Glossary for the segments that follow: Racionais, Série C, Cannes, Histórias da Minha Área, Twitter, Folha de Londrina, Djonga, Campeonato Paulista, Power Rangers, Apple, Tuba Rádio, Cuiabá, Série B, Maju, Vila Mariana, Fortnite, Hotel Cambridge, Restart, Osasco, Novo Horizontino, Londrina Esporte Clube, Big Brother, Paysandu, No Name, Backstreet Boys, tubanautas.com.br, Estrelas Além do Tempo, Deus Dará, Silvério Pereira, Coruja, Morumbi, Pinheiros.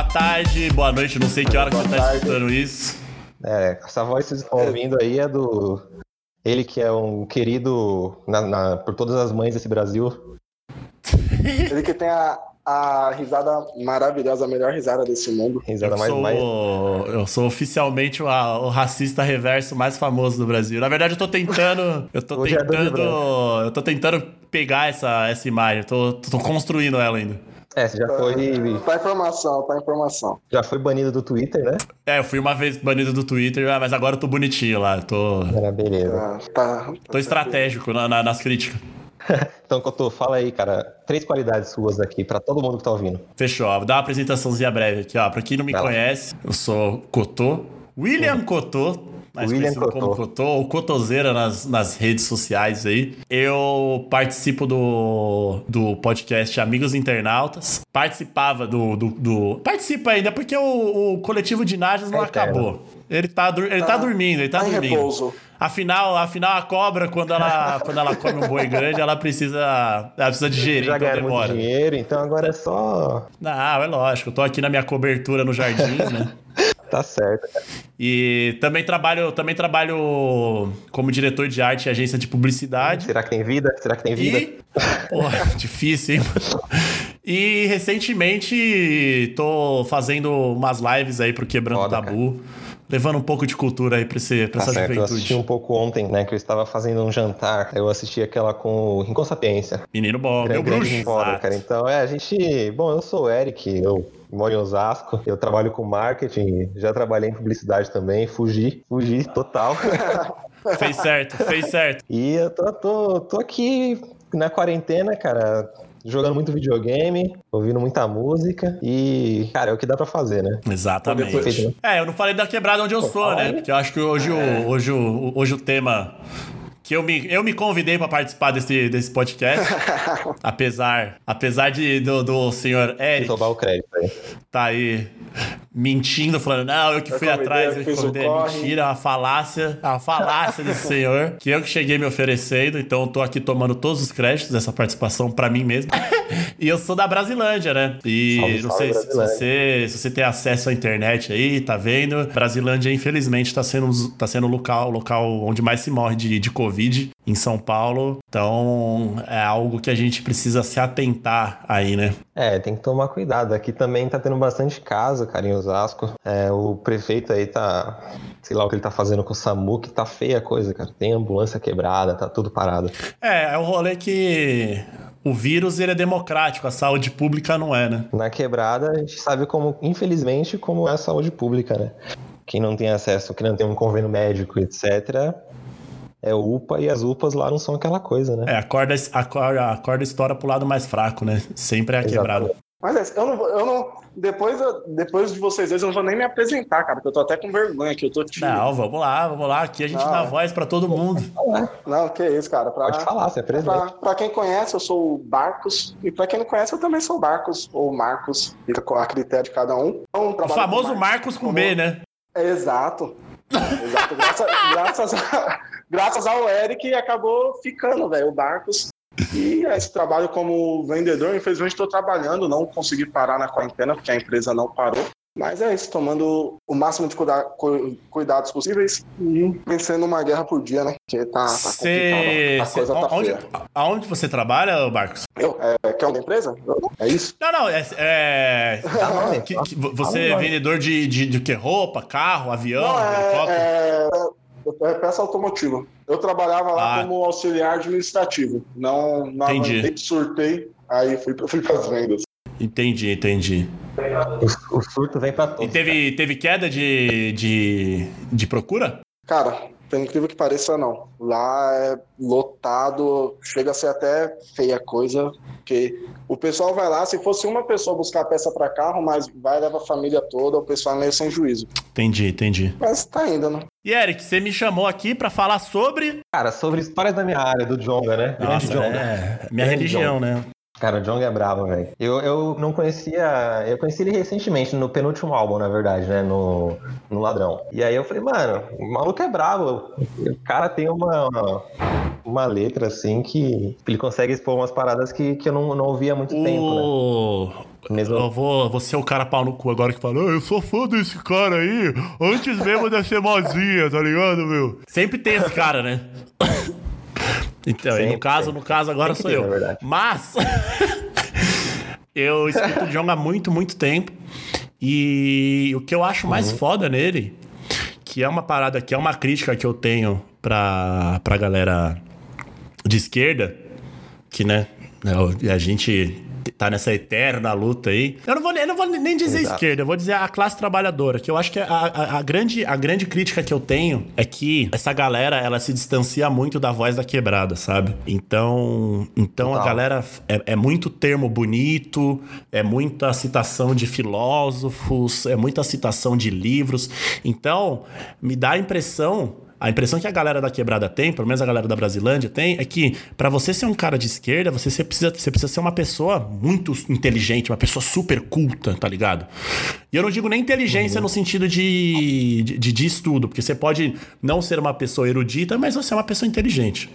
boa tarde, boa noite, não sei que hora que você tá escutando isso. É, essa voz que vocês estão ouvindo aí é do... Ele que é um querido por todas as mães desse Brasil. Ele que tem a risada maravilhosa, a melhor risada desse mundo. Risada eu sou oficialmente o racista reverso mais famoso do Brasil. Na verdade, eu tô tentando pegar essa imagem. Tô construindo ela ainda. É, você já foi... Tá informação. Já foi banido do Twitter, né? É, eu fui uma vez banido do Twitter, mas agora eu tô bonitinho lá. Beleza. Tô estratégico nas críticas. Então, Cotô, fala aí, cara, 3 qualidades suas aqui, pra todo mundo que tá ouvindo. Fechou, ó, vou dar uma apresentaçãozinha breve aqui, ó, pra quem não me conhece, eu sou Cotô, William Cotô, mais conhecido como Cotô, ou Cotoseira nas redes sociais aí. Eu participo do podcast Amigos Internautas, participava participa ainda, porque o coletivo de Nádias não acabou. Ele tá dormindo. Repouso. Afinal, a cobra, quando ela come um boi grande, ela precisa digerir. Já ganhou muito dinheiro, então agora é só... Não, é lógico. Eu tô aqui na minha cobertura no jardim, né? Tá certo, cara. E também trabalho como diretor de arte e agência de publicidade. Será que tem vida? Porra, difícil, hein? E recentemente tô fazendo umas lives aí pro Quebrando o Tabu. Cara. Levando um pouco de cultura aí pra essa juventude. Eu assisti um pouco ontem, né? Que eu estava fazendo um jantar. Eu assisti aquela com o Rinconsapiência. Menino bom, meu bruxo. Embora, cara. Então, a gente... Bom, eu sou o Eric, eu moro em Osasco, eu trabalho com marketing, já trabalhei em publicidade também, fugi total. Fez certo. E eu tô aqui na quarentena, cara... Jogando muito videogame, ouvindo muita música e, cara, é o que dá pra fazer, né? Exatamente. Eu não falei da quebrada onde eu sou, né? Porque eu acho que hoje o tema... que eu me convidei para participar desse podcast, apesar do senhor Eric... Roubar o crédito aí. Tá aí mentindo, falando, não, eu que fui atrás, eu que convidei. Mentira, é uma falácia desse senhor, que eu que cheguei me oferecendo, então eu tô aqui tomando todos os créditos dessa participação para mim mesmo. E eu sou da Brasilândia, né? E salve, se você tem acesso à internet aí, tá vendo? Brasilândia, infelizmente, tá sendo o local onde mais se morre de Covid. Em São Paulo, então é algo que a gente precisa se atentar aí, né? É, tem que tomar cuidado. Aqui também tá tendo bastante caso, cara, em Osasco. O prefeito aí tá, sei lá o que ele tá fazendo com o SAMU, que tá feia a coisa, cara. Tem ambulância quebrada, tá tudo parado. É um rolê que... O vírus, ele é democrático, a saúde pública não é, né? Na quebrada, a gente sabe infelizmente, como é a saúde pública, né? Quem não tem acesso, quem não tem um convênio médico, etc., é UPA, e as UPAs lá não são aquela coisa, né? A corda estoura pro lado mais fraco, né? Sempre é a quebrada. Mas depois de vocês dois, eu não vou nem me apresentar, cara, porque eu tô até com vergonha aqui, eu tô tímido. Não, vamos lá, aqui a gente dá voz pra todo mundo. Não, que isso, cara. Pode falar, você é presente. Pra quem conhece, eu sou o Barcos, e pra quem não conhece, eu também sou o Barcos, ou Marcos, fica a critério de cada um. Então, o famoso Marcos com B, né? Exato. Graças ao Eric, acabou ficando, velho, o Barcos. E esse trabalho como vendedor, infelizmente estou trabalhando, não consegui parar na quarentena, porque a empresa não parou. Mas é isso, tomando o máximo de cuidados possíveis e pensando numa guerra por dia, né? Porque tá complicado, tá feia. Aonde você trabalha, Marcos? Quer uma empresa? É isso? Não. Você é vendedor de quê? Roupa, carro, avião, helicóptero? É peça automotiva. Eu trabalhava lá como auxiliar administrativo. Não avancei, surtei, aí fui para as vendas. Entendi. O surto vem pra todos. E teve queda de procura? Cara, pelo incrível que pareça, não. Lá é lotado, chega a ser até feia coisa, porque o pessoal vai lá, se fosse uma pessoa buscar peça pra carro, mas vai levar a família toda, o pessoal é meio sem juízo. Entendi. Mas tá indo, né? E Eric, você me chamou aqui pra falar sobre... Cara, sobre histórias da minha área, do Djonga, né? Nossa, Djonga. Minha religião, Djonga, né? Cara, o Djonga é brabo, velho. Eu não conhecia... Eu conheci ele recentemente, no penúltimo álbum, na verdade, né? No Ladrão. E aí eu falei, mano, o maluco é brabo. O cara tem uma letra, assim, que... Ele consegue expor umas paradas que eu não ouvia há muito tempo, né? Mesmo... Eu vou ser o cara pau no cu agora que fala, eu sou fã desse cara aí, antes mesmo de ser mozinha, tá ligado, meu? Sempre tem esse cara, né? Então, sempre, no caso agora sou eu. Mas eu escuto o Djonga há muito, muito tempo. E o que eu acho mais foda nele, que é uma parada, que é uma crítica que eu tenho pra galera de esquerda, que, né, a gente tá nessa eterna luta aí. Eu não vou nem dizer esquerda, eu vou dizer a classe trabalhadora, que eu acho que a grande crítica que eu tenho é que essa galera, ela se distancia muito da voz da quebrada, sabe? Então a galera é muito termo bonito, é muita citação de filósofos, é muita citação de livros. Então, me dá a impressão que a galera da quebrada tem, pelo menos a galera da Brasilândia tem, é que pra você ser um cara de esquerda, você precisa ser uma pessoa muito inteligente, uma pessoa super culta, tá ligado? E eu não digo nem inteligência no sentido de estudo, porque você pode não ser uma pessoa erudita, mas você é uma pessoa inteligente.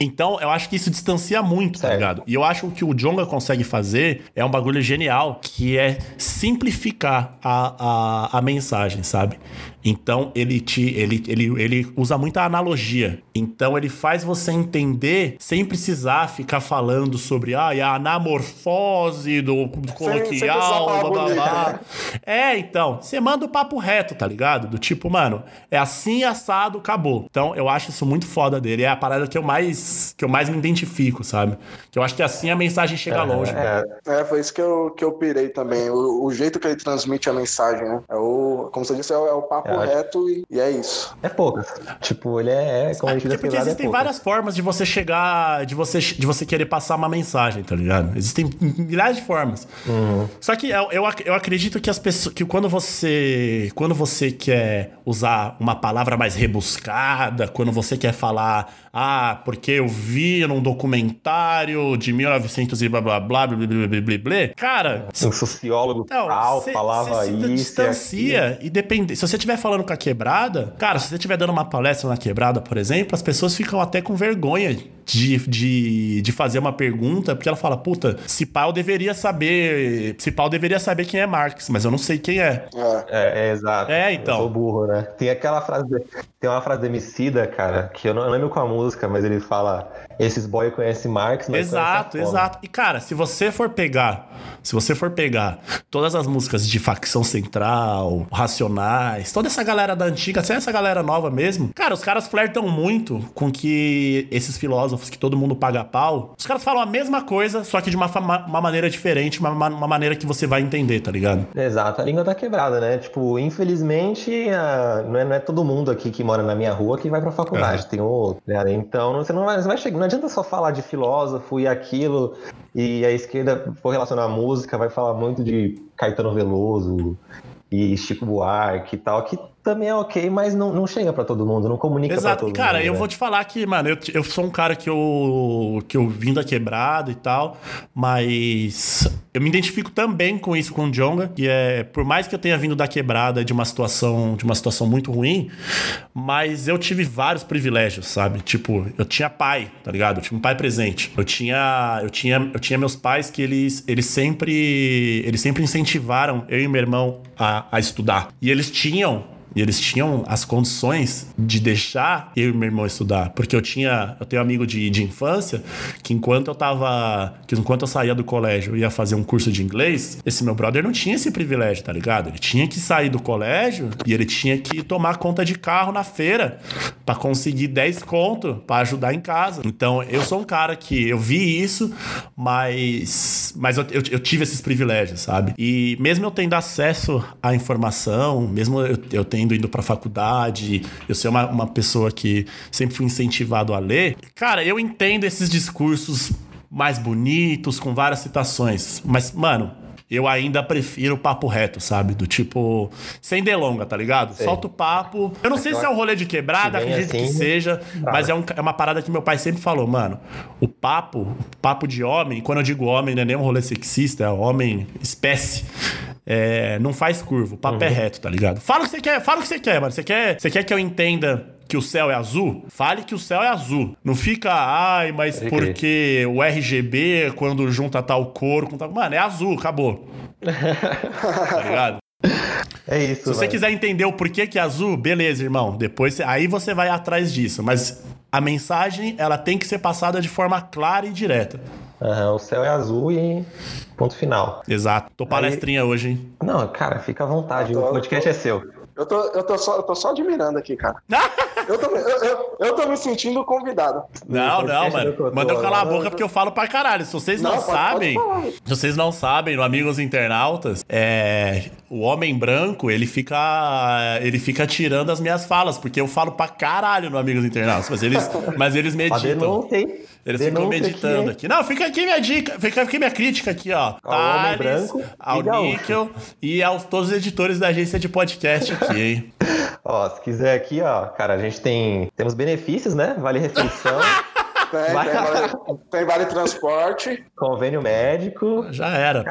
Então, eu acho que isso distancia muito, tá ligado? E eu acho que o Djonga consegue fazer é um bagulho genial, que é simplificar a mensagem, sabe? Então, ele usa muita analogia. Então, ele faz você entender sem precisar ficar falando sobre a anamorfose do coloquial, blá, blá, blá. Então, você manda o papo reto, tá ligado? Do tipo, mano, é assim, assado, acabou. Então, eu acho isso muito foda dele. É a parada que eu mais me identifico, sabe? Que eu acho que assim a mensagem chega longe. Foi isso que eu pirei também. O jeito que ele transmite a mensagem, né? Como você disse, é o papo reto e é isso. É pouco. Tipo, ele é... Porque existem várias formas de você chegar... De você querer passar uma mensagem, tá ligado? Existem milhares de formas. Só que eu acredito que as pessoas... Que quando você quer usar uma palavra mais rebuscada, quando você quer falar... porque eu vi num documentário de 1900 e blá blá blá blá blá blá blá blá blá. Cara... Um sociólogo tal falava isso. Você se distancia e depende... Se você estiver falando com a quebrada... Cara, se você estiver dando uma palestra na quebrada, por exemplo, as pessoas ficam até com vergonha de fazer uma pergunta, porque ela fala, puta, se pau deveria saber quem é Marx, mas eu não sei quem é. É exato. Então. Eu sou burro, né? Tem aquela frase... Tem uma frase de Emicida, cara, que eu não lembro qual a música, mas ele fala, esses boy conhecem Marx, mas Exato. E, cara, se você for pegar todas as músicas de Facção Central, Racionais, toda essa galera da antiga, até essa galera nova mesmo, cara, os caras flertam muito com que esses filósofos que todo mundo paga pau, os caras falam a mesma coisa, só que de uma maneira diferente, uma maneira que você vai entender, tá ligado? Exato, a língua tá quebrada, né? Tipo, infelizmente, não é todo mundo aqui que mora na minha rua que vai pra faculdade, tem outro, né? Então você não vai chegar, não adianta só falar de filósofo e aquilo, e a esquerda for relacionar a música, vai falar muito de Caetano Veloso e Chico Buarque e tal, que também é ok, mas não chega pra todo mundo, não comunica pra todo mundo. Exato, cara, eu vou te falar que, mano, eu sou um cara que eu vim da quebrada e tal, mas eu me identifico também com isso, com o Djonga, que é, por mais que eu tenha vindo da quebrada de uma situação muito ruim, mas eu tive vários privilégios, sabe? Tipo, eu tinha pai, tá ligado? Eu tinha um pai presente. Eu tinha meus pais que eles sempre incentivaram eu e meu irmão a estudar. E eles tinham as condições de deixar eu e meu irmão estudar. Porque eu tenho um amigo de infância que enquanto eu saía do colégio e ia fazer um curso de inglês, esse meu brother não tinha esse privilégio, tá ligado? Ele tinha que sair do colégio e ele tinha que tomar conta de carro na feira pra conseguir 10 conto pra ajudar em casa. Então, eu sou um cara que eu vi isso, mas eu tive esses privilégios, sabe? E mesmo eu tendo acesso à informação, mesmo eu tendo indo pra faculdade, eu sou uma pessoa que sempre fui incentivado a ler. Cara, eu entendo esses discursos mais bonitos, com várias citações, mas, mano, eu ainda prefiro papo reto, sabe? Do tipo, sem delonga, tá ligado? Sei. Solta o papo. Eu não sei se é um rolê de quebrada, acredito que seja, mas é uma parada que meu pai sempre falou, mano. O papo de homem, quando eu digo homem, não é nem um rolê sexista, é homem, espécie. É, não faz curva, o papo é reto, tá ligado? Fala o que você quer, mano. Você quer que eu entenda que o céu é azul? Fale que o céu é azul. Não fica, ai, mas porque o RGB, quando junta tal cor com tal... Mano, é azul, acabou. Tá ligado? É isso. Se você quiser entender o porquê que é azul, beleza, irmão. Depois, aí você vai atrás disso. Mas a mensagem, ela tem que ser passada de forma clara e direta. O céu é azul e ponto final. Exato. Tô palestrinha aí... hoje, hein? Não, cara, fica à vontade. O podcast é seu. Eu tô só admirando aqui, cara. eu tô me sentindo convidado. Não, mano. Manda eu calar a boca porque eu falo pra caralho. Se vocês não sabem... no Amigos Internautas, o homem branco, ele fica tirando as minhas falas, porque eu falo pra caralho no Amigos Internautas. Mas eles meditam. Eles ficam meditando aqui. Não, fica aqui minha dica. Fica aqui minha crítica aqui, ó. Thales, ao Níquel e aos todos os editores da agência de podcast aqui, hein? Ó, se quiser aqui, ó, cara, a gente temos benefícios, né? Vale refeição. Tem vale transporte. Convênio médico. Já era.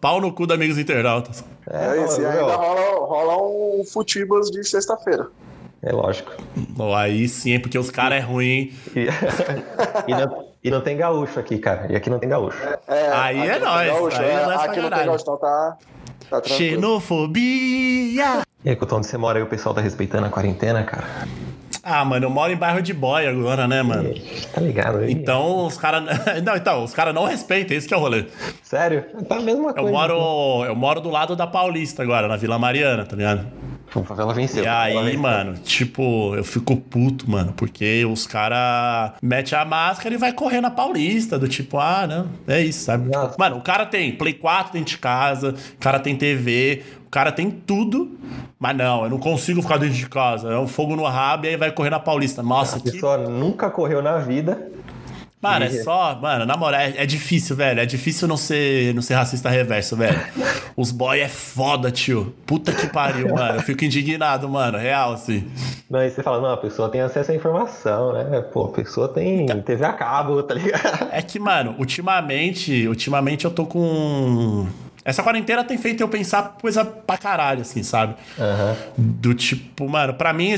Pau no cu dos Amigos Internautas. E ainda rola um futibas de sexta-feira. É lógico. Bom, aí sim, é porque os caras é ruim, hein? E não tem gaúcho aqui, cara. E aqui não tem gaúcho. Aí é nóis. Aqui não tem gaúcho, então tá tranquilo. Xenofobia! E aí, Couto, onde você mora aí, o pessoal tá respeitando a quarentena, cara? Ah, mano, eu moro em bairro de boy agora, né, mano? Tá ligado aí? Então, os caras... Não, então, os caras não respeitam, isso que é o rolê. Sério? Tá a mesma coisa. Eu moro do lado da Paulista agora, na Vila Mariana, tá ligado? A favela venceu. E aí, mano, tipo, eu fico puto, mano, porque os caras metem a máscara e vai correr na Paulista, do tipo, não, é isso, sabe? Nossa. Mano, o cara tem Play 4 dentro de casa, o cara tem TV, o cara tem tudo, mas não, eu não consigo ficar dentro de casa, é um fogo no rabo e aí vai correr na Paulista. Nossa, a pessoa nunca correu na vida. Mano, na moral, é difícil, velho. É difícil não ser racista reverso, velho. Os boy é foda, tio. Puta que pariu, mano. Eu fico indignado, mano. Real, assim. Não, e você fala, não, a pessoa tem acesso à informação, né? Pô, a pessoa tem TV a cabo, tá ligado? É que, mano, ultimamente eu tô com... Essa quarentena tem feito eu pensar coisa pra caralho, assim, sabe? Do tipo, mano, pra mim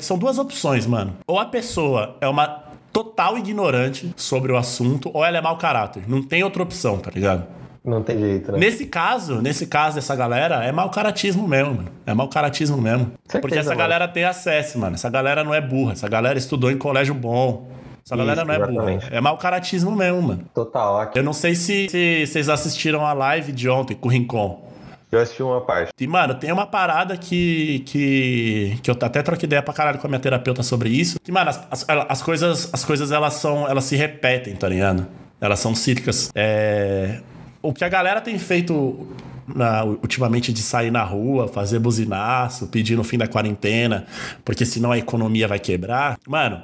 são duas opções, mano. Ou a pessoa é uma... total ignorante sobre o assunto, ou ela é mau caráter. Não tem outra opção, tá ligado? Não tem jeito, né? Nesse caso dessa galera, é mau caratismo mesmo, mano. É mau caratismo mesmo. Certeza, porque essa galera tem acesso, mano. Essa galera não é burra. Essa galera estudou em colégio bom. Essa galera não é burra. É mau caratismo mesmo, mano. Total. Aqui. Eu não sei se vocês assistiram a live de ontem com o Rincon. Eu assisti uma parte. E, mano, tem uma parada que eu até troquei ideia pra caralho com a minha terapeuta sobre isso. Que, mano, as coisas elas se repetem, tá ligado? Elas são cíclicas. O que a galera tem feito ultimamente de sair na rua, fazer buzinaço, pedir no fim da quarentena, porque senão a economia vai quebrar. Mano,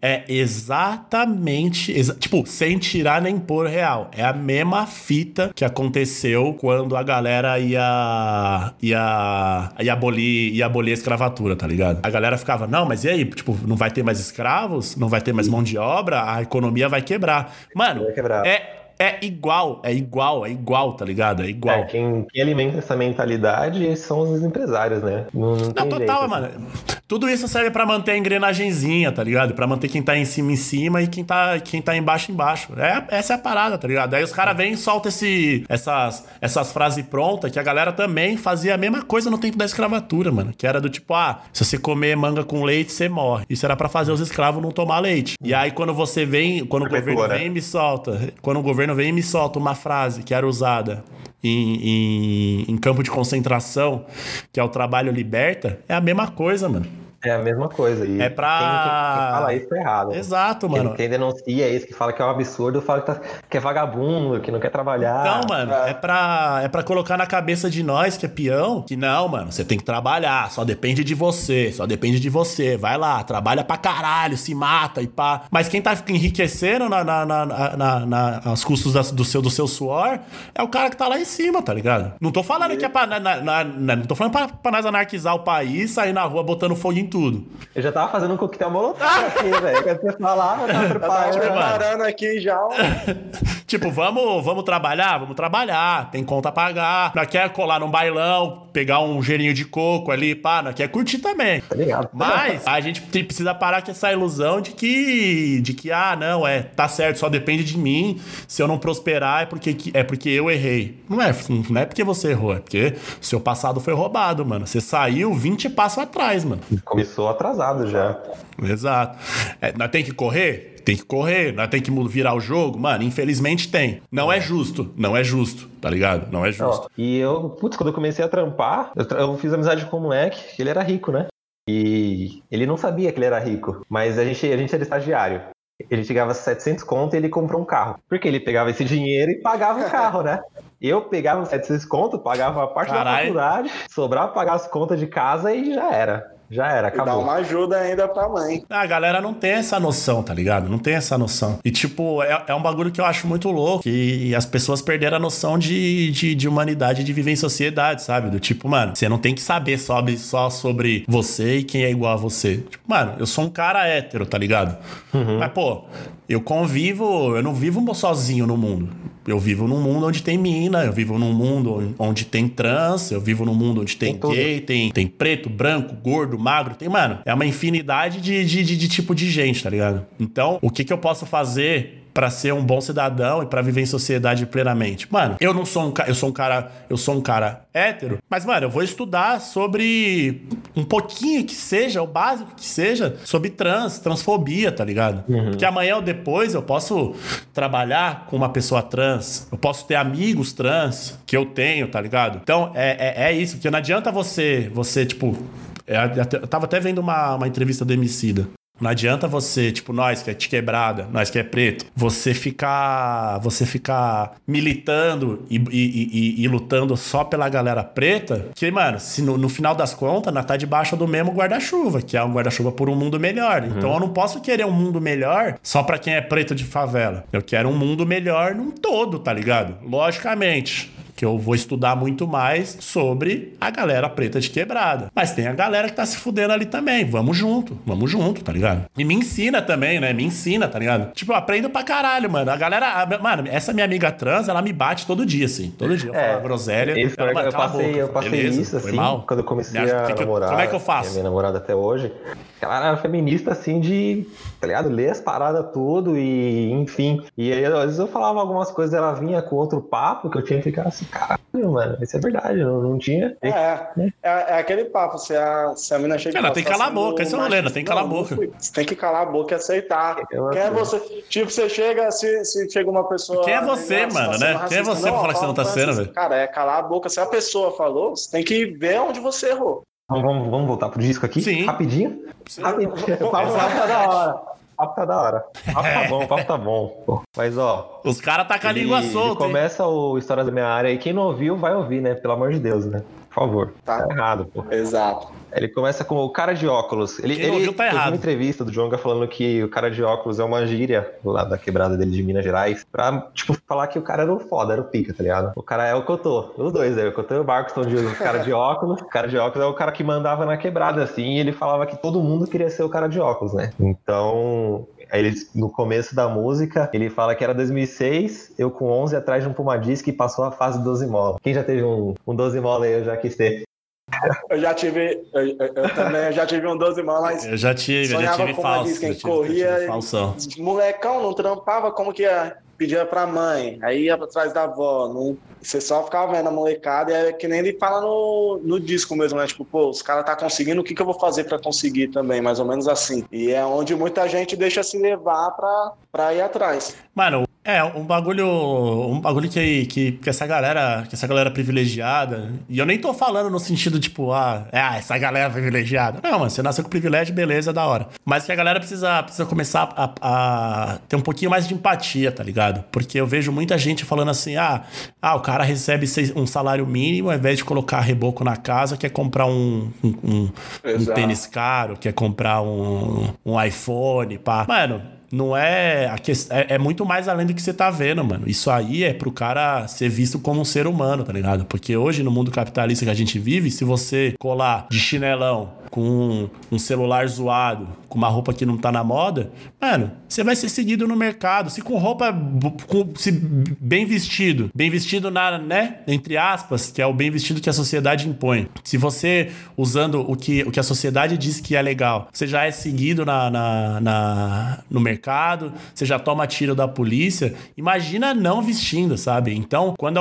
é exatamente... tipo, sem tirar nem pôr real. É a mesma fita que aconteceu quando a galera ia abolir a escravatura, tá ligado? A galera ficava, não, mas e aí? Tipo, não vai ter mais escravos? Não vai ter mais mão de obra? A economia vai quebrar. Mano, É igual, tá ligado? É igual. Quem alimenta essa mentalidade são os empresários, né? Não, total, jeito, mano. Assim. Tudo isso serve pra manter a engrenagenzinha, tá ligado? Pra manter quem tá em cima e quem tá embaixo. Essa é a parada, tá ligado? Aí os caras vêm e soltam essas frases prontas que a galera também fazia a mesma coisa no tempo da escravatura, mano. Que era do tipo, se você comer manga com leite, você morre. Isso era pra fazer os escravos não tomar leite. E aí quando você vem, quando o governo vem e me solta, quando o governo vem e me solta uma frase que era usada em campo de concentração, que é o trabalho liberta, é a mesma coisa, mano. É a mesma coisa. E é pra... Quem fala isso é errado. Exato, mano. Quem denuncia isso, que fala que é um absurdo, fala que é vagabundo, que não quer trabalhar. Então, mano, é pra colocar na cabeça de nós, que é peão, que não, mano, você tem que trabalhar, só depende de você, vai lá, trabalha pra caralho, se mata e pá. Mas quem tá enriquecendo aos custos do seu suor é o cara que tá lá em cima, tá ligado? Não tô falando que é pra... não tô falando pra nós anarquizar o país, sair na rua botando fogo em tudo. Eu já tava fazendo um coquetel molotov aqui, velho. Quando você falava, eu tava preparando aqui já. Tipo, vamos trabalhar, tem conta a pagar. Nós quer colar num bailão, pegar um gelinho de coco ali, pá, nós quer curtir também. Tá ligado? Mas a gente precisa parar com essa ilusão de que não, tá certo, só depende de mim. Se eu não prosperar é porque eu errei. Não é porque você errou, é porque seu passado foi roubado, mano. Você saiu 20 passos atrás, mano. Começou atrasado já. Exato. Nós tem que correr? Tem que correr, nós tem que virar o jogo. Mano, infelizmente tem. Não é justo, tá ligado? Não é justo. E eu, quando eu comecei a trampar, eu fiz amizade com um moleque, que ele era rico, né? E ele não sabia que ele era rico, mas a gente era estagiário. Ele chegava a 700 conto e ele comprou um carro. Porque ele pegava esse dinheiro e pagava o carro, né? Eu pegava 700 conto, pagava a parte da faculdade, sobrava pagar as contas de casa e já era, acabou. E dá uma ajuda ainda pra mãe. A galera não tem essa noção, tá ligado? Não tem essa noção. E, tipo, é um bagulho que eu acho muito louco. E as pessoas perderam a noção de humanidade, de viver em sociedade, sabe? Do tipo, mano, você não tem que saber só sobre você e quem é igual a você. Tipo, mano, eu sou um cara hétero, tá ligado? Uhum. Mas, pô, eu não vivo sozinho no mundo. Eu vivo num mundo onde tem mina, eu vivo num mundo onde tem trans, eu vivo num mundo onde tem gay, tem preto, branco, gordo, magro, tem, mano, é uma infinidade de tipo de gente, tá ligado? Então, o que eu posso fazer pra ser um bom cidadão e pra viver em sociedade plenamente? Mano, eu não sou um cara... Eu sou um cara hétero, mas, mano, eu vou estudar sobre um pouquinho que seja, o básico que seja, sobre transfobia, tá ligado? Uhum. Porque amanhã ou depois eu posso trabalhar com uma pessoa trans, eu posso ter amigos trans, que eu tenho, tá ligado? Então, é isso, porque não adianta você tipo... Eu tava até vendo uma entrevista do Emicida. Não adianta você, tipo, nós que é de quebrada, nós que é preto, você ficar militando e lutando só pela galera preta, que, mano, se no final das contas, nós tá debaixo do mesmo guarda-chuva, que é um guarda-chuva por um mundo melhor. Então eu não posso querer um mundo melhor só pra quem é preto de favela. Eu quero um mundo melhor num todo, tá ligado? Logicamente que eu vou estudar muito mais sobre a galera preta de quebrada. Mas tem a galera que tá se fudendo ali também. Vamos junto, tá ligado? E me ensina também, né? Tá ligado? Tipo, eu aprendo pra caralho, mano. A galera... Mano, essa minha amiga trans, ela me bate todo dia, assim. Todo dia eu falo groselha. Eu passei isso, assim, quando eu comecei a namorar. Como é que eu faço? Minha namorada até hoje, ela era feminista, assim, de... Tá ligado? Ler as paradas tudo e... Enfim. E aí, às vezes, eu falava algumas coisas, ela vinha com outro papo, que eu tinha que ficar assim... Caralho, mano, isso é verdade, não tinha. É aquele papo, se a mina chega... Ela tem que calar a boca, isso é uma lenda, tem que calar a boca. Você tem que calar a boca e aceitar. Quem é você? Tipo, você chega, se chega uma pessoa... Quem é você, mano, né? Quem é você pra falar que você não tá sendo, velho? Cara, é calar a boca. Se a pessoa falou, você tem que ver onde você errou. Vamos voltar pro disco aqui? Sim. Rapidinho? Tá da hora. O papo tá da hora. O papo tá bom. Mas, ó... Os caras tá com a língua solta, começa o Histórias da Minha Área e quem não ouviu, vai ouvir, né? Pelo amor de Deus, né? Por favor. Tá errado, pô. Exato. Ele começa com o cara de óculos. Ele tá errado. Uma entrevista do Djonga falando que o cara de óculos é uma gíria lá da quebrada dele de Minas Gerais pra, tipo, falar que o cara era o foda, era o pica, tá ligado? O cara é o Cotô. Os dois, o Cotô e o Marcos estão de o cara de óculos. O cara de óculos é o cara que mandava na quebrada, assim, e ele falava que todo mundo queria ser o cara de óculos, né? Então... Aí ele, no começo da música, ele fala que era 2006, eu com 11 atrás de um Pumadisc e passou a fase 12 mola. Quem já teve um 12 mola aí, eu já quis ter. Eu já tive um 12 mola, mas eu já tive falso. Corria, molecão, não trampava, como que ia? Pedia pra mãe, aí ia atrás da avó, não... Você só ficava vendo a molecada, e é que nem ele fala no disco mesmo, né? Tipo, pô, os caras tá conseguindo, o que eu vou fazer pra conseguir também? Mais ou menos assim. E é onde muita gente deixa se levar pra ir atrás. Mano, É, um bagulho que essa galera privilegiada, e eu nem tô falando no sentido tipo, essa galera privilegiada. Não, mano, você nasceu com privilégio, beleza, da hora. Mas que a galera precisa começar a ter um pouquinho mais de empatia, tá ligado? Porque eu vejo muita gente falando assim, o cara recebe um salário mínimo, ao invés de colocar reboco na casa, quer comprar um tênis caro, quer comprar um iPhone, pá. Mano... Não é, é muito mais além do que você tá vendo, mano. Isso aí é pro cara ser visto como um ser humano, tá ligado? Porque hoje, no mundo capitalista que a gente vive, se você colar de chinelão com um celular zoado, com uma roupa que não tá na moda, mano, você vai ser seguido no mercado. Se com roupa, se bem vestido na, né, entre aspas, que é o bem vestido que a sociedade impõe. Se você usando o que a sociedade diz que é legal, você já é seguido no mercado. Você já toma tiro da polícia, imagina não vestindo, sabe? Então, quando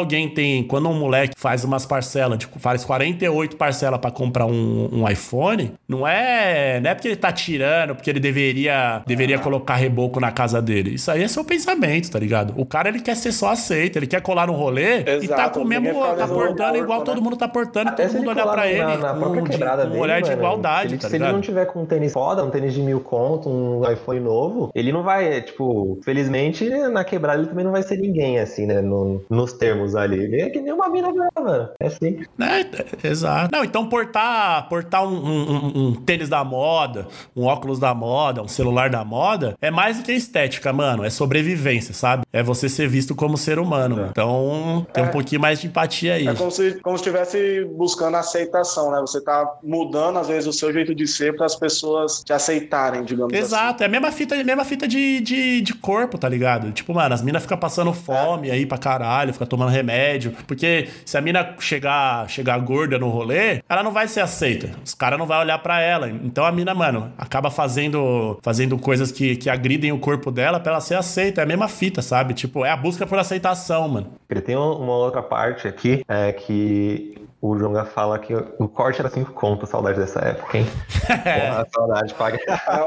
um moleque faz umas parcelas, faz 48 parcelas pra comprar um iPhone, não é porque ele tá tirando, porque ele deveria colocar reboco na casa dele. Isso aí é seu pensamento, tá ligado? O cara, ele quer ser só aceito, ele quer colar no rolê. Exato, e tá com o mesmo, tá portando igual, né? Todo mundo tá portando, até todo mundo olhar pra ele com um olhar de igualdade, tá ligado? Se ele não tiver com um tênis foda, um tênis de 1.000 conto, um iPhone novo, ele não vai, tipo, felizmente na quebrada ele também não vai ser ninguém, assim, né, nos termos ali, é que nem uma mina grava, é assim. É, exato. Não, então portar um tênis da moda, um óculos da moda, um celular da moda, é mais do que estética, mano, é sobrevivência, sabe? É você ser visto como ser humano, mano. Então tem um pouquinho mais de empatia aí. É como se estivesse buscando aceitação, né, você tá mudando, às vezes, o seu jeito de ser para as pessoas te aceitarem, digamos. Exato, assim. É a mesma fita de corpo, tá ligado? Tipo, mano, as minas ficam passando fome aí pra caralho, fica tomando remédio, porque se a mina chegar gorda no rolê, ela não vai ser aceita, os caras não vão olhar pra ela, então a mina, mano, acaba fazendo coisas que agridem o corpo dela pra ela ser aceita, é a mesma fita, sabe? Tipo, é a busca por aceitação, mano. Tem uma outra parte aqui, que... O Djonga fala que o corte era 5 conto, saudade dessa época, hein? Porra, saudade, paga.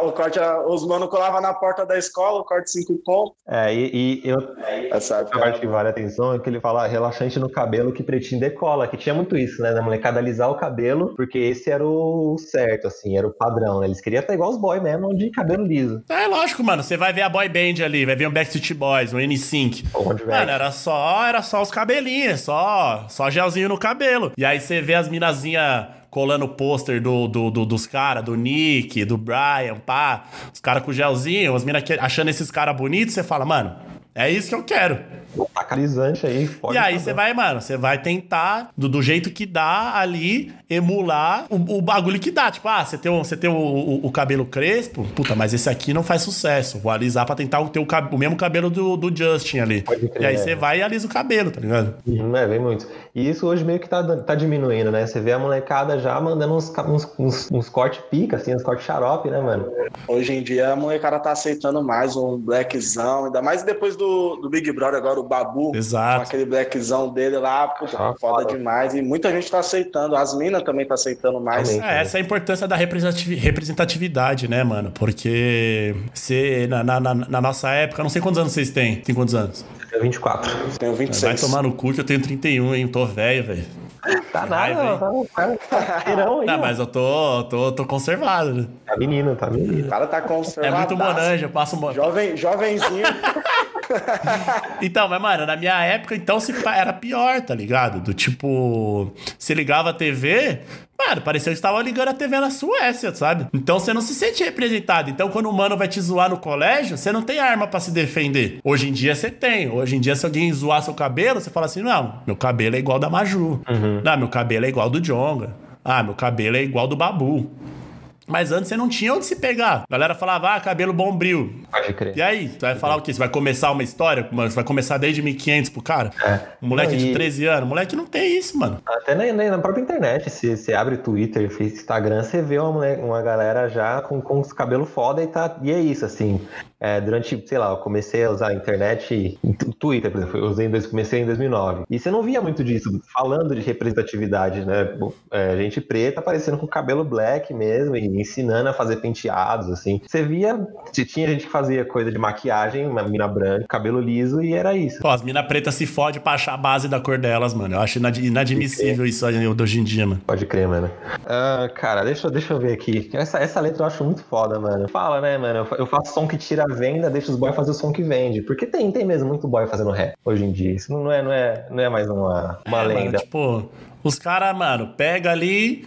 O corte era, os mano colavam na porta da escola, o corte 5 conto. A parte que vale a atenção é que ele fala relaxante no cabelo que pretinho decola, que tinha muito isso, né? Da molecada alisar o cabelo, porque esse era o certo, assim, era o padrão, né? Eles queriam até igual os boys mesmo, de cabelo liso. É lógico, mano, você vai ver a boy band ali, vai ver um Backstreet Boys, um N5. Mano, era só os cabelinhos, só gelzinho no cabelo. E aí você vê as minazinhas colando o pôster dos caras, do Nick, do Brian, pá. Os caras com gelzinho, as minas achando esses caras bonitos, você fala, mano, é isso que eu quero. Tacalizante aí, forte. E aí você vai, mano, você vai tentar, do jeito que dá ali, emular o bagulho que dá. Tipo, você tem o cabelo crespo, puta, mas esse aqui não faz sucesso. Vou alisar pra tentar ter o mesmo cabelo do Justin ali. Pode crer, e aí você vai e alisa o cabelo, tá ligado? Vem muito. E isso hoje meio que tá diminuindo, né? Você vê a molecada já mandando uns cortes pica, assim, uns cortes xarope, né, mano? Hoje em dia a molecada tá aceitando mais um blackzão, ainda mais depois do Big Brother agora, o Babu. Exato. Com aquele blackzão dele lá, puta, foda demais. E muita gente tá aceitando, as minas também tá aceitando mais. Essa é a importância da representatividade, né, mano? Porque você, na nossa época, não sei quantos anos vocês têm. Tem quantos anos? Eu tenho 24. Eu tenho 26. Vai tomar no cu que eu tenho 31, hein? Tô velho. Tá nada, tá, mas eu tô conservado, né? Tá menino. O cara tá conservado. É muito monanja, eu passo monanja. Jovenzinho. Então, mas, mano, na minha época, então, era pior, tá ligado? Do tipo, se ligava a TV... Mano, parecia que você tava ligando a TV na Suécia, sabe? Então você não se sente representado. Então quando o mano vai te zoar no colégio, você não tem arma pra se defender. Hoje em dia você tem. Hoje em dia, se alguém zoar seu cabelo, você fala assim, não, meu cabelo é igual da Maju. Uhum. Não, meu cabelo é igual do Djonga. Ah, meu cabelo é igual do Babu. Mas antes você não tinha onde se pegar. A galera falava, cabelo bombril. Pode crer. E aí? Você vai falar o quê? Você vai começar uma história? Mano, você vai começar desde 1500 pro cara? Um moleque de 13 anos. Moleque não tem isso, mano. Até na própria internet. Se você abre Twitter, Instagram, você vê uma galera já com os cabelos foda e é isso, assim. Durante, sei lá, eu comecei a usar a internet, Twitter, por exemplo, comecei em 2009. E você não via muito disso, falando de representatividade, né? Gente preta aparecendo com cabelo black mesmo e me ensinando a fazer penteados, assim. Você via, tinha gente que fazia coisa de maquiagem, uma mina branca, cabelo liso, e era isso. Pô, as minas pretas se fodem pra achar a base da cor delas, mano. Eu acho inadmissível isso hoje em dia, mano. Pode crer, mano. Cara, deixa eu ver aqui. Essa letra eu acho muito foda, mano. Fala, né, mano? Eu faço som que tira a venda, deixa os boys fazer o som que vende. Porque tem mesmo muito boy fazendo rap hoje em dia. Isso não é mais uma lenda. Mano, tipo, os caras, mano, pega ali...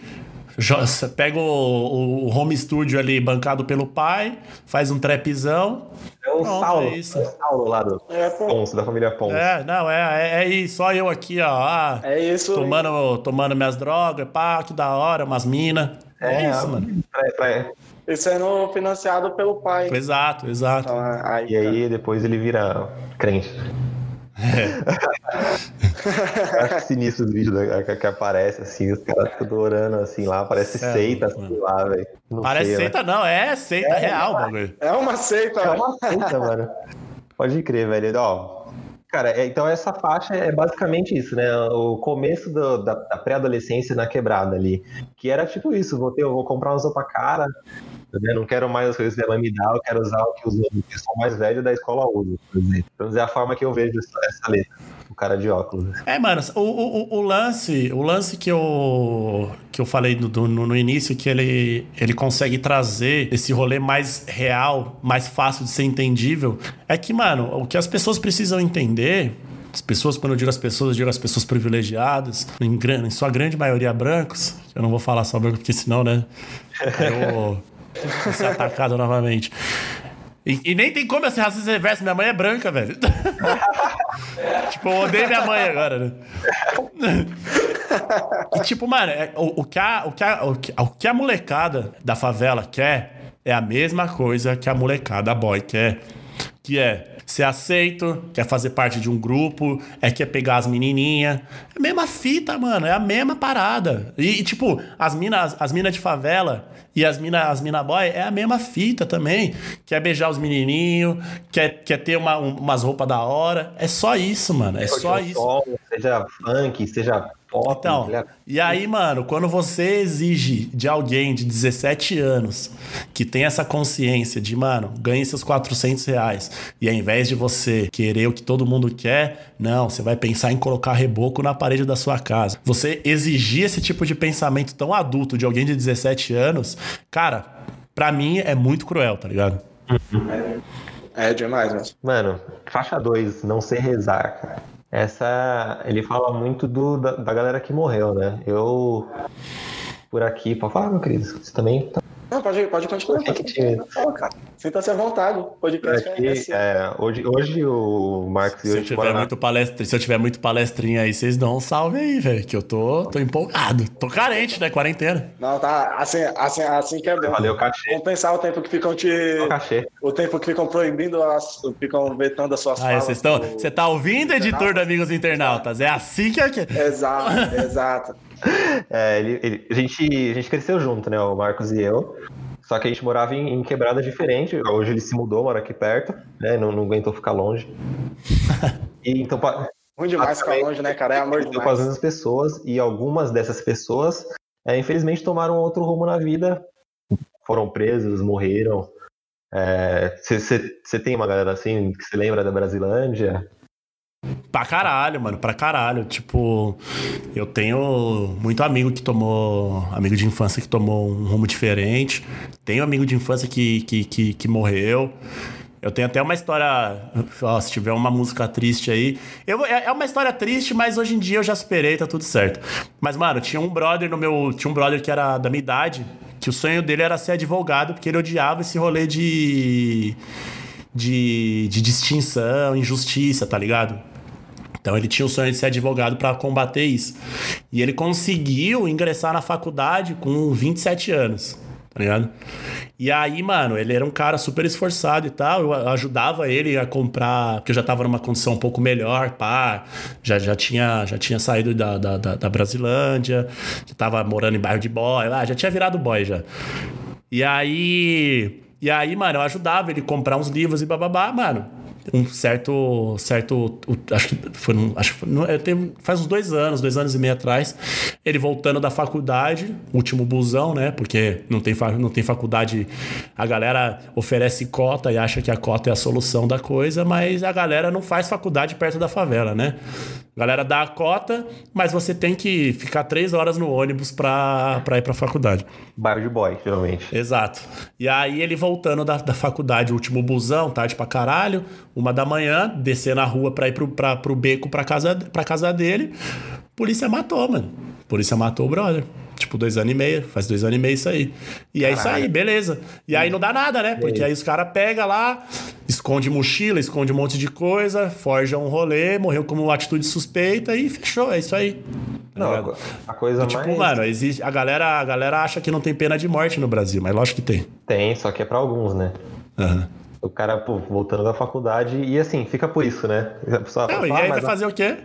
Pega o home studio ali, bancado pelo pai, faz um trapzão. É o Saulo, lá do Ponce, da família Ponce. É isso, só eu aqui, ó. É isso. Tomando minhas drogas, pá, que da hora, umas minas. É isso, mano. Sendo financiado pelo pai. Exato. Então, aí depois ele vira crente. É. Acho sinistro os vídeos que aparece assim, os caras tudo orando assim lá, parece seita assim, lá, velho. Parece seita, né? Não, é seita real, mano. É uma seita, mano. Mano. Pode crer, velho. Ó, cara, então essa faixa é basicamente isso, né? O começo da pré-adolescência na quebrada ali. Que era tipo isso, eu vou comprar uma sopa cara, eu não quero mais as coisas que minha mãe me dá, eu quero usar o que os outros que são mais velhos da escola usam, por exemplo. Então é a forma que eu vejo essa letra, o cara de óculos. É, mano, o lance que eu falei no início, que ele consegue trazer esse rolê mais real, mais fácil de ser entendível, é que, mano, o que as pessoas precisam entender... As pessoas, quando eu digo as pessoas privilegiadas, em sua grande maioria brancos. Eu não vou falar só branco, porque senão, né? Eu vou ser atacado novamente. E nem tem como eu ser racista reverso. Minha mãe é branca, velho. Tipo, eu odeio minha mãe agora, né? E, tipo, mano, o que a molecada da favela quer é a mesma coisa que a molecada boy quer. Que é ser aceito, quer fazer parte de um grupo, quer pegar as menininhas. É a mesma fita, mano, é a mesma parada. E tipo, as mina de favela e as mina boy é a mesma fita também. Quer beijar os menininhos, quer ter umas roupas da hora. É só isso, mano, é só isso. Sol, seja funk, seja... Então, e aí, mano, quando você exige de alguém de 17 anos que tem essa consciência de, mano, ganhe seus R$400, e ao invés de você querer o que todo mundo quer, não, você vai pensar em colocar reboco na parede da sua casa. Você exigir esse tipo de pensamento tão adulto de alguém de 17 anos, cara, pra mim é muito cruel, tá ligado? É demais, mano. Mano, faixa 2, não sei rezar, cara. Essa, ele fala muito da galera que morreu, né? Eu, por aqui, pode falar, meu querido? Você também tá... Não, pode continuar. Sinta-se à vontade. Podcast aqui, hoje o Marcos... Se eu tiver muito palestrinha aí, vocês dão um salve aí, velho, que eu tô empolgado. Tô carente, né? Quarentena. Não, tá. Assim que é bom. Valeu, cachê. Compensar o tempo que ficam O tempo que ficam proibindo, ficam vetando as suas falas. Você tá ouvindo, editor do Amigos Internautas? É assim que é... Exato. A gente cresceu junto, né? O Marcos e eu. Só que a gente morava em quebradas diferentes. Hoje ele se mudou, mora aqui perto, né? Não aguentou ficar longe. E então... Muito demais ficar longe, né, cara? É amor demais. Com as mesmas pessoas, e algumas dessas pessoas, infelizmente, tomaram outro rumo na vida. Foram presos, morreram. Você tem uma galera assim que se lembra da Brasilândia? Pra caralho. Tipo, eu tenho muito amigo que tomou... Amigo de infância que tomou um rumo diferente. Tenho amigo de infância que morreu. Eu tenho até uma história... Ó, se tiver uma música triste aí... É uma história triste, mas hoje em dia eu já superei, tá tudo certo. Mas, mano, tinha um brother que era da minha idade, que o sonho dele era ser advogado, porque ele odiava esse rolê de distinção, injustiça, tá ligado? Então ele tinha o sonho de ser advogado pra combater isso. E ele conseguiu ingressar na faculdade com 27 anos, tá ligado? E aí, mano, ele era um cara super esforçado e tal. Eu ajudava ele a comprar, porque eu já tava numa condição um pouco melhor, pá. Já tinha saído da Brasilândia, já tava morando em bairro de boy lá, já tinha virado boy já. E aí... mano, eu ajudava ele a comprar uns livros e bababá, mano. um certo faz uns 2 anos e meio atrás, ele voltando da faculdade, último busão, né? Porque não tem faculdade, a galera oferece cota e acha que a cota é a solução da coisa, mas a galera não faz faculdade perto da favela, né? A galera dá a cota, mas você tem que ficar 3 horas no ônibus pra ir pra faculdade. Bairro de boy, geralmente. Exato. E aí ele voltando da faculdade, último busão, tarde pra caralho, 1h da manhã, descer na rua pra ir pro beco pra casa dele, polícia matou, mano. Polícia matou o brother. Tipo, 2 anos e meio, faz 2 anos e meio isso aí. E é isso aí, beleza. E aí não dá nada, né? Porque aí os caras pegam lá, esconde mochila, esconde um monte de coisa, forja um rolê, morreu como atitude suspeita e fechou, é isso aí. Não, a coisa mais... Tipo, mano, existe, a galera acha que não tem pena de morte no Brasil, mas lógico que tem. Tem, só que é pra alguns, né? Aham. Uhum. O cara, pô, voltando da faculdade, e assim, fica por isso, né? A pessoa não, fala, e aí vai fazer o quê?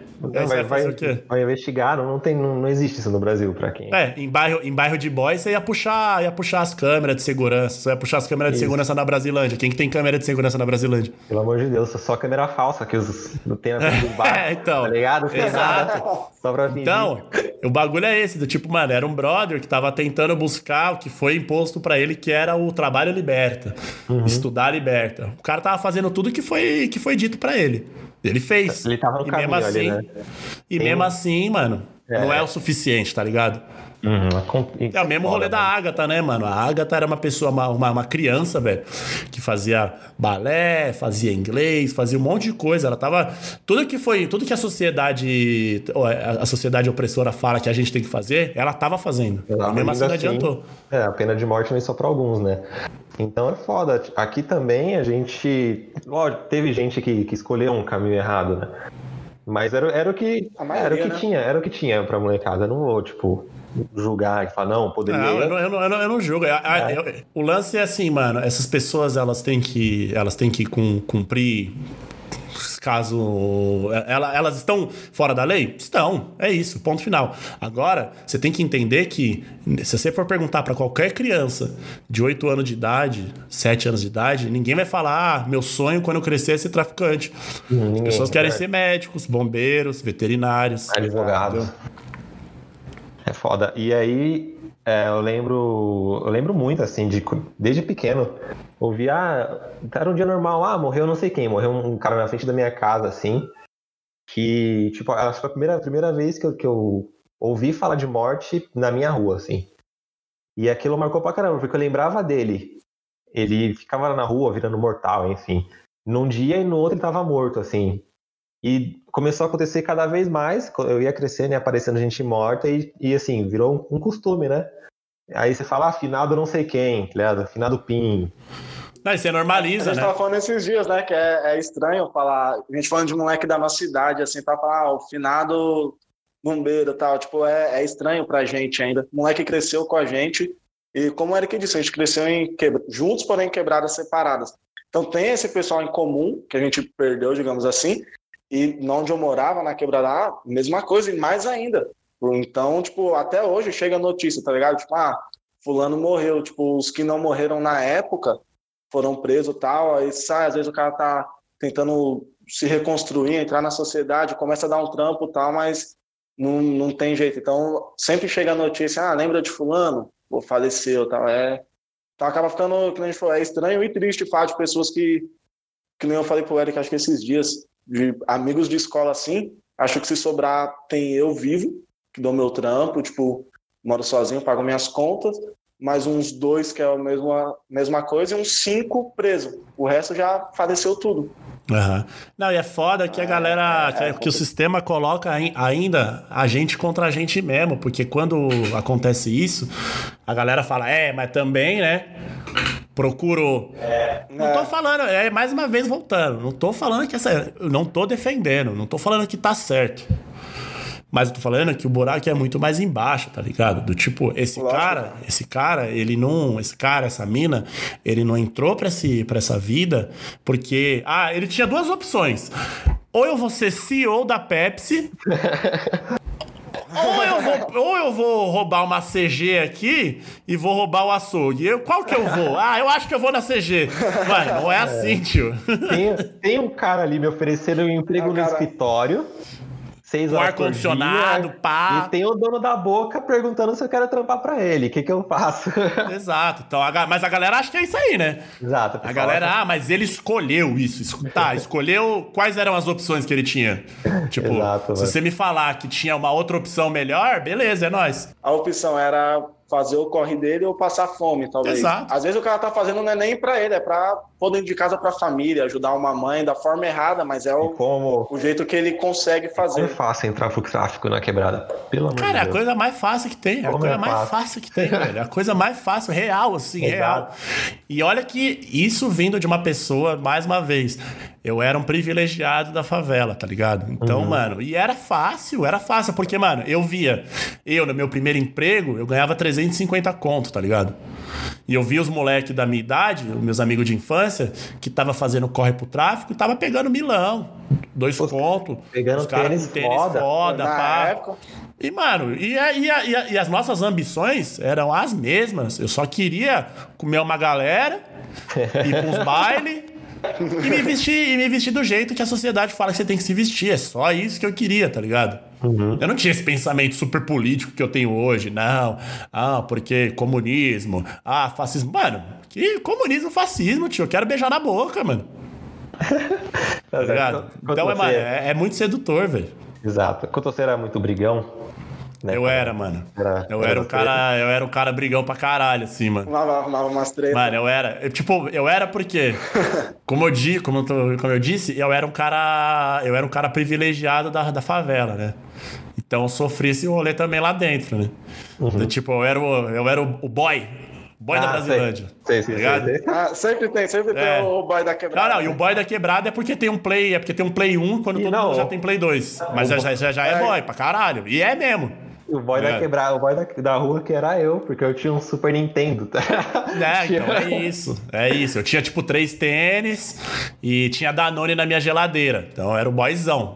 Vai investigar, não existe isso no Brasil pra quem... É, em bairro de boy, você ia puxar as câmeras de segurança, você ia puxar as câmeras de segurança na Brasilândia. Quem que tem câmera de segurança na Brasilândia? Pelo amor de Deus, só câmera falsa, que não tem a ver com o bar, é, então, tá ligado? Exato. Só pra mim. Então, o bagulho é esse, do tipo, mano, era um brother que tava tentando buscar o que foi imposto pra ele, que era o trabalho liberta, estudar liberta. O cara tava fazendo tudo que foi dito pra ele. Ele fez. Ele tava no caminho ali, né? E mesmo assim, mano, não é o suficiente, tá ligado? É o mesmo rolê da Agatha, né, mano? A Agatha era uma pessoa, uma criança, velho, que fazia balé, fazia inglês, fazia um monte de coisa. Ela tava... Tudo que a sociedade opressora fala que a gente tem que fazer, ela tava fazendo. E mesmo assim não adiantou. É, a pena de morte não é só pra alguns, né? Então é foda. Aqui também a gente... Lógico, teve gente que escolheu um caminho errado, né? Mas era o que... maioria, era o que, né? Era o que tinha pra molecada. Eu não vou, tipo... julgar e falar, não, poderia... Não, eu não julgo. O lance é assim, mano, essas pessoas, elas têm que cumprir... Caso... Elas estão fora da lei? Estão. É isso. Ponto final. Agora, você tem que entender que, se você for perguntar pra qualquer criança de 8 anos de idade, 7 anos de idade, ninguém vai falar, meu sonho quando eu crescer é ser traficante. As pessoas querem ser médicos, bombeiros, veterinários... advogados. É foda. E aí, eu lembro muito, assim, desde pequeno, ouvi, era um dia normal, morreu não sei quem, morreu um cara na frente da minha casa, assim, que, tipo, acho que foi a primeira vez que eu ouvi falar de morte na minha rua, assim. E aquilo marcou pra caramba, porque eu lembrava dele. Ele ficava lá na rua, virando mortal, enfim. Num dia e no outro ele tava morto, assim. E começou a acontecer cada vez mais, eu ia crescendo e aparecendo gente morta e assim, virou um costume, né? Aí você fala, afinado não sei quem, ligado? Afinado Pim. Não, você normaliza, né? A gente tava falando esses dias, né? Que é estranho falar, a gente falando de moleque da nossa idade, assim, pra falar, o finado bombeiro e tal, tipo, é estranho pra gente ainda. O moleque cresceu com a gente e como era que disse, a gente cresceu juntos, porém quebradas separadas. Então tem esse pessoal em comum, que a gente perdeu, digamos assim, e onde eu morava, na Quebrada A, mesma coisa, e mais ainda. Então, tipo, até hoje chega a notícia, tá ligado? Tipo, fulano morreu. Tipo, os que não morreram na época foram presos e tal. Aí sai, às vezes o cara tá tentando se reconstruir, entrar na sociedade, começa a dar um trampo e tal, mas não tem jeito. Então, sempre chega a notícia, lembra de fulano? Pô, faleceu e tal. Então, acaba ficando, como a gente falou, estranho e triste o fato de pessoas que nem eu falei pro Eric, acho que esses dias... de amigos de escola, assim, acho que se sobrar tem eu vivo, que dou meu trampo, tipo, moro sozinho, pago minhas contas, mais uns 2 que é a mesma coisa e uns 5 presos. O resto já faleceu tudo. Uhum. Não, e é foda que a galera, que o sistema coloca ainda a gente contra a gente mesmo, porque quando acontece isso, a galera fala, mas também, né? Procuro. Não tô falando, mais uma vez voltando, não tô falando que não tô defendendo, não tô falando que tá certo. Mas eu tô falando que o buraco é muito mais embaixo, tá ligado? Do tipo, essa mina, ele não entrou pra essa vida porque... ele tinha 2 opções. Ou eu vou ser CEO da Pepsi... Ou eu vou roubar uma CG aqui e vou roubar o açougue. Qual que eu vou? Ah, eu acho que eu vou na CG. Mano, não é assim, tio. Tem um cara ali me oferecendo um emprego no escritório. 6 horas ar-condicionado, pá. E tem o dono da boca perguntando se eu quero trampar pra ele. O que eu faço? Exato. Então, mas a galera acha que é isso aí, né? Exato. A galera, mas ele escolheu isso. Tá, escolheu quais eram as opções que ele tinha. Tipo, exato, se você me falar que tinha uma outra opção melhor, beleza, é nóis. A opção era fazer o corre dele ou passar fome, talvez. Exato. Às vezes o cara tá fazendo não é nem pra ele, é pra pôr dentro de casa pra família, ajudar uma mãe da forma errada, mas é o jeito que ele consegue fazer. Não é fácil entrar pro tráfico na quebrada, pelo amor de Deus. Cara, é a coisa mais fácil que tem, velho. A coisa mais fácil, real, assim, real. E olha que isso vindo de uma pessoa, mais uma vez, eu era um privilegiado da favela, tá ligado? Então, mano, e era fácil, porque, mano, no meu primeiro emprego, eu ganhava 350 conto, tá ligado? E eu vi os moleques da minha idade, meus amigos de infância, que tava fazendo corre pro tráfico e tava pegando milão, 2 conto. Pegando tênis foda, pá. Época. E, mano, e as nossas ambições eram as mesmas. Eu só queria comer uma galera, ir pra uns bailes e me vestir do jeito que a sociedade fala que você tem que se vestir. É só isso que eu queria, tá ligado? Eu não tinha esse pensamento super político que eu tenho hoje, não. Ah, porque comunismo, fascismo. Mano, que comunismo, fascismo, tio? Eu quero beijar na boca, mano. Tá ligado? Então, é muito sedutor, velho. Exato. Quando você era muito brigão, né? Eu era um cara brigão pra caralho, assim, mano. Arrumava umas treta. Mano, eu era porque, como eu disse, eu era um cara privilegiado da favela, né? Então eu sofri esse rolê também lá dentro, né? Então, tipo, eu era o boy. Boy da Brasilândia. Sei. Sempre tem o boy da quebrada. Não, e o boy da quebrada é porque tem um play, quando todo mundo já tem play 2. Mas já é boy pra caralho. E é mesmo. O boy da quebrada, o boy da rua que era eu, porque eu tinha um Super Nintendo. Então é isso. Eu tinha tipo 3 tênis e tinha Danone na minha geladeira. Então eu era o boyzão.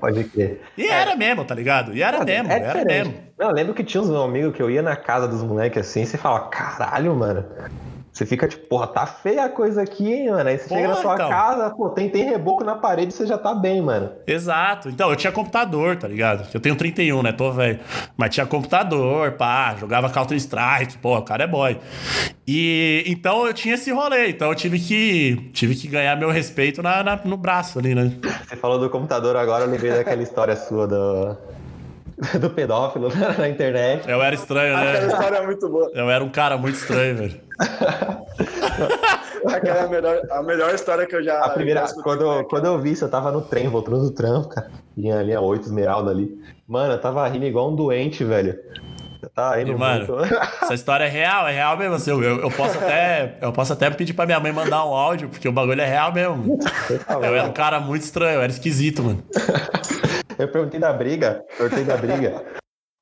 Pode crer. E era mesmo, tá ligado? E era mesmo, era mesmo. Não, eu lembro que tinha uns meus amigos que eu ia na casa dos moleques assim, e você fala, caralho, mano. Você fica tipo, porra, tá feia a coisa aqui, hein, mano? Aí você chega na sua casa, pô, tem reboco na parede, você já tá bem, mano. Exato. Então, eu tinha computador, tá ligado? Eu tenho 31, né? Tô velho. Mas tinha computador, pá, jogava Counter-Strike, pô, o cara é boy. E então eu tinha esse rolê, então eu tive que ganhar meu respeito no braço ali, né? Você falou do computador agora, eu lembrei daquela história sua do pedófilo na internet. Eu era estranho, né? Aquela história é muito boa. Eu era um cara muito estranho, velho. Aquela é a melhor história que eu já... A primeira, quando eu vi isso, eu tava no trem, voltando do trampo, cara. Vinha ali a 8 Esmeralda ali. Mano, eu tava rindo igual um doente, velho. Tá indo, mano, muito. Essa história é real mesmo. Assim, eu posso até pedir pra minha mãe mandar um áudio, porque o bagulho é real mesmo. Eu era um cara muito estranho, eu era esquisito, mano. Eu perguntei da briga,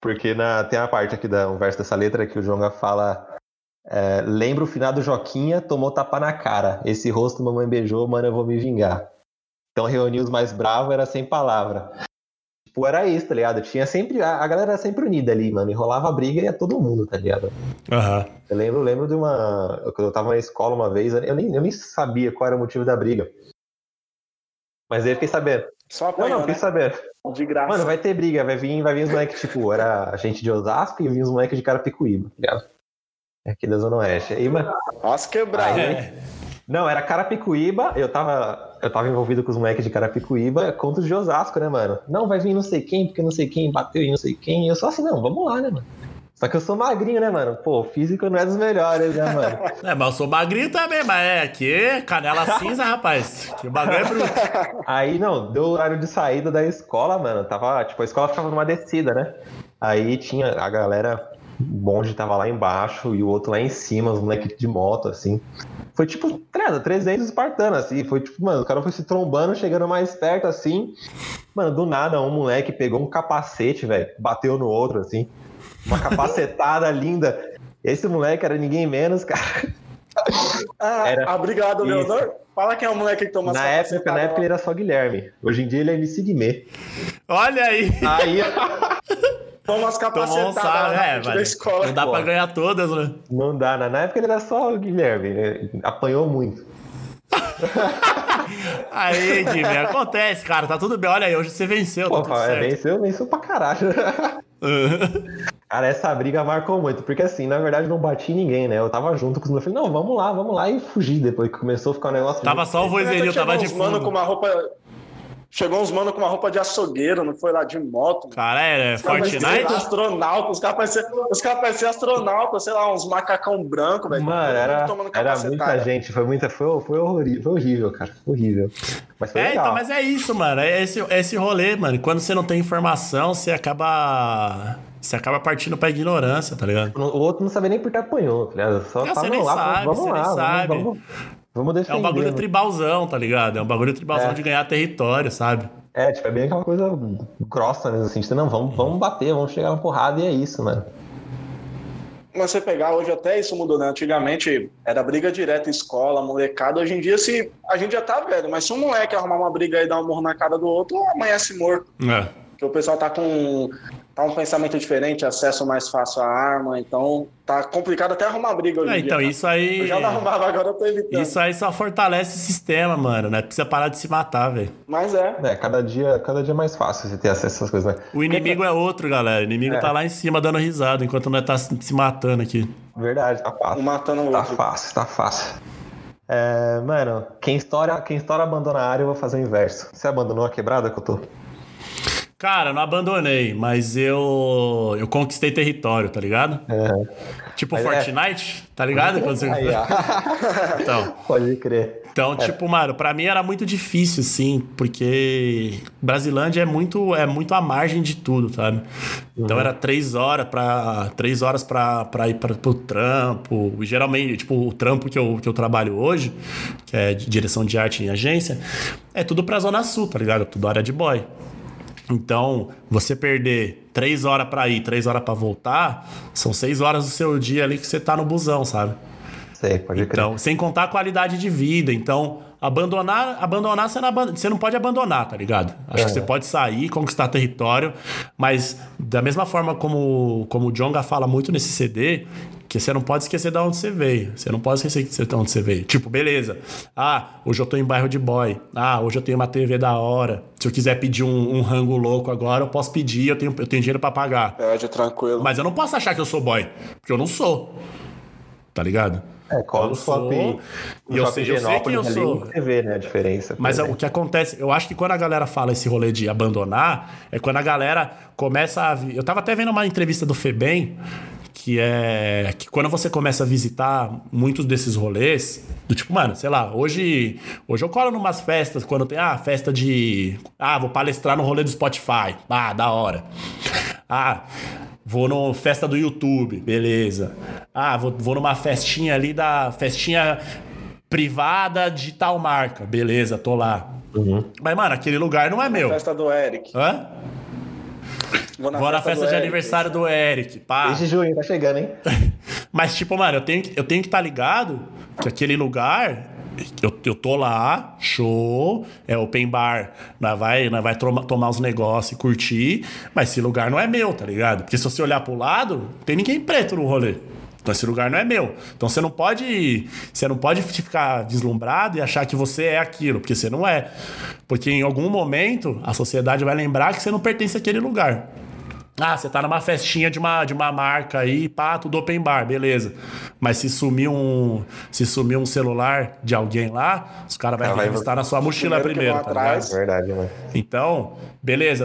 porque tem a parte aqui do verso dessa letra que o Djonga fala, lembra o finado Joquinha, tomou tapa na cara, esse rosto mamãe beijou, mano, eu vou me vingar. Então reunir os mais bravos era sem palavra. Tipo, era isso, tá ligado? Tinha sempre, a galera era sempre unida ali, mano, enrolava a briga e ia todo mundo, tá ligado? Uhum. Eu lembro de quando eu tava na escola uma vez, eu nem sabia qual era o motivo da briga. Mas aí eu fiquei sabendo. Só apanhou, não, fiquei sabendo. De graça. Mano, vai ter briga, vai vir os moleques, tipo, era a gente de Osasco e vinha os moleques de Carapicuíba, tá ligado? Aqui da Zona Oeste. Aí, mano... Nossa, quebrado, né? Não, era Carapicuíba, eu tava envolvido com os moleques de Carapicuíba contra os de Osasco, né, mano? Não, vai vir não sei quem, porque não sei quem bateu e não sei quem. Eu só assim, não, vamos lá, né, mano? Só que eu sou magrinho, né, mano? Pô, físico não é dos melhores, né, mano? Mas eu sou magrinho também, mas aqui, canela cinza, rapaz. Que bagulho é bruto. Aí, não, deu o horário de saída da escola, mano. Tava, tipo, a escola ficava numa descida, né? Aí tinha a galera, o bonde tava lá embaixo e o outro lá em cima, os moleques de moto, assim. Foi tipo, 300 espartanos, assim. Foi tipo, mano, o cara foi se trombando, chegando mais perto, assim. Mano, do nada, um moleque pegou um capacete, velho, bateu no outro, assim. Uma capacetada linda. Esse moleque era ninguém menos, cara. Era... Obrigado, Leonor. Fala quem é o moleque que toma essa capacetada. Na época ele era só Guilherme. Hoje em dia ele é Emicida. Olha aí. Toma umas capacetadas da escola. Não dá pra ganhar todas, né? Não dá, na época ele era só o Guilherme, né? Apanhou muito. Aí, Guilherme, acontece, cara, tá tudo bem. Olha aí, hoje você venceu, tá tudo certo. Venceu pra caralho. Cara, essa briga marcou muito, porque assim, na verdade não bati ninguém, né? Eu tava junto com os meus filhos, não, vamos lá e fugi depois que começou a ficar um negócio... Tava de... só o vozerio, tava de fundo. Chegou uns mano com uma roupa de açougueiro, não foi lá de moto. Cara, era Fortnite? Astronauta, os caras pareciam astronautas, sei lá, uns macacão branco, velho. Mano, era muita gente, foi horrível, cara, horrível. Mas foi legal. Então, mas é isso, mano, é esse rolê, mano. Quando você não tem informação, você acaba partindo pra ignorância, tá ligado? O outro não sabia nem por que apanhou, tá ligado? Só tava lá, vamos defender. É um bagulho tribalzão, tá ligado? É um bagulho tribalzão de ganhar território, sabe? É, tipo, é bem aquela coisa grossa mesmo, assim. Não, vamos bater, vamos chegar na porrada e é isso, mano. Mas você pegar hoje até isso mudou, né? Antigamente era briga direta, escola, molecada. Hoje em dia, se a gente já tá velho, mas se um moleque arrumar uma briga e dar um morro na cara do outro, amanhece morto. É. Porque o pessoal tá um pensamento diferente, acesso mais fácil à arma, então tá complicado até arrumar briga hoje em dia. Então, isso aí... Eu já não arrumava, agora eu tô evitando. Isso aí só fortalece o sistema, mano, né? Precisa parar de se matar, velho. Mas é. É, cada dia é mais fácil você ter acesso a essas coisas, né? O inimigo é outro, galera. O inimigo tá lá em cima dando risada, enquanto nós tá se matando aqui. Verdade, tá fácil. Um matando o outro. Tá fácil. É, mano, quem estoura abandona a área, eu vou fazer o inverso. Você abandonou a quebrada que eu tô? Cara, não abandonei, mas eu conquistei território, tá ligado? É. Tipo Fortnite, tá ligado? Então, pode crer. Então, tipo, mano, pra mim era muito difícil, sim, porque Brasilândia é muito à margem de tudo, sabe? Então era 3 horas pra ir pro trampo. E, geralmente, tipo, o trampo que eu trabalho hoje, que é de direção de arte em agência, é tudo pra Zona Sul, tá ligado? Tudo área de boy. Então, você perder 3 horas pra ir, 3 horas pra voltar, são 6 horas do seu dia ali que você tá no busão, sabe? Sei, pode crer. Então, sem contar a qualidade de vida. Então, abandonar você não pode abandonar, tá ligado? Acho que você pode sair, conquistar território, mas da mesma forma como o Djonga fala muito nesse CD, que você não pode esquecer de onde você veio. Você não pode esquecer de onde você veio. Tipo, beleza. Ah, hoje eu tô em bairro de boy. Ah, hoje eu tenho uma TV da hora. Se eu quiser pedir um rango louco agora, eu posso pedir, eu tenho dinheiro pra pagar. Pede, tranquilo. Mas eu não posso achar que eu sou boy, porque eu não sou. Tá ligado? É, cola o shopping. E eu sei quem eu sou. Você vê, né, a diferença. Mas o que acontece, eu acho que quando a galera fala esse rolê de abandonar, é quando a galera começa a... Eu tava até vendo uma entrevista do Febem, que quando você começa a visitar muitos desses rolês, do tipo, mano, sei lá, hoje eu colo numas festas, quando tem, festa de... vou palestrar no rolê do Spotify. Ah, da hora. Vou numa festa do YouTube, beleza. Vou numa festinha ali da... Festinha privada de tal marca, beleza, tô lá. Mas, mano, aquele lugar não é meu. Festa do Eric. Hã? Vou na festa de Eric, aniversário do Eric, pá. Desde junho, tá chegando, hein? Mas, tipo, mano, eu tenho que tá ligado que aquele lugar... Eu tô lá, show, é open bar, nós vai tomar uns negócios e curtir, mas esse lugar não é meu, tá ligado? Porque se você olhar pro lado, não tem ninguém preto no rolê. Então esse lugar não é meu. Então você não pode ficar deslumbrado e achar que você é aquilo, porque você não é. Porque em algum momento a sociedade vai lembrar que você não pertence àquele lugar. Você tá numa festinha de uma marca aí, pá, tudo open bar, beleza. Mas se sumir um celular de alguém lá, os caras vão revistar na sua mochila primeiro, tá ligado? É verdade, né? Então, beleza,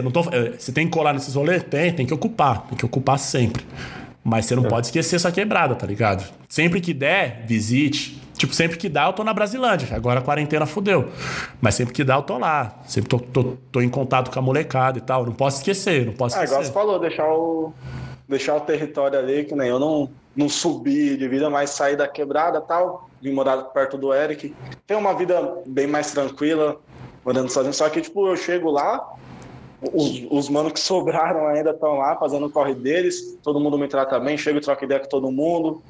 você tem que colar nesses rolês? Tem que ocupar sempre. Mas você não pode esquecer essa quebrada, tá ligado? Sempre que der, visite. Tipo, sempre que dá, eu tô na Brasilândia. Agora a quarentena fudeu. Mas sempre que dá, eu tô lá. Sempre tô em contato com a molecada e tal. Não posso esquecer, Agora você falou, deixar o território ali, que nem eu não subi de vida, mas sair da quebrada e tal. Vim morar perto do Eric. Tem uma vida bem mais tranquila, morando sozinho. Só que, tipo, eu chego lá, os manos que sobraram ainda estão lá fazendo o corre deles, todo mundo me trata bem, chego e troco ideia com todo mundo,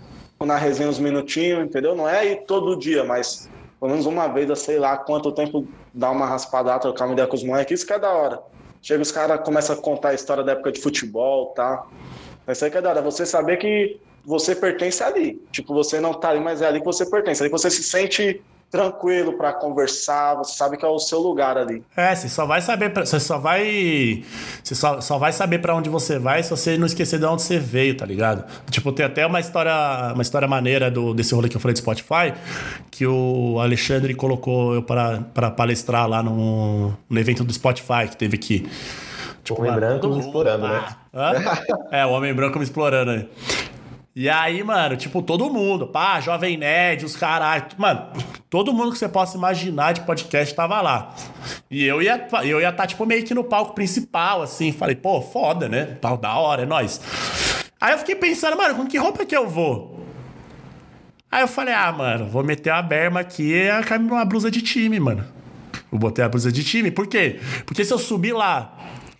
na resenha uns minutinhos, entendeu? Não é aí todo dia, mas pelo menos uma vez, sei lá quanto tempo, dar uma raspadada, trocar uma ideia com os moleques, isso que é da hora. Chega os caras, começam a contar a história da época de futebol, tá? Mas isso aí que é da hora, você saber que você pertence ali. Tipo, você não tá ali, mas é ali que você pertence. Ali que você se sente tranquilo pra conversar, você sabe que é o seu lugar ali. É, você só vai saber, você só vai saber pra onde você vai se você não esquecer de onde você veio, tá ligado? Tipo, tem até uma história maneira desse rolê que eu falei do Spotify, que o Alexandre colocou eu pra palestrar lá no evento do Spotify que teve aqui. Tipo, o Homem Branco me explorando, né? É, o Homem Branco me explorando aí. E aí, mano, tipo, todo mundo, pá, Jovem Nerd, os caras, mano, todo mundo que você possa imaginar de podcast tava lá. E eu ia tá, tipo, meio que no palco principal, assim, falei, pô, foda, né? Pau da hora, é nóis. Aí eu fiquei pensando, mano, com que roupa que eu vou? Aí eu falei, ah, mano, vou meter uma berma aqui e uma blusa de time, mano. Eu botei a blusa de time, por quê? Porque se eu subir lá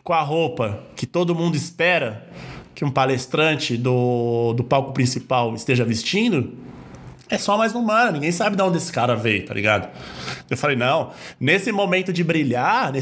com a roupa que todo mundo espera que um palestrante do palco principal esteja vestindo, é só mais um mano, ninguém sabe de onde esse cara veio, tá ligado? Eu falei, não, nesse momento de brilhar,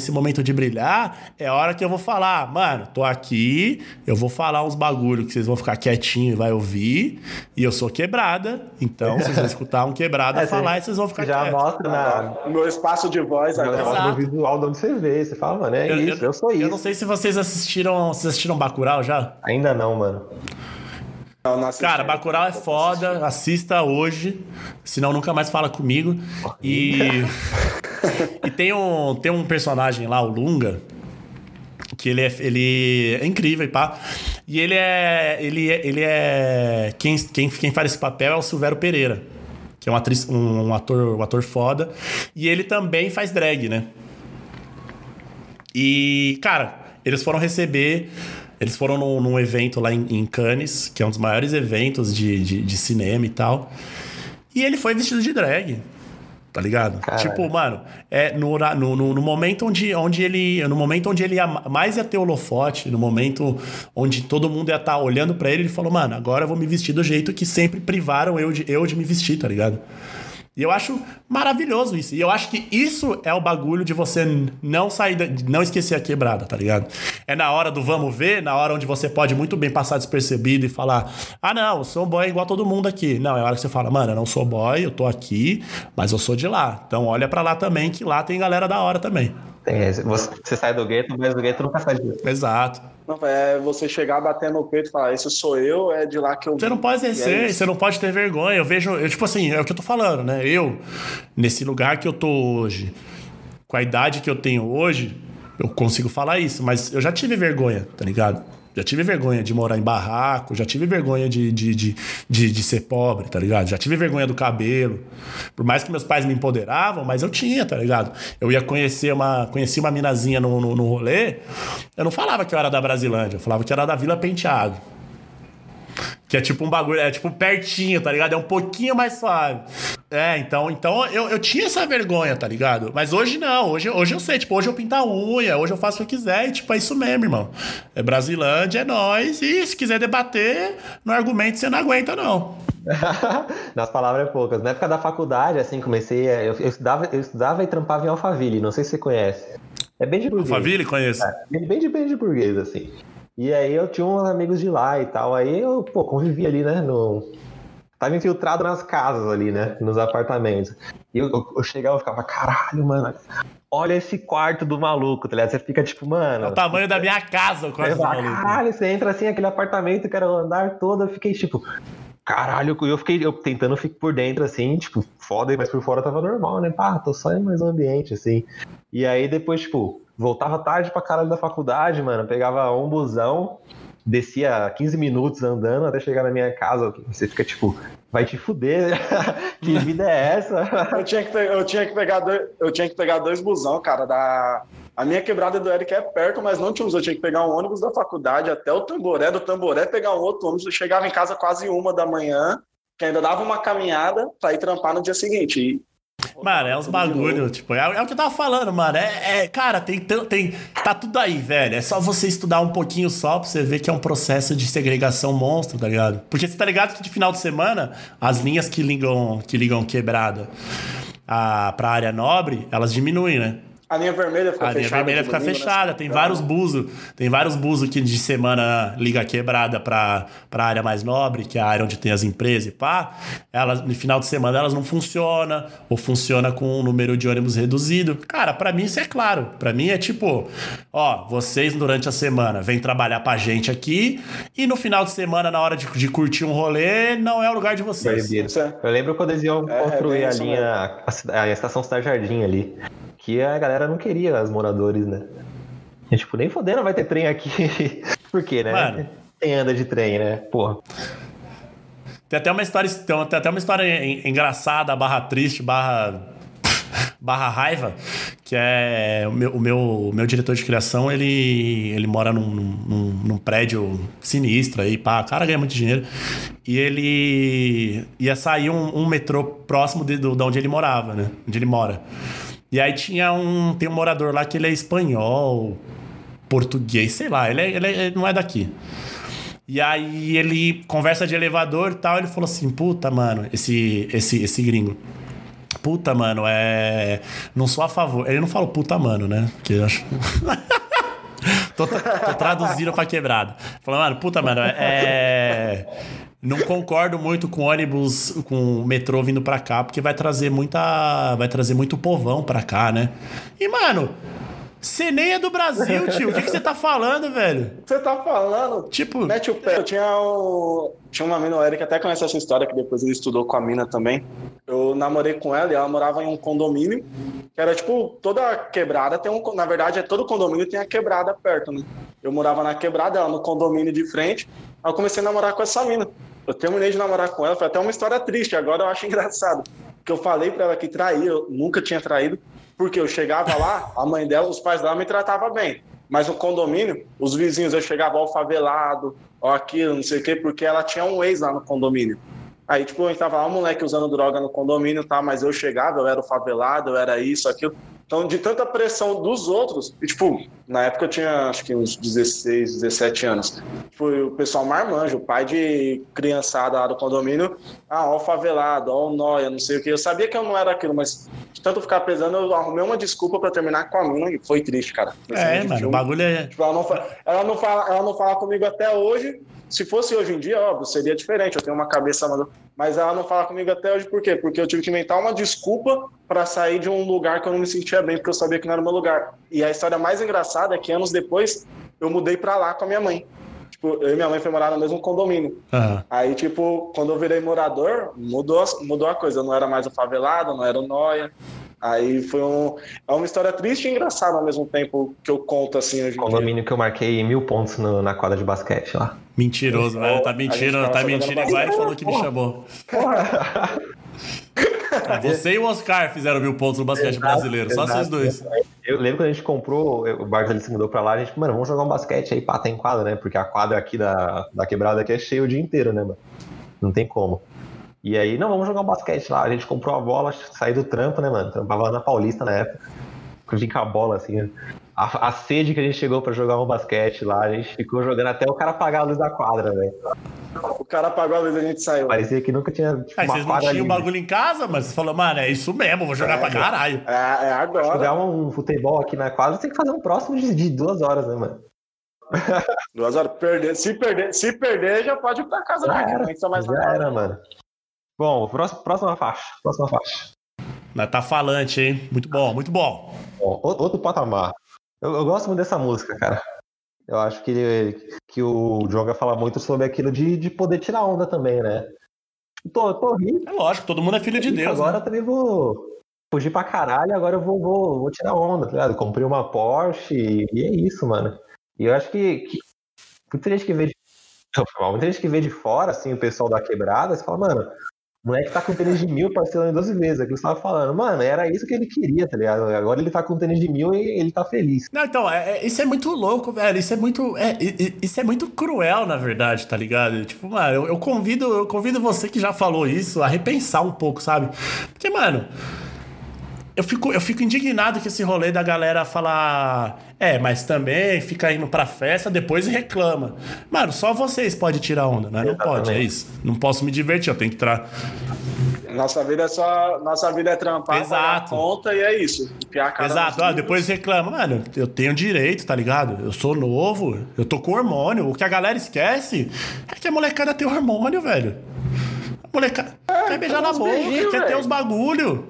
é a hora que eu vou falar, mano, tô aqui, eu vou falar uns bagulho que vocês vão ficar quietinho e vai ouvir, e eu sou quebrada, então vocês vão escutar um quebrada falar e vocês vão ficar quietos. Já mostra o meu espaço de voz, o visual de onde você vê, você fala, mano, eu sou isso. Eu não sei se vocês assistiram Bacurau já? Ainda não, mano. Cara, Bacurau é foda, assista hoje, senão nunca mais fala comigo. E, e tem um personagem lá, o Lunga, que ele é incrível e pá. E ele é quem faz esse papel é o Silvério Pereira, que é um ator foda. E ele também faz drag, né? E, cara, eles foram num evento lá em Cannes, que é um dos maiores eventos de cinema e tal. E ele foi vestido de drag, tá ligado? Caralho. Tipo, mano, no momento onde ele mais ia ter holofote, no momento onde todo mundo ia estar olhando pra ele falou, mano, agora eu vou me vestir do jeito que sempre privaram eu de me vestir, tá ligado? E eu acho maravilhoso isso. E eu acho que isso é o bagulho de você não sair, não esquecer a quebrada, tá ligado? É na hora do vamos ver, na hora onde você pode muito bem passar despercebido e falar, ah, não, eu sou boy igual todo mundo aqui. Não, é a hora que você fala, mano, eu não sou boy, eu tô aqui, mas eu sou de lá. Então olha pra lá também, que lá tem galera da hora também. Você sai do gueto, mas do gueto nunca sai de lá. Exato. Não, é você chegar, bater no peito e falar, isso sou eu, é de lá que eu... Você não pode exercer, você não pode ter vergonha. Eu vejo, tipo assim, é o que eu tô falando, né? Eu, nesse lugar que eu tô hoje, com a idade que eu tenho hoje, eu consigo falar isso, mas eu já tive vergonha, tá ligado? Já tive vergonha de morar em barraco, já tive vergonha de ser pobre, tá ligado? Já tive vergonha do cabelo. Por mais que meus pais me empoderavam, mas eu tinha, tá ligado? Eu ia conhecer uma minazinha no rolê, eu não falava que eu era da Brasilândia, eu falava que era da Vila Penteado. Que é tipo um bagulho, é tipo pertinho, tá ligado? É um pouquinho mais suave. É, então eu tinha essa vergonha, tá ligado? Mas hoje não, hoje eu sei, tipo, hoje eu pinto a unha, hoje eu faço o que eu quiser e tipo, é isso mesmo, irmão. É Brasilândia, é nóis, e se quiser debater, no argumento você não aguenta, não. Nas palavras poucas. Na época da faculdade, assim, eu estudava e trampava em Alphaville, não sei se você conhece. É bem de burguês. Alphaville, conheço. É, bem de burguês, assim. E aí eu tinha uns amigos de lá e tal, aí eu, pô, convivi ali, né, tava infiltrado nas casas ali, né, nos apartamentos. E eu chegava e ficava, caralho, mano, olha esse quarto do maluco, tá ligado? Você fica tipo, mano... É o tamanho da minha casa o quarto do maluco. Caralho, você entra assim, aquele apartamento que era o andar todo, eu fiquei tipo... Caralho, eu tentando ficar por dentro, assim, tipo, foda, mas por fora tava normal, né? Pá, tô só em mais um ambiente, assim. E aí depois, tipo, voltava tarde pra caralho da faculdade, mano, pegava um busão, descia 15 minutos andando até chegar na minha casa, você fica, tipo, vai te fuder, que vida é essa? Eu tinha que pegar dois busão, cara, A minha quebrada do Eric é perto, mas não tinha uns. Eu tinha que pegar um ônibus da faculdade até o Tamboré, pegar um outro ônibus. Eu chegava em casa quase 1h da manhã, que ainda dava uma caminhada pra ir trampar no dia seguinte. Mano, é uns bagulho, tipo, é o que eu tava falando, mano. Cara, tá tudo aí, velho. É só você estudar um pouquinho só pra você ver que é um processo de segregação monstro, tá ligado? Porque você tá ligado que de final de semana, as linhas que ligam quebrada pra área nobre, elas diminuem, né? A linha vermelha fica fechada. A linha vermelha fica fechada. Tem vários busos que de semana liga quebrada pra área mais nobre, que é a área onde tem as empresas e pá. Elas, no final de semana elas não funcionam, ou funciona com um número de ônibus reduzido. Cara, pra mim isso é claro. Pra mim é tipo, ó, vocês durante a semana vêm trabalhar pra gente aqui e no final de semana, na hora de curtir um rolê, não é o lugar de vocês. Eu lembro quando eles iam construir a linha, a estação Cidade Jardim ali. Que a galera não queria, os moradores, né? E, tipo, nem fodendo vai ter trem aqui. Por quê, né? Mano, quem anda de trem, né? Porra. Tem até uma história engraçada, barra triste, barra raiva, que é o meu diretor de criação, ele mora num prédio sinistro aí, pá, o cara ganha muito dinheiro, e ele ia sair um metrô próximo de onde ele morava, né? Onde ele mora. E aí tem um morador lá que ele é espanhol, português, sei lá, ele não é daqui. E aí ele conversa de elevador e tal, ele falou assim, puta, mano, esse gringo. Puta, mano, não sou a favor. Ele não falou puta, mano, né? Porque eu acho... tô traduzindo pra quebrada. Falou, mano, puta, mano, não concordo muito com ônibus, com metrô vindo pra cá, porque vai trazer muito povão pra cá, né? E, mano, você nem é do Brasil, tio. O que você tá falando, velho? Você tá falando? Tipo... Mete o pé. Eu tinha uma mina, o Eric, até conhece essa história, que depois ele estudou com a mina também. Eu namorei com ela e ela morava em um condomínio, que era, tipo, toda quebrada tem um... Na verdade, todo condomínio tem a quebrada perto, né? Eu morava na quebrada, ela no condomínio de frente. Aí eu comecei a namorar com essa mina. Eu terminei de namorar com ela, foi até uma história triste, agora eu acho engraçado. Porque eu falei pra ela que traí, eu nunca tinha traído. Porque eu chegava lá, a mãe dela, os pais dela me tratavam bem. Mas no condomínio, os vizinhos, eu chegava ao favelado, ó aquilo, não sei o quê, porque ela tinha um ex lá no condomínio. Aí, tipo, a gente tava lá, um moleque usando droga no condomínio, tá? Mas eu chegava, eu era o favelado, eu era isso, aquilo. Então, de tanta pressão dos outros... E, tipo, na época eu tinha, acho que uns 16, 17 anos. Tipo, o pessoal marmanjo, o pai de criançada lá do condomínio. Ah, ó o favelado, ó o nóia, não sei o quê. Eu sabia que eu não era aquilo, mas de tanto ficar pesando, eu arrumei uma desculpa pra terminar com a mina e foi triste, cara. Mano, o bagulho é... Tipo, ela não fala comigo até hoje. Se fosse hoje em dia, óbvio, seria diferente. Eu tenho uma cabeça... Mas ela não fala comigo até hoje, por quê? Porque eu tive que inventar uma desculpa pra sair de um lugar que eu não me sentia bem, porque eu sabia que não era o meu lugar. E a história mais engraçada é que anos depois, eu mudei pra lá com a minha mãe. Tipo, eu e minha mãe foi morar no mesmo condomínio. Uhum. Aí, tipo, quando eu virei morador, mudou a coisa. Eu não era mais o favelado, não era o nóia. Aí foi é uma história triste e engraçada ao mesmo tempo que eu conto assim hoje em dia. Condomínio que eu marquei 1000 pontos na quadra de basquete lá. Mentiroso, velho. Né? Tá mentindo igual ele falou que me chamou. Porra. Você e o Oscar fizeram 1000 pontos no basquete brasileiro, só vocês dois. Eu lembro quando a gente comprou, o Bartolini se mudou pra lá, a gente falou, mano, vamos jogar um basquete aí, pá, tem quadra, né? Porque a quadra aqui da quebrada aqui é cheia o dia inteiro, né, mano? Não tem como. E aí, não, vamos jogar um basquete lá. A gente comprou a bola, saí do trampo, né, mano? Trampava lá na Paulista na época. Vim com a bola, assim, né? A sede que a gente chegou pra jogar um basquete lá, a gente ficou jogando até o cara apagar a luz da quadra, velho. O cara apagou a luz e a gente saiu. Parecia que nunca tinha, tipo, uma quadra. Aí vocês não tinham o bagulho em casa, mas você falou, mano, é isso mesmo, vou jogar pra caralho. É agora. Jogar um futebol aqui na quadra, você tem que fazer um próximo de 2 horas, né, mano? 2 horas, se perder, já pode ir pra casa. Já era, mano. Bom, próxima faixa. Tá falante, hein? Muito bom, muito bom. Outro patamar. Eu gosto muito dessa música, cara. Eu acho que o Djonga fala muito sobre aquilo de poder tirar onda também, né? Tô rindo. É lógico, todo mundo é filho de Deus. Agora, né? Eu também vou fugir pra caralho, agora eu vou tirar onda, tá ligado? Comprei uma Porsche e é isso, mano. E eu acho que muita gente que vê de fora, assim, o pessoal da quebrada, você fala, mano... O moleque tá com tênis de 1000, parcelando em 12 vezes. É que eu estava falando, mano, era isso que ele queria, tá ligado? Agora ele tá com tênis de 1000 e ele tá feliz. Não, então, isso é muito louco, velho. Isso é muito cruel, na verdade, tá ligado? Tipo, mano, eu convido você que já falou isso a repensar um pouco, sabe? Porque, mano... Eu fico indignado com esse rolê da galera falar... mas também fica indo pra festa, depois reclama. Mano, só vocês podem tirar onda, né? Não pode, é isso. Não posso me divertir, eu tenho que Nossa vida é trampar, pagar a conta e é isso. A cara. Exato. Ah, depois reclama. Mano, eu tenho direito, tá ligado? Eu sou novo, eu tô com hormônio. O que a galera esquece é que a molecada tem hormônio, velho. A molecada quer beijar na boca, quer ter os bagulho.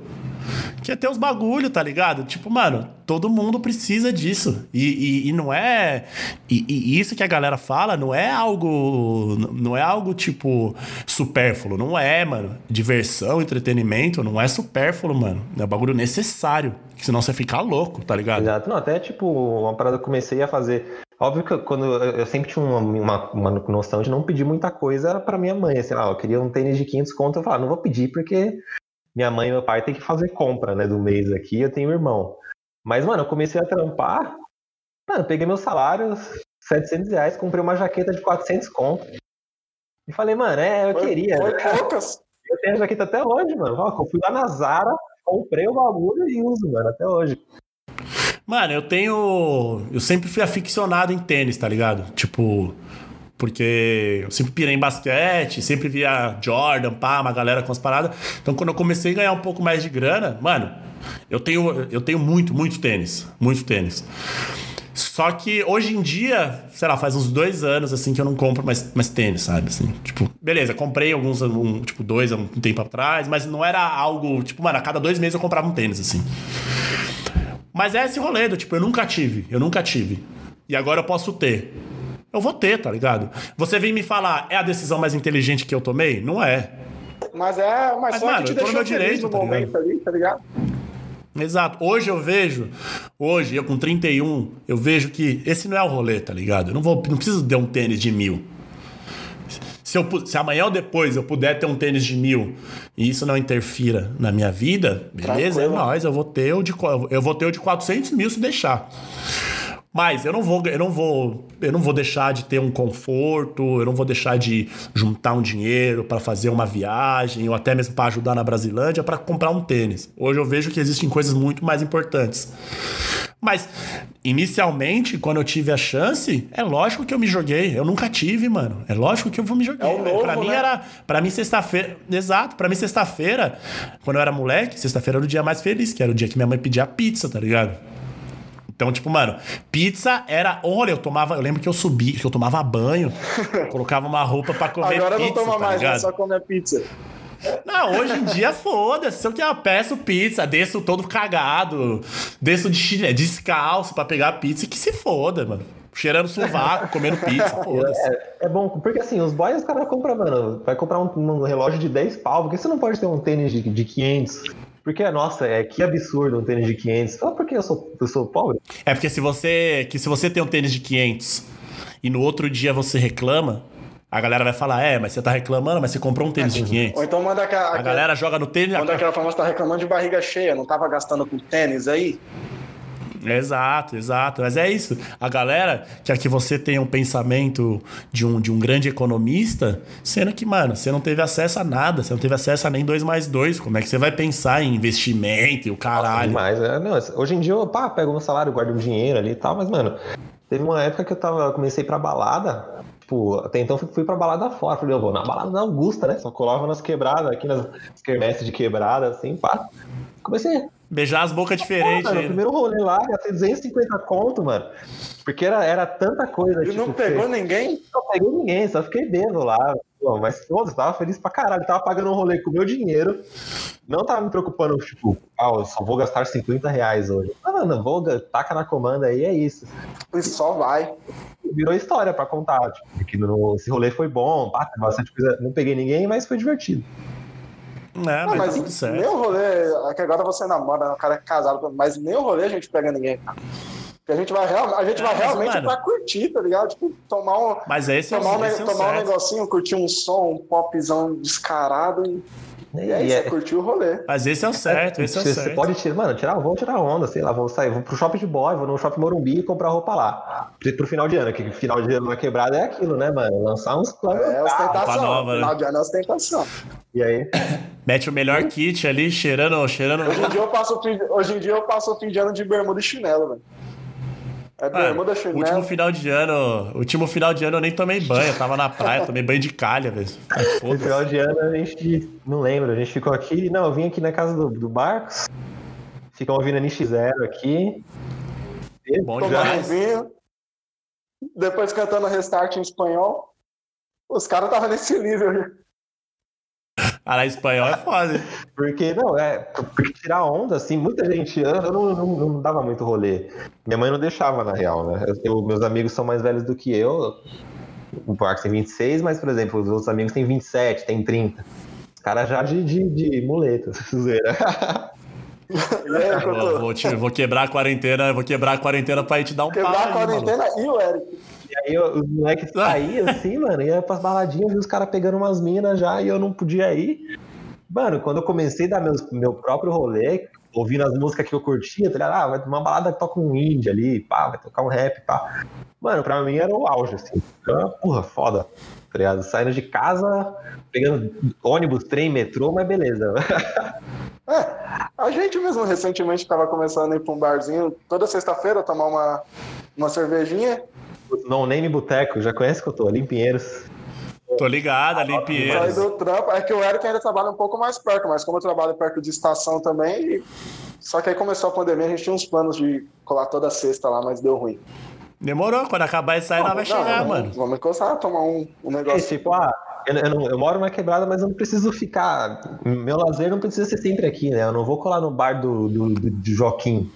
Quer ter os bagulho, tá ligado? Tipo, mano, todo mundo precisa disso. E não é... E isso que a galera fala não é algo... Não é algo, tipo, supérfluo. Não é, mano. Diversão, entretenimento, não é supérfluo, mano. É um bagulho necessário. Senão você fica louco, tá ligado? Exato. Não, até, tipo, uma parada que eu comecei a fazer... Óbvio que quando eu sempre tinha uma noção de não pedir muita coisa pra minha mãe. Sei lá, eu queria um tênis de 500 conto. Eu falava, não vou pedir porque... Minha mãe e meu pai tem que fazer compra, né, do mês aqui, eu tenho um irmão. Mas, mano, eu comecei a trampar, mano, peguei meu salário, R$700, comprei uma jaqueta de 400 conto. E falei, mano, eu queria. Eu tenho a jaqueta até hoje, mano. Eu fui lá na Zara, comprei o bagulho e uso, mano, até hoje. Mano, eu sempre fui aficionado em tênis, tá ligado? Tipo... Porque eu sempre pirei em basquete, sempre via Jordan, pá, uma galera com as paradas. Então, quando eu comecei a ganhar um pouco mais de grana, mano, eu tenho muito tênis. Só que hoje em dia, sei lá, faz uns 2 anos, assim, que eu não compro mais tênis, sabe? Assim, tipo, beleza, comprei alguns, tipo, 2 há um tempo atrás, mas não era algo, tipo, mano, a cada 2 meses eu comprava um tênis, assim. Mas é esse rolê, tipo, eu nunca tive. E agora eu posso ter. Eu vou ter, tá ligado? Você vem me falar, é a decisão mais inteligente que eu tomei? Não é. Mas só mano, que te deixou meu direito, no momento ali, tá ligado? Exato. Hoje, eu com 31, eu vejo que esse não é o rolê, tá ligado? Eu não preciso ter um tênis de 1.000. Se amanhã ou depois eu puder ter um tênis de 1.000 e isso não interfira na minha vida, beleza, tranquilo. É nóis. Eu vou ter o de 400 mil se deixar. Mas eu não vou deixar de ter um conforto, eu não vou deixar de juntar um dinheiro para fazer uma viagem ou até mesmo para ajudar na Brasilândia para comprar um tênis. Hoje eu vejo que existem coisas muito mais importantes. Mas inicialmente, quando eu tive a chance, é lógico que eu me joguei. Eu nunca tive, mano. É lógico que eu me joguei. Pra mim sexta-feira, exato, pra mim sexta-feira, quando eu era moleque, sexta-feira era o dia mais feliz, que era o dia que minha mãe pedia pizza, tá ligado? Então, tipo, mano, pizza era... Olha, eu lembro que eu tomava banho, colocava uma roupa pra comer pizza. Agora não toma mais, né? Só come a pizza. Não, hoje em dia, foda-se. Se eu peço pizza, desço todo cagado, desço descalço pra pegar a pizza, que se foda, mano. Cheirando sovaco, comendo pizza, foda-se. É bom, porque assim, os boys, os caras compram, mano, vai comprar um relógio de 10 pau, porque você não pode ter um tênis de 500... Porque, nossa, que absurdo um tênis de 500. Só porque eu sou pobre. É porque se você tem um tênis de 500 e no outro dia você reclama, a galera vai falar, mas você tá reclamando, mas você comprou um tênis de 500. Ou então manda a galera joga no tênis... Manda aquela famosa, tá reclamando de barriga cheia, não tava gastando com tênis aí? Exato. Mas é isso. A galera quer que você tenha um pensamento de um grande economista, sendo que, mano, você não teve acesso a nada. Você não teve acesso a nem 2 mais 2. Como é que você vai pensar em investimento e o caralho? Hoje em dia eu pego meu salário, guardo um dinheiro ali e tal. Mas, mano, teve uma época que comecei pra balada. Tipo, até então fui pra balada fora. Falei, eu vou na balada da Augusta, né? Só colava nas quebradas, aqui nas quermesses de quebrada, assim, pá. Comecei... Beijar as bocas diferentes. Mano, o primeiro rolê lá, gastei 250 conto, mano. Porque era tanta coisa. E tipo, não pegou ninguém? Não pegou ninguém, só fiquei bêbado lá. Mas, foda-se, tava feliz pra caralho. Tava pagando um rolê com o meu dinheiro. Não tava me preocupando, tipo, eu só vou gastar R$50 hoje. Mano, taca na comanda aí, é isso. E só vai. Virou história pra contar, tipo, porque esse rolê foi bom, teve bastante coisa. Não peguei ninguém, mas foi divertido. Mas tá tudo certo. Nem o rolê, que agora você namora, o cara é casado, mas nem o rolê a gente pega ninguém, cara. Porque a gente vai realmente pra curtir, tá ligado? Tipo, tomar um negocinho, curtir um som, um popzão descarado e aí você curtiu o rolê. Mas esse é o certo, Você pode tirar, mano, vou tirar onda, sei lá, vou sair, vou pro shopping de boy, vou no shopping Morumbi e comprar roupa lá. Pro final de ano, que final de ano na quebrada é aquilo, né, mano? Lançar uns planos. É ostentação, nova, final de ano é ostentação. E aí? Mete o melhor kit ali, cheirando. Hoje em dia eu passo o fim de ano de bermuda e chinelo, velho. O último final de ano eu nem tomei banho, eu tava na praia, tomei banho de calha, velho. No final de ano a gente, não lembro, a gente ficou aqui, não, eu vim aqui na casa do Barcos, ficamos ouvindo NX0 aqui. Bom demais. Vinho, depois cantando Restart em espanhol, os caras estavam nesse nível já. Cara, espanhol é foda. Porque, não, porque tirar onda, assim, muita gente anda, eu não dava muito rolê. Minha mãe não deixava, na real, né? Meus amigos são mais velhos do que eu. O Parque tem 26, mas, por exemplo, os outros amigos têm 27, têm 30. Os caras já de muleta, zoeira. Vou quebrar a quarentena, pra ir te dar um quebrar par, a quarentena mano. E o Eric. E aí os moleques saíam assim, mano, ia pras baladinhas, vi os caras pegando umas minas já e eu não podia ir. Mano, quando eu comecei a dar meu próprio rolê, ouvindo as músicas que eu curtia, tá ligado? Ah, vai uma balada que toca um indie ali, pá, vai tocar um rap, pá. Mano, pra mim era o auge, assim. Então, porra, foda, tá ligado? Saindo de casa, pegando ônibus, trem, metrô, mas beleza. A gente mesmo recentemente tava começando a ir pra um barzinho, toda sexta-feira tomar uma cervejinha. Não, nem Boteco, já conhece que eu tô ali em Pinheiros. Tô ligado, ali em Pinheiros. Do trampo, é que o Eric ainda trabalha um pouco mais perto, mas como eu trabalho perto de estação também, só que aí começou a pandemia, a gente tinha uns planos de colar toda sexta lá, mas deu ruim. Demorou, quando acabar e sair, ela vai chegar, mano. Vamos começar a tomar um negócio. É, tipo, eu moro na quebrada, mas eu não preciso ficar... Meu lazer não precisa ser sempre aqui, né? Eu não vou colar no bar do Joaquim.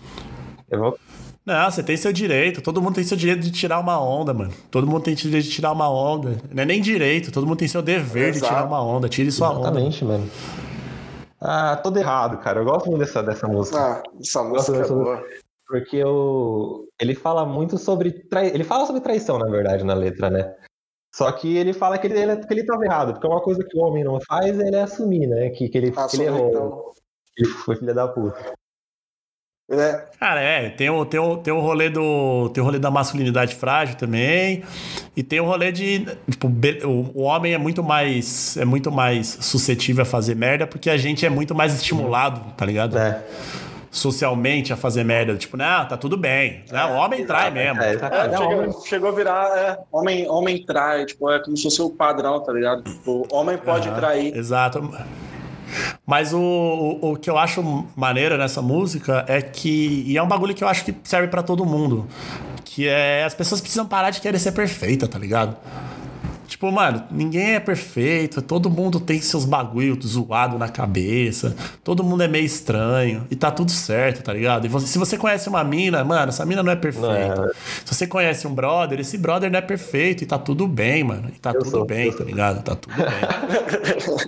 Eu vou... Não, você tem seu direito, todo mundo tem seu direito de tirar uma onda, mano. Todo mundo tem seu direito de tirar uma onda. Não é nem direito, todo mundo tem seu dever de tirar uma onda. Tire sua onda. Exatamente, mano. Ah, todo errado, cara. Eu gosto muito dessa música. Ah, essa música é boa. Porque ele fala muito sobre... Ele fala sobre traição, na verdade, na letra, né? Só que ele fala que ele estava errado, porque uma coisa que o homem não faz, ele é assumir, né? Que ele errou. Então. Ele foi filho da puta. É. Cara, tem um rolê da masculinidade frágil também. E tem um rolê de tipo, o homem é muito mais suscetível a fazer merda, porque a gente é muito mais estimulado, tá ligado? É. Socialmente a fazer merda. Tipo, não, tá tudo bem, né? O homem trai mesmo. Chegou a virar homem trai, tipo, é como se fosse o padrão, tá ligado? Tipo, homem pode trair. Exato. Mas o que eu acho maneiro nessa música é que... E é um bagulho que eu acho que serve pra todo mundo. Que é... As pessoas precisam parar de querer ser perfeita, tá ligado? Tipo, mano, ninguém é perfeito. Todo mundo tem seus bagulhos zoados na cabeça. Todo mundo é meio estranho. E tá tudo certo, tá ligado? E se você conhece uma mina, mano, essa mina não é perfeita. Não é. Se você conhece um brother, esse brother não é perfeito. E tá tudo bem, mano. E tá eu tudo sou, bem, tá ligado? Tá tudo bem.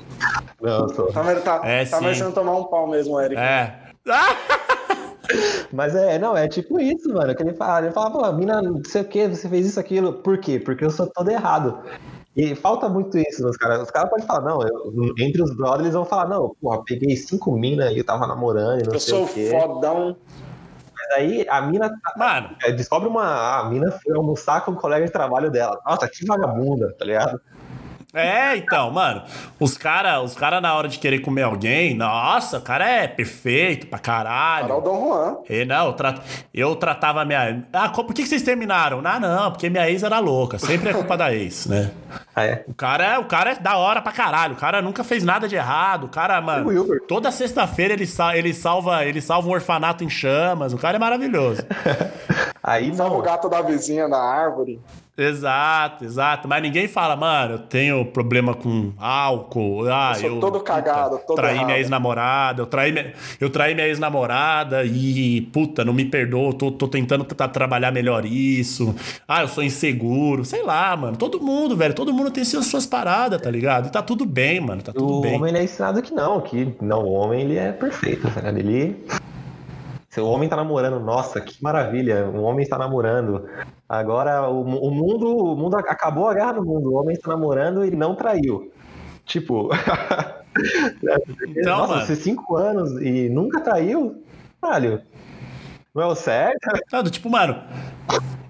Não, tá merecendo tomar um pau mesmo, Eric. É. Mas é tipo isso, mano. Que ele fala, pô, mina, não sei o que, você fez isso, aquilo. Por quê? Porque eu sou todo errado. E falta muito isso nos caras. Os caras podem falar, não, entre os brothers eles vão falar, não, porra, peguei 5 minas e eu tava namorando, não eu sei o quê. Eu sou fodão. Mas aí a mina. Mano. Descobre uma. A mina foi almoçar com o colega de trabalho dela. Nossa, que vagabunda, tá ligado? É, então, mano, os cara na hora de querer comer alguém, nossa, o cara é perfeito pra caralho. Caralho, Dom Juan. E não, eu tratava a minha... Ah, por que vocês terminaram? Ah, não, porque minha ex era louca, sempre é culpa da ex, né? Ah, é? O cara é da hora pra caralho, o cara nunca fez nada de errado, o cara, mano, toda sexta-feira ele salva um orfanato em chamas, o cara é maravilhoso. Aí não. Salva o gato da vizinha na árvore. Exato, mas ninguém fala, mano, eu tenho problema com álcool, eu sou todo cagado, todo traí minha ex-namorada, eu traí minha ex-namorada e, puta, não me perdoa, tô tentando trabalhar melhor isso, eu sou inseguro, sei lá, mano, todo mundo tem suas paradas, tá ligado? E tá tudo bem, mano, tá tudo bem. O homem, ele é ensinado que não, o homem, ele é perfeito, tá ligado? Se o homem tá namorando, nossa, que maravilha, o homem está namorando. Agora, o mundo acabou a guerra no mundo, o homem está namorando e não traiu. Tipo, então, nossa, mano. Se 5 anos e nunca traiu, caralho, não é o certo? Tipo, mano,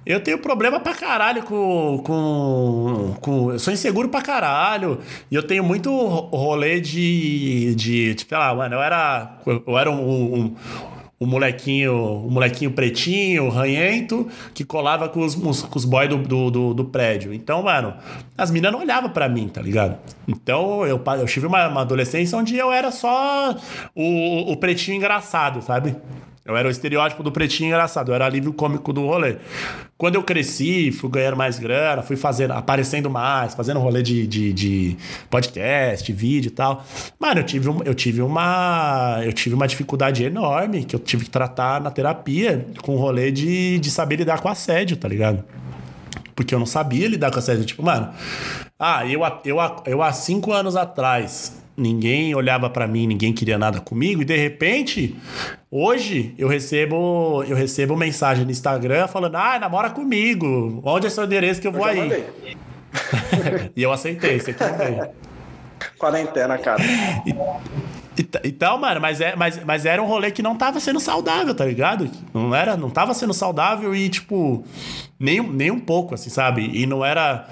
eu tenho problema pra caralho com... Eu sou inseguro pra caralho. E eu tenho muito rolê de tipo, sei lá, mano, eu era um o molequinho pretinho, ranhento, que colava com os boys do prédio. Então, mano, as minas não olhavam pra mim, tá ligado? Então, eu tive uma adolescência onde eu era só o pretinho engraçado, sabe? Eu era o estereótipo do pretinho engraçado, eu era alívio cômico do rolê. Quando eu cresci, fui ganhando mais grana, fui aparecendo mais, fazendo rolê de podcast, vídeo e tal. Mano, eu tive uma dificuldade enorme que eu tive que tratar na terapia com o rolê de saber lidar com assédio, tá ligado? Porque eu não sabia lidar com assédio. Tipo, mano, eu há 5 anos atrás... Ninguém olhava pra mim, ninguém queria nada comigo. E de repente, hoje, eu recebo mensagem no Instagram falando: ah, namora comigo, onde é seu endereço que eu vou aí? E eu aceitei também. Quarentena, cara. Então, mano, mas era um rolê que não tava sendo saudável, tá ligado? Não tava sendo saudável e, tipo, nem um pouco, assim, sabe? E não era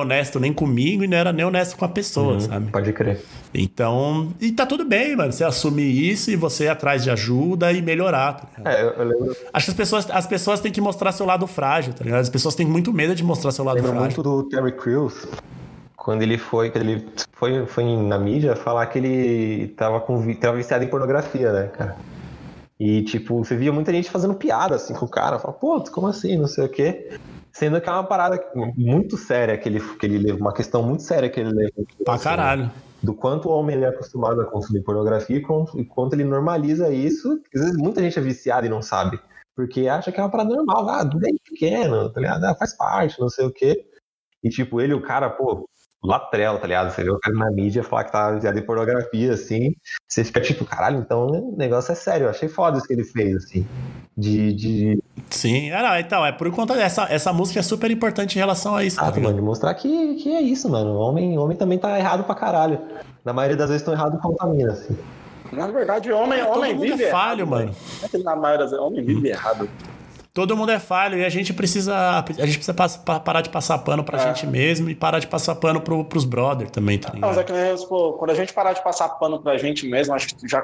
honesto nem comigo e não era nem honesto com a pessoa, sabe? Pode crer. Então, e tá tudo bem, mano, você assumir isso e você ir atrás de ajuda e melhorar, tá ligado? Eu lembro... Acho que as pessoas têm que mostrar seu lado frágil, tá ligado? As pessoas têm muito medo de mostrar seu lado frágil. Eu lembro muito do Terry Crews. Quando ele foi na mídia falar que ele tava viciado em pornografia, né, cara? E, tipo, você via muita gente fazendo piada, assim, com o cara. Fala, pô, como assim, não sei o quê. Sendo que é uma parada muito séria que ele leva, uma questão muito séria que ele leva. Pra assim, caralho. Né? Do quanto o homem é acostumado a consumir pornografia e quanto ele normaliza isso. Às vezes muita gente é viciada e não sabe. Porque acha que é uma parada normal. Ah, desde pequeno, tá ligado? Ah, faz parte, não sei o quê. E, tipo, ele, o cara, pô... Latrela, tá ligado? Você vê o cara na mídia falar que tá viciado em pornografia, assim, você fica tipo, caralho, então o negócio é sério. Eu achei foda isso que ele fez, assim, Sim, então, é por conta dessa... Essa música é super importante em relação a isso. Ah, tá, mano, de mostrar que é isso, mano. O homem também tá errado pra caralho. Na maioria das vezes tão errado com a mina, assim. Na verdade, homem vive é falho, errado, mano. Na maioria das vezes, homem vive errado. Todo mundo é falho e a gente precisa parar de passar pano pra gente mesmo e parar de passar pano pros brothers também, tá ligado? Não, mas é que nem, tipo, quando a gente parar de passar pano pra gente mesmo, acho que já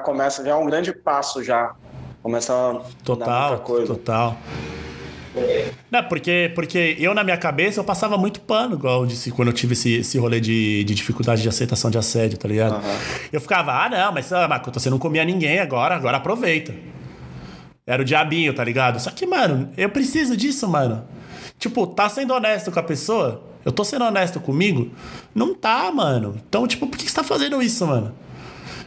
é um grande passo já. Começa a dar muita coisa. Total. Não, porque eu, na minha cabeça, eu passava muito pano, igual eu disse, quando eu tive esse rolê de dificuldade de aceitação de assédio, tá ligado? Uhum. Eu ficava, não, mas Marco, você não comia ninguém agora aproveita. Era o diabinho, tá ligado? Só que, mano, eu preciso disso, mano. Tipo, tá sendo honesto com a pessoa? Eu tô sendo honesto comigo? Não tá, mano. Então, tipo, por que você tá fazendo isso, mano?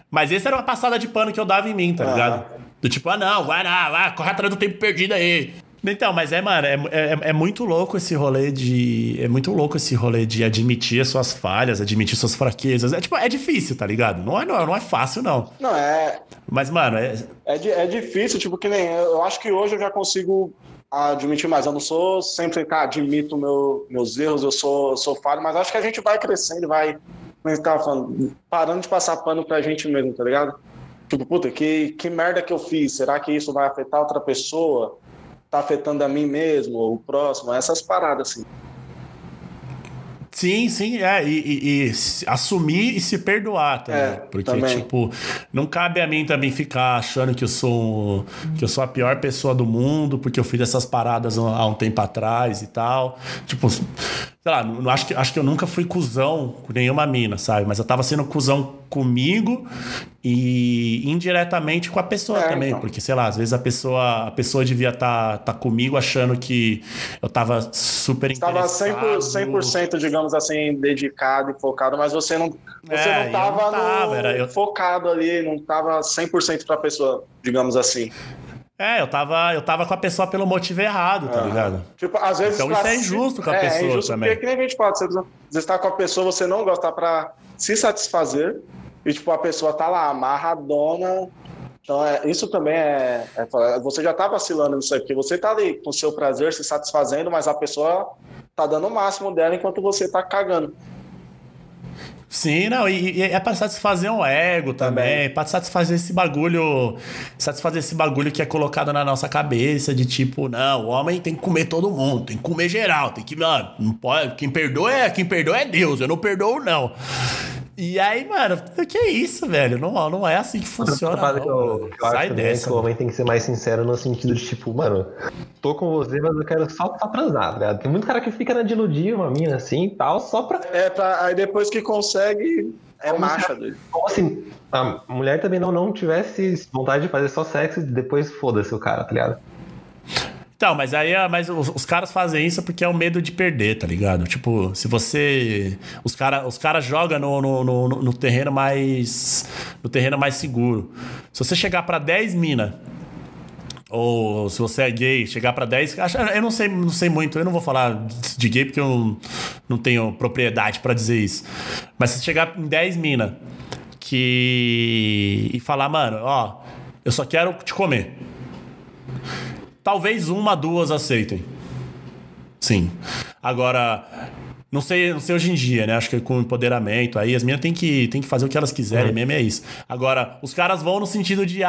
Mas essa era uma passada de pano que eu dava em mim, tá ligado? Do tipo, não, vai lá, corre atrás do tempo perdido aí. Então, mas mano, é muito louco esse rolê de... É muito louco esse rolê de admitir as suas falhas, admitir suas fraquezas. É, tipo, é difícil, tá ligado? Não é fácil, não. Não, é... Mas, mano, é difícil, tipo, que nem... Eu acho que hoje eu já consigo admitir mais. Eu não sou sempre, cara, admito meus erros, eu sou falho, mas acho que a gente vai crescendo, vai... Como você tava falando, parando de passar pano pra gente mesmo, tá ligado? Tipo, puta, que merda que eu fiz? Será que isso vai afetar outra pessoa? Tá afetando a mim mesmo, ou o próximo, essas paradas, assim. Sim, e assumir e se perdoar também. Porque, também. Tipo, não cabe a mim também ficar achando que eu sou a pior pessoa do mundo, porque eu fiz essas paradas há um tempo atrás e tal. Tipo, sei lá, acho que eu nunca fui cuzão com nenhuma mina, sabe? Mas eu tava sendo cuzão comigo e indiretamente com a pessoa também, então. Porque, sei lá, às vezes a pessoa devia tá comigo achando que eu tava super interessado. Estava 100%, digamos assim, dedicado e focado, mas você não tava focado ali, não tava 100% pra pessoa, digamos assim. Eu tava com a pessoa pelo motivo errado, tá ligado? Tipo, às vezes então isso é injusto com a pessoa injusto também. Porque que nem a gente pode, você está com a pessoa, você não gosta pra se satisfazer, e tipo, a pessoa tá lá amarradona. Então isso também você já tá vacilando nisso aqui. Você tá ali com o seu prazer, se satisfazendo, mas a pessoa tá dando o máximo dela enquanto você tá cagando. Sim, não, e é pra satisfazer um ego também, pra satisfazer esse bagulho que é colocado na nossa cabeça, de tipo, não, o homem tem que comer todo mundo, tem que comer geral, tem que, não pode, quem perdoa é Deus, eu não perdoo não. E aí, mano, que é isso, velho? Não, não é assim que funciona. Não. Que eu sai acho dessa. Que o homem tem que ser mais sincero no sentido de, tipo, mano, tô com você, mas eu quero só pra transar, né? Tem muito cara que fica na de iludir uma mina assim e tal, só pra. É, pra. Aí depois que consegue. É macho dele. Como assim, a mulher também não tivesse vontade de fazer só sexo e depois foda-se o cara, tá ligado? Então, mas aí mas os caras fazem isso porque é o medo de perder, tá ligado? Tipo, se você... Os cara jogam no terreno mais... No terreno mais seguro. Se você chegar pra 10 mina... Ou se você é gay, chegar pra 10... Eu não sei muito, eu não vou falar de gay porque eu não tenho propriedade pra dizer isso. Mas se chegar em 10 mina que... E falar, mano, ó... Eu só quero te comer. Talvez uma, duas aceitem. Sim. Agora, não sei hoje em dia, né? Acho que com empoderamento aí, as meninas têm que fazer o que elas quiserem, mesmo é isso. Agora, os caras vão no sentido de,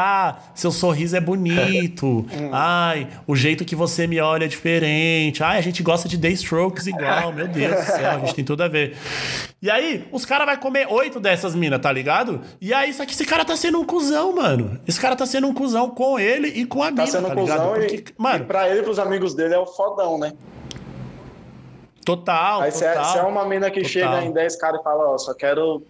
seu sorriso é bonito. Ai, o jeito que você me olha é diferente. Ai, a gente gosta de Day Strokes igual, meu Deus do céu, a gente tem tudo a ver. E aí, os caras vão comer 8 dessas minas, tá ligado? E aí, só que esse cara tá sendo um cuzão, mano. Esse cara tá sendo um cuzão com ele e com a mina, tá ligado? Tá sendo um cuzão porque, mano, e pra ele e pros amigos dele é o fodão, né? Total. Aí se é uma mina que chega em 10 caras e fala, ó, só quero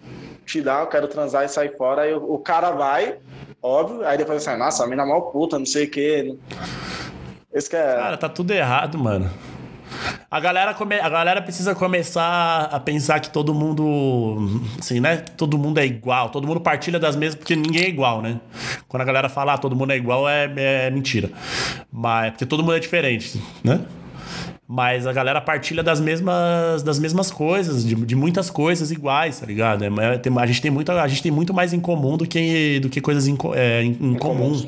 te dar, eu quero transar e sair fora, aí o cara vai, óbvio, aí depois você, nossa, a mina é mal puta, não sei o que. Esse que é... Cara, tá tudo errado, mano. A galera precisa começar a pensar que todo mundo, assim, né? Todo mundo é igual, todo mundo partilha das mesmas, porque ninguém é igual, né? Quando a galera fala, todo mundo é igual, é mentira. Mas, porque todo mundo é diferente, né? Mas a galera partilha das mesmas coisas, de muitas coisas iguais, tá ligado? A gente tem muito mais em comum do que coisas incomuns.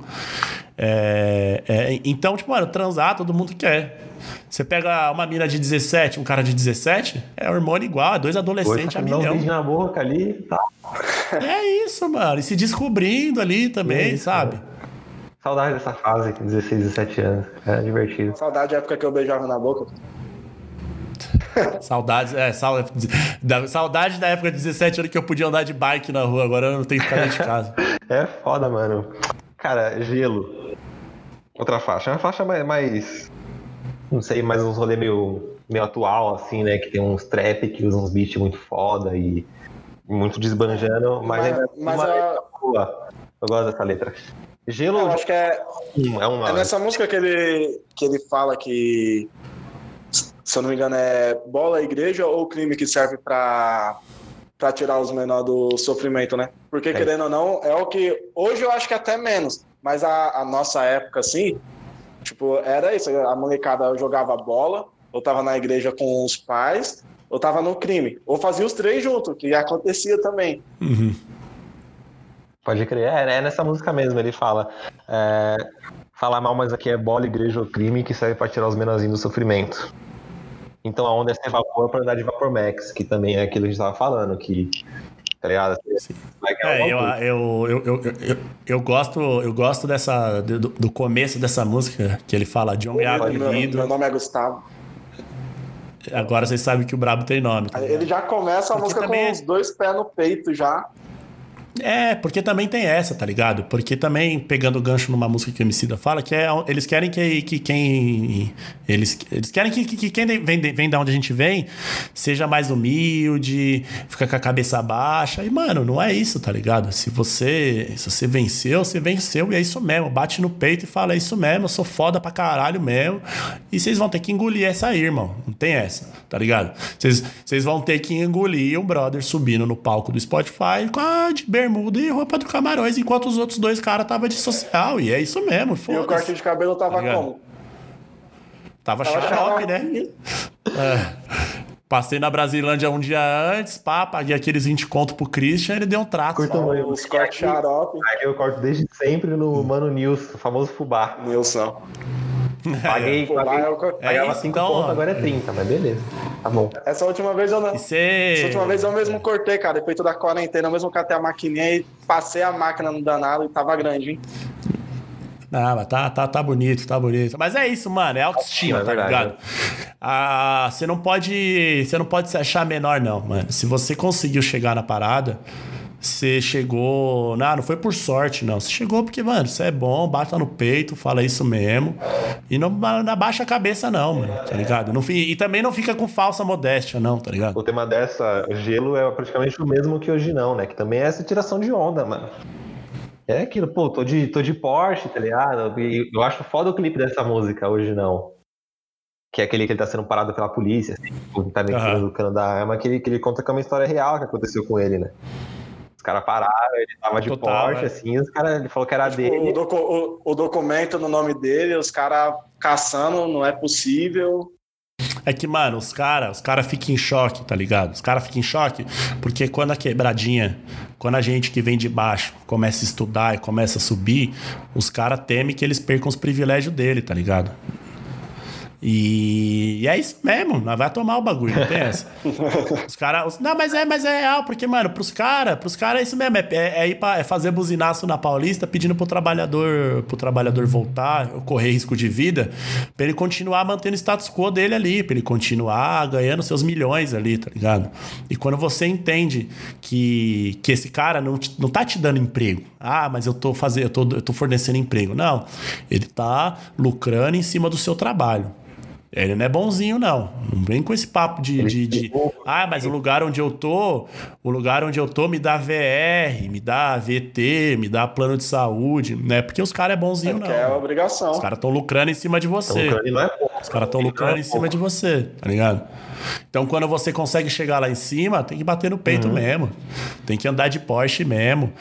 Então, tipo, mano, transar todo mundo quer. Você pega uma mina de 17, um cara de 17, é hormônio igual, é 2 adolescentes a milhão. Dá um beijo na boca ali e tal. É isso, mano. E se descobrindo ali também, isso, sabe? Mano. Saudade dessa fase, 16, 17 anos. É divertido. Saudade da época que eu beijava na boca. Saudade da época de 17 anos que eu podia andar de bike na rua. Agora eu não tenho que ficar dentro de casa. É foda, mano. Cara, Gelo. Outra faixa. É uma faixa mais... Não sei, mais uns rolê meio atual, assim, né? Que tem uns trap, que usa uns beats muito foda e muito desbanjando. Mas uma letra boa. Eu gosto dessa letra. Gelo, eu acho que é nessa música que ele fala que, se eu não me engano, é bola, igreja ou crime que serve pra tirar os menores do sofrimento, né? Porque, querendo ou não, é o que... Hoje eu acho que até menos, mas a nossa época, assim, tipo, era isso. A molecada jogava bola, ou tava na igreja com os pais, ou tava no crime. Ou fazia os três juntos, que acontecia também. Uhum. Pode crer, é nessa música mesmo, ele fala falar mal, mas aqui é bola, igreja ou crime que serve pra tirar os menorzinhos do sofrimento. Então a onda é ser vapor pra andar de Vapor Max, que também é aquilo que a gente tava falando, que, tá ligado? Eu gosto dessa, do começo dessa música, que ele fala Djonga é acolhido. Meu nome é Gustavo. Agora vocês sabem que o brabo tem nome. Tá, ele já começa a porque música também... com os 2 pés no peito já. É, porque também tem essa, tá ligado? Porque também, pegando o gancho numa música que o Emicida fala, que é, eles querem que quem... Eles querem que quem vem da onde a gente vem seja mais humilde, fica com a cabeça baixa. E, mano, não é isso, tá ligado? Se você venceu, você venceu e é isso mesmo. Bate no peito e fala, é isso mesmo, eu sou foda pra caralho mesmo. E vocês vão ter que engolir essa aí, irmão. Não tem essa, tá ligado? Vocês vão ter que engolir um brother subindo no palco do Spotify com a de bermuda e roupa do Camarões, enquanto os outros 2 caras estavam de social, e é isso mesmo. Foda-se. E o corte de cabelo tava como? Tava xarope, né? Passei na Brasilândia um dia antes, paguei aqueles 20 conto pro Christian, ele deu um trato. Os cortes xarope. Eu corto desde sempre no Mano Nilson, o famoso fubá. Nilson. Pagava 5 pontos, agora é 30, mas beleza. Tá bom. Essa última vez eu não. Essa última vez eu mesmo cortei, cara. Depois da quarentena, eu mesmo catei a maquininha e passei a máquina no danado e tava grande, hein? Ah, mas tá bonito, tá bonito. Mas é isso, mano, é autoestima, tá ligado? Ah, você não pode se achar menor, não, mano. Se você conseguiu chegar na parada, você chegou... Não foi por sorte, não. Você chegou porque, mano, você é bom, bata no peito, fala isso mesmo. E não abaixa a cabeça, não, mano, tá ligado? Não, e também não fica com falsa modéstia, não, tá ligado? O tema dessa, Gelo, é praticamente o mesmo que hoje, não, né? Que também é essa tiração de onda, mano. É aquilo, pô, tô de Porsche, tá ligado? E eu acho foda o clipe dessa música, hoje não. Que é aquele que ele tá sendo parado pela polícia, assim, que tá mexendo no cano da arma, que ele conta que é uma história real que aconteceu com ele, né? Os caras pararam, ele tava de Porsche, né? Assim, os caras, ele falou que era tipo, dele. O documento no nome dele, os caras caçando, não é possível. É que, mano, os caras ficam em choque, tá ligado? Os caras ficam em choque porque quando a quebradinha, quando a gente que vem de baixo começa a estudar e começa a subir, os caras temem que eles percam os privilégios dele, tá ligado? E é isso mesmo, vai tomar o bagulho, não tem essa. Os caras... Não, mas é real, porque, mano, pros caras é isso mesmo, é ir pra, é fazer buzinaço na Paulista pedindo pro trabalhador voltar, correr risco de vida, pra ele continuar mantendo o status quo dele ali, pra ele continuar ganhando seus milhões ali, tá ligado? E quando você entende que esse cara não tá te dando emprego, mas eu tô fornecendo emprego. Não, ele tá lucrando em cima do seu trabalho. Ele não é bonzinho, não. Não vem com esse papo de... mas o lugar onde eu tô me dá VR, me dá VT, me dá plano de saúde. Não é porque os caras é bonzinho, não. É obrigação. Os caras estão lucrando em cima de você. Os caras estão lucrando em cima de você, tá ligado? Então, quando você consegue chegar lá em cima, tem que bater no peito mesmo. Tem que andar de Porsche mesmo.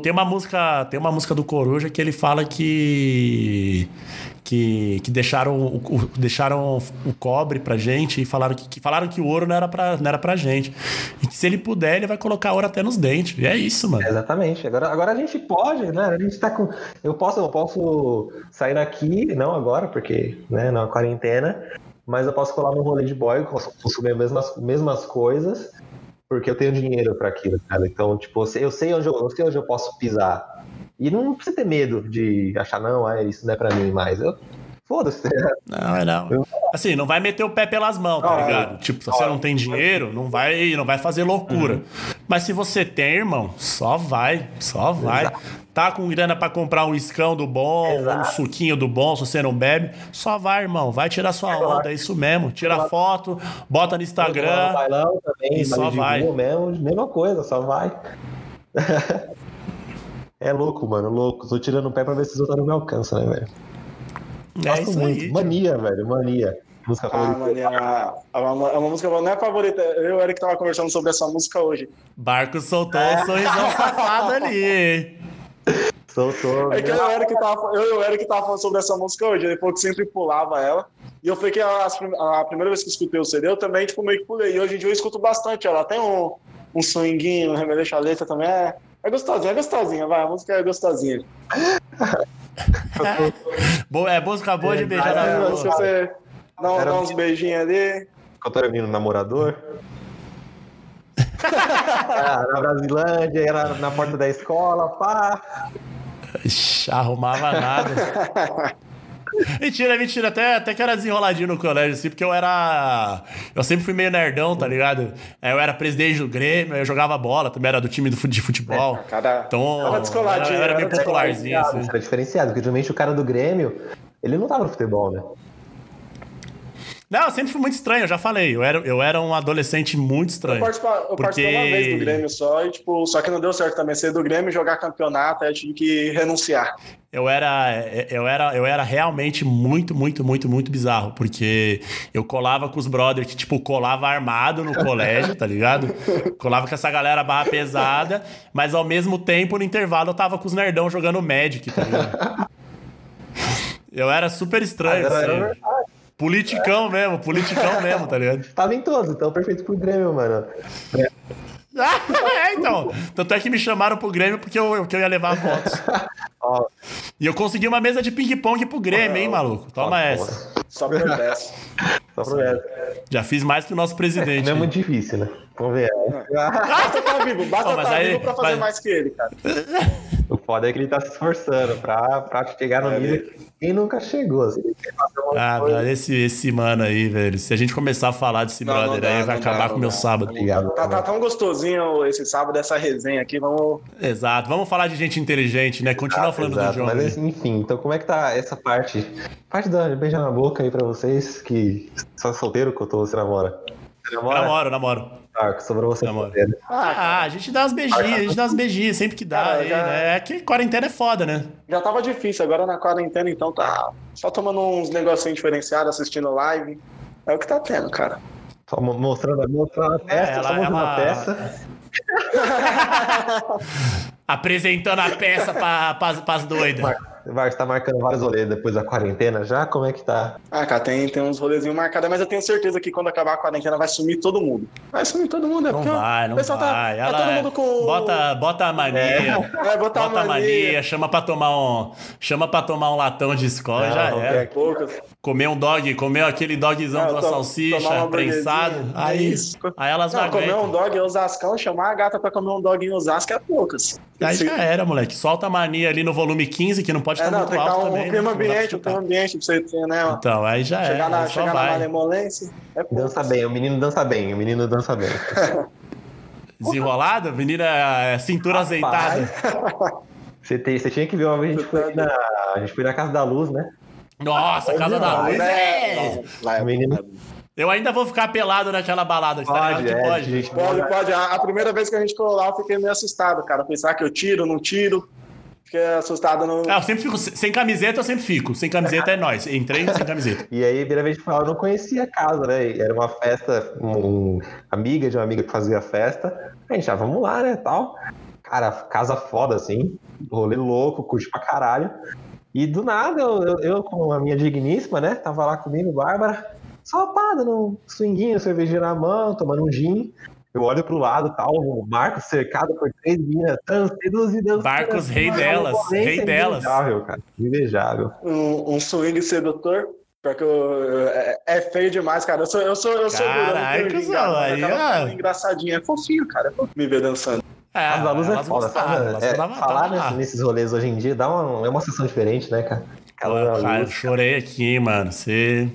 Tem uma música do Coruja que ele fala que deixaram o cobre pra gente e falaram que o ouro não era pra gente. E que se ele puder, ele vai colocar ouro até nos dentes. E é isso, mano. É exatamente. Agora a gente pode, né? A gente tá com... Eu posso sair daqui, não agora, porque, né, na quarentena, mas eu posso colar no rolê de boy, consumir as mesmas coisas, porque eu tenho dinheiro pra aquilo, cara. Então, tipo, eu sei onde eu posso pisar. E não precisa ter medo de achar, isso não é pra mim mais. Foda-se. Não. Assim, não vai meter o pé pelas mãos, tá ligado? Tipo, se você não tem dinheiro, não vai fazer loucura. Mas se você tem, irmão, só vai. Exato. Tá com grana pra comprar um iscão do bom, um suquinho do bom, se você não bebe, só vai, irmão. Vai tirar sua onda, é isso mesmo. Tira foto, bota no Instagram. Bailão também, e só vai. Mesma coisa, só vai. É louco, mano, louco. Tô tirando o pé pra ver se os outros não me alcançam, né, velho? Gosto isso muito. Aí, Mania, tipo... velho, Mania. Música favorita. Mania. É uma música não é favorita. Eu e o Eric tava conversando sobre essa música hoje. Barco soltou um sorrisão safado ali. Soltou. É que eu e o Eric tava falando sobre essa música hoje. Ele falou que sempre pulava ela. E eu falei que a primeira vez que eu escutei o CD, eu também, tipo, meio que pulei. E hoje em dia eu escuto bastante ela. Tem um swinguinho, remelexa a letra também. É gostosinha, vai. A música é gostosinha. É música boa de beijar na rua. Você dá uns beijinhos ali. Quando eu era menino namorador. Na Brasilândia, era na porta da escola, pá. Ixi, arrumava nada. Mentira, até que era desenroladinho no colégio, assim, porque eu sempre fui meio nerdão, tá ligado? Eu era presidente do Grêmio, eu jogava bola, também era do time de futebol. Então, descoladinho, eu era meio popularzinho, assim. Era diferenciado, porque geralmente o cara do Grêmio, ele não tava no futebol, né? Não, eu sempre fui muito estranho, eu já falei. Eu era um adolescente muito estranho. Eu participei uma vez do Grêmio só, e tipo, só que não deu certo também. Saí do Grêmio, jogar campeonato, aí eu tive que renunciar. Eu era realmente muito, muito, muito, muito bizarro, porque eu colava com os brothers que, tipo, colava armado no colégio, tá ligado? Colava com essa galera barra pesada, mas ao mesmo tempo, no intervalo, eu tava com os nerdão jogando Magic, tá ligado? Eu era super estranho, assim. Politicão mesmo, tá ligado? Tava em todos, então perfeito pro Grêmio, mano. Então. Tanto é que me chamaram pro Grêmio porque eu ia levar fotos. E eu consegui uma mesa de ping-pong pro Grêmio, hein, maluco? Toma essa. Só pro essa. Já fiz mais que o nosso presidente. Não é muito difícil, né? Vamos ver. Basta tá vivo pra fazer mais que ele, cara. foda é que ele tá se esforçando pra chegar no nível que quem nunca chegou. Assim, velho, esse mano aí, velho. Se a gente começar a falar desse brother aí, vai acabar com o meu sábado. Tá tão gostosinho esse sábado, essa resenha aqui, vamos... Exato, vamos falar de gente inteligente, né? Continua falando do Djonga. Mas enfim, então como é que tá essa parte? Parte da beija na boca aí pra vocês, que só solteiro que eu tô, você namora? Namoro. Ah, sobrou você. A gente dá umas beijinhas, sempre que dá. Cara, né? É que quarentena é foda, né? Já tava difícil, agora na quarentena, então tá só tomando uns negocinhos diferenciados, assistindo live. É o que tá tendo, cara. Só mostrando a peça, a peça. Apresentando a peça pras doidas. Você tá marcando vários rolês depois da quarentena já? Como é que tá? Ah, cara, tem uns rolezinhos marcados, mas eu tenho certeza que quando acabar a quarentena vai sumir todo mundo. É porque não vai. Tá todo mundo com... Bota a mania. Bota a mania. Chama pra tomar um latão de escola e já é. Comer um dog, comer aquele dogzão com a salsicha, prensado. Aí elas vão comer um dog em Osasco, chamar a gata pra comer um dog em Osasco é poucas. Aí já era, moleque. Solta a mania ali no volume 15, que não pode estar muito alto também. O clima ambiente pra você ter, né? Então, aí já é. Chegar na malemolência. O menino dança bem. Desenrolado? Menina cintura azeitada. Você tinha que ver uma vez, a gente foi na Casa da Luz, né? Nossa, Casa da Luz, eu ainda vou ficar pelado naquela balada. Pode. A primeira vez que a gente colou lá, eu fiquei meio assustado, cara. Pensar que eu tiro, não tiro. Fiquei assustado. Eu sempre fico sem camiseta, Sem camiseta é nóis. Entrei sem camiseta. E aí, a primeira vez que eu não conhecia a casa, né? Era uma festa, amiga de uma amiga que fazia festa. A gente, vamos lá, né, tal. Cara, casa foda, assim. Rolê louco, curte pra caralho. E do nada, eu com a minha digníssima, né? Tava lá comigo, Bárbara. Só parada num swinguinho, cervejinha na mão, tomando um gin. Eu olho pro lado e tal, o Marcos cercado por três minas, transeiros e danças. Marcos, rei delas. Invejável, cara, invejável. Um swing sedutor, porque é feio demais, cara. Eu sou Caraca, engraçadinho, é fofinho, cara, me ver dançando. As alunas é foda, falar nesses rolês hoje em dia dá uma sensação diferente, né, cara? Cara, eu chorei aqui, mano, você...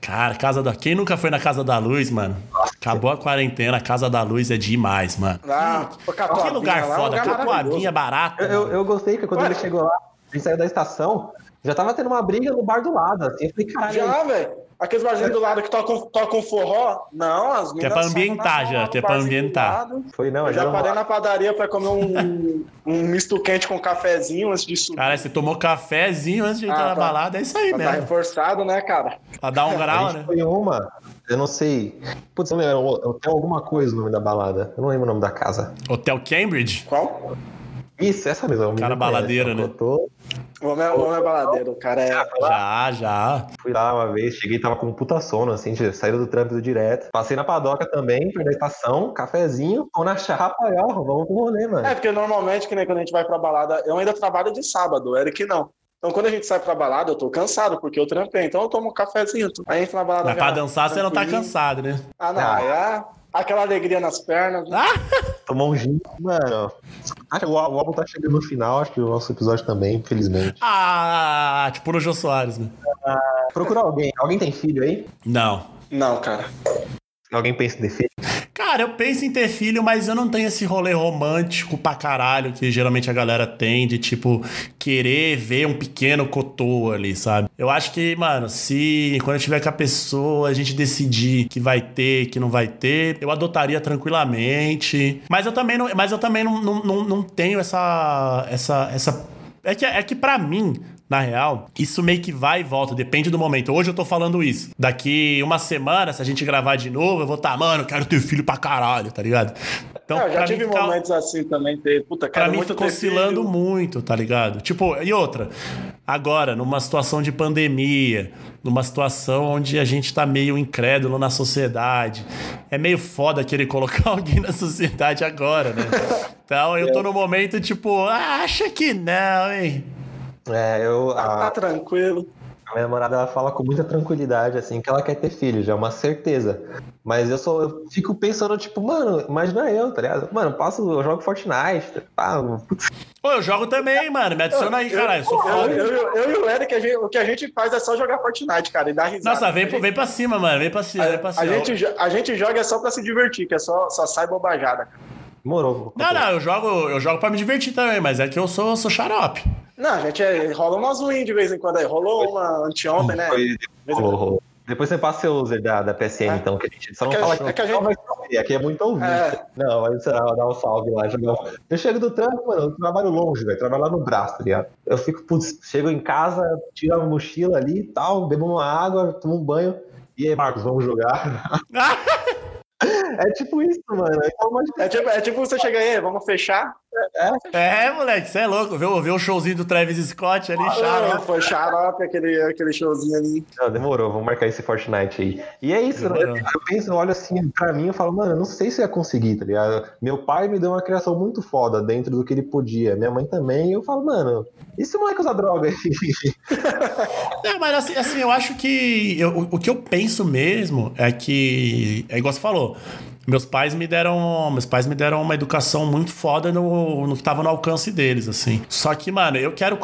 Cara, quem nunca foi na Casa da Luz, mano? Acabou a quarentena, a Casa da Luz é demais, mano. Que lugar foda, que coabinha barata. Eu gostei que quando ele chegou lá, ele saiu da estação, já tava tendo uma briga no bar do lado, assim. Eu falei, caralho. Já, velho. Aqueles barzinhos do lado que tocam forró? Não, as meninas. Que é pra ambientar já, Eu já parei na padaria pra comer um misto quente com cafezinho antes de subir. Cara, você tomou cafezinho antes de entrar na balada, é isso aí mesmo. Tá reforçado, né, cara? Pra dar um grau, né? Foi uma, eu não sei. Putz, eu lembro, Hotel alguma coisa o nome da balada. Eu não lembro o nome da casa. Hotel Cambridge? Qual? Isso, essa mesma. Cara baladeira, né? O homem é baladeiro, o cara é... Já. Fui lá uma vez, cheguei, tava com um puta sono, assim, saí do trampo direto. Passei na padoca também, fui na estação, cafezinho, tô na chapa, vamos pro rolê, mano. É, porque normalmente, que nem quando a gente vai pra balada, eu ainda trabalho de sábado, Eric não. Então, quando a gente sai pra balada, eu tô cansado, porque eu trampei, então eu tomo um cafezinho. Aí entra na balada... Mas pra dançar, você não tá cansado, né? Aquela alegria nas pernas. Tomou um gin. Mano, o álbum tá chegando no final, acho que o nosso episódio também, infelizmente. Tipo no Jô Soares, né? Procura alguém. Alguém tem filho aí? Não, cara. Alguém pensa em ter filho? Cara, eu penso em ter filho, mas eu não tenho esse rolê romântico pra caralho que geralmente a galera tem de, tipo, querer ver um pequeno cotô ali, sabe? Eu acho que, mano, se quando eu tiver com a pessoa, a gente decidir que vai ter, que não vai ter, eu adotaria tranquilamente. Mas eu também não tenho essa... É que pra mim... Na real, isso meio que vai e volta, depende do momento. Hoje eu tô falando isso. Daqui uma semana, se a gente gravar de novo, eu vou mano, eu quero ter filho pra caralho, tá ligado? Então, eu já tive momentos assim também, puta, cara, pra mim ficou oscilando muito, tá ligado? Tipo, e outra, agora, numa situação de pandemia, numa situação onde a gente tá meio incrédulo na sociedade, é meio foda querer colocar alguém na sociedade agora, né? Então, eu tô no momento, tipo, acha que não, hein? Tá tranquilo. A minha namorada, ela fala com muita tranquilidade, assim, que ela quer ter filho, já é uma certeza. Mas eu fico pensando, tipo, mano, imagina eu, tá ligado? Mano, eu jogo Fortnite, tá? Pô, eu jogo também, mano, me adiciona aí, caralho, sou foda. Eu e o Eric, o que a gente faz é só jogar Fortnite, cara, e dar risada. Nossa, vem pra cima, mano, vem pra cima, vem pra cima. A gente joga só pra se divertir, que é só sai bobajada, cara. Morou. Não, eu jogo pra me divertir também, mas é que eu sou xarope. Não, a gente rola umas win de vez em quando aí. Rolou uma anteontem, né? Depois você passa o user da PSN, então, que a gente só não fala que a gente vai ouvir, aqui é muito ouvido. Não, mas será, dá um salve lá. Eu chego do trampo, mano, eu trabalho longe, velho, trabalho lá no braço, tá ligado? Eu fico, putz, chego em casa, tiro uma mochila ali e tal, bebo uma água, tomo um banho. E aí, Marcos, vamos jogar? É tipo isso, mano. É tipo você chegar aí, vamos fechar? Moleque, você é louco. Viu o showzinho do Travis Scott ali, xarope. Foi xarope aquele showzinho ali. Não, demorou, vamos marcar esse Fortnite aí. E é isso, né? Eu penso, eu olho assim pra mim, eu falo, mano, eu não sei se eu ia conseguir, tá ligado? Meu pai me deu uma criação muito foda dentro do que ele podia, minha mãe também. Eu falo, mano, e se o moleque usar droga aí? Não, mas assim, eu acho que o que eu penso mesmo é que, é igual você falou, meus pais me deram uma educação muito foda no que tava no alcance deles, assim. Só que, mano, eu quero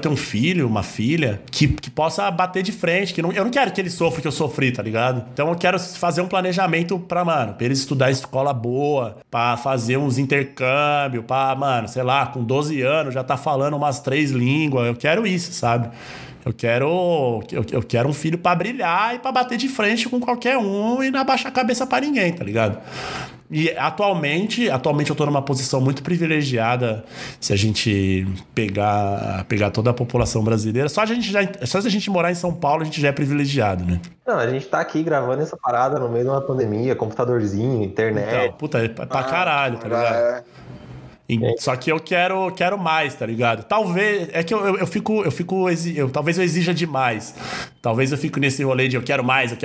ter um filho, uma filha que possa bater de frente, eu não quero que ele sofra o que eu sofri, tá ligado? Então eu quero fazer um planejamento pra eles estudar em escola boa, pra fazer uns intercâmbio, pra, mano, sei lá, com 12 anos já tá falando umas 3 línguas, eu quero isso, sabe? Eu quero um filho pra brilhar e pra bater de frente com qualquer um e não abaixar a cabeça pra ninguém, tá ligado? E atualmente eu tô numa posição muito privilegiada, se a gente pegar toda a população brasileira. Só se a gente morar em São Paulo, a gente já é privilegiado, né? Não, a gente tá aqui gravando essa parada no meio de uma pandemia, computadorzinho, internet. Então, puta, é pra caralho, tá ligado? Só que eu quero mais, tá ligado? Talvez, é que talvez eu exija demais. Talvez eu fico nesse rolê de eu quero mais, e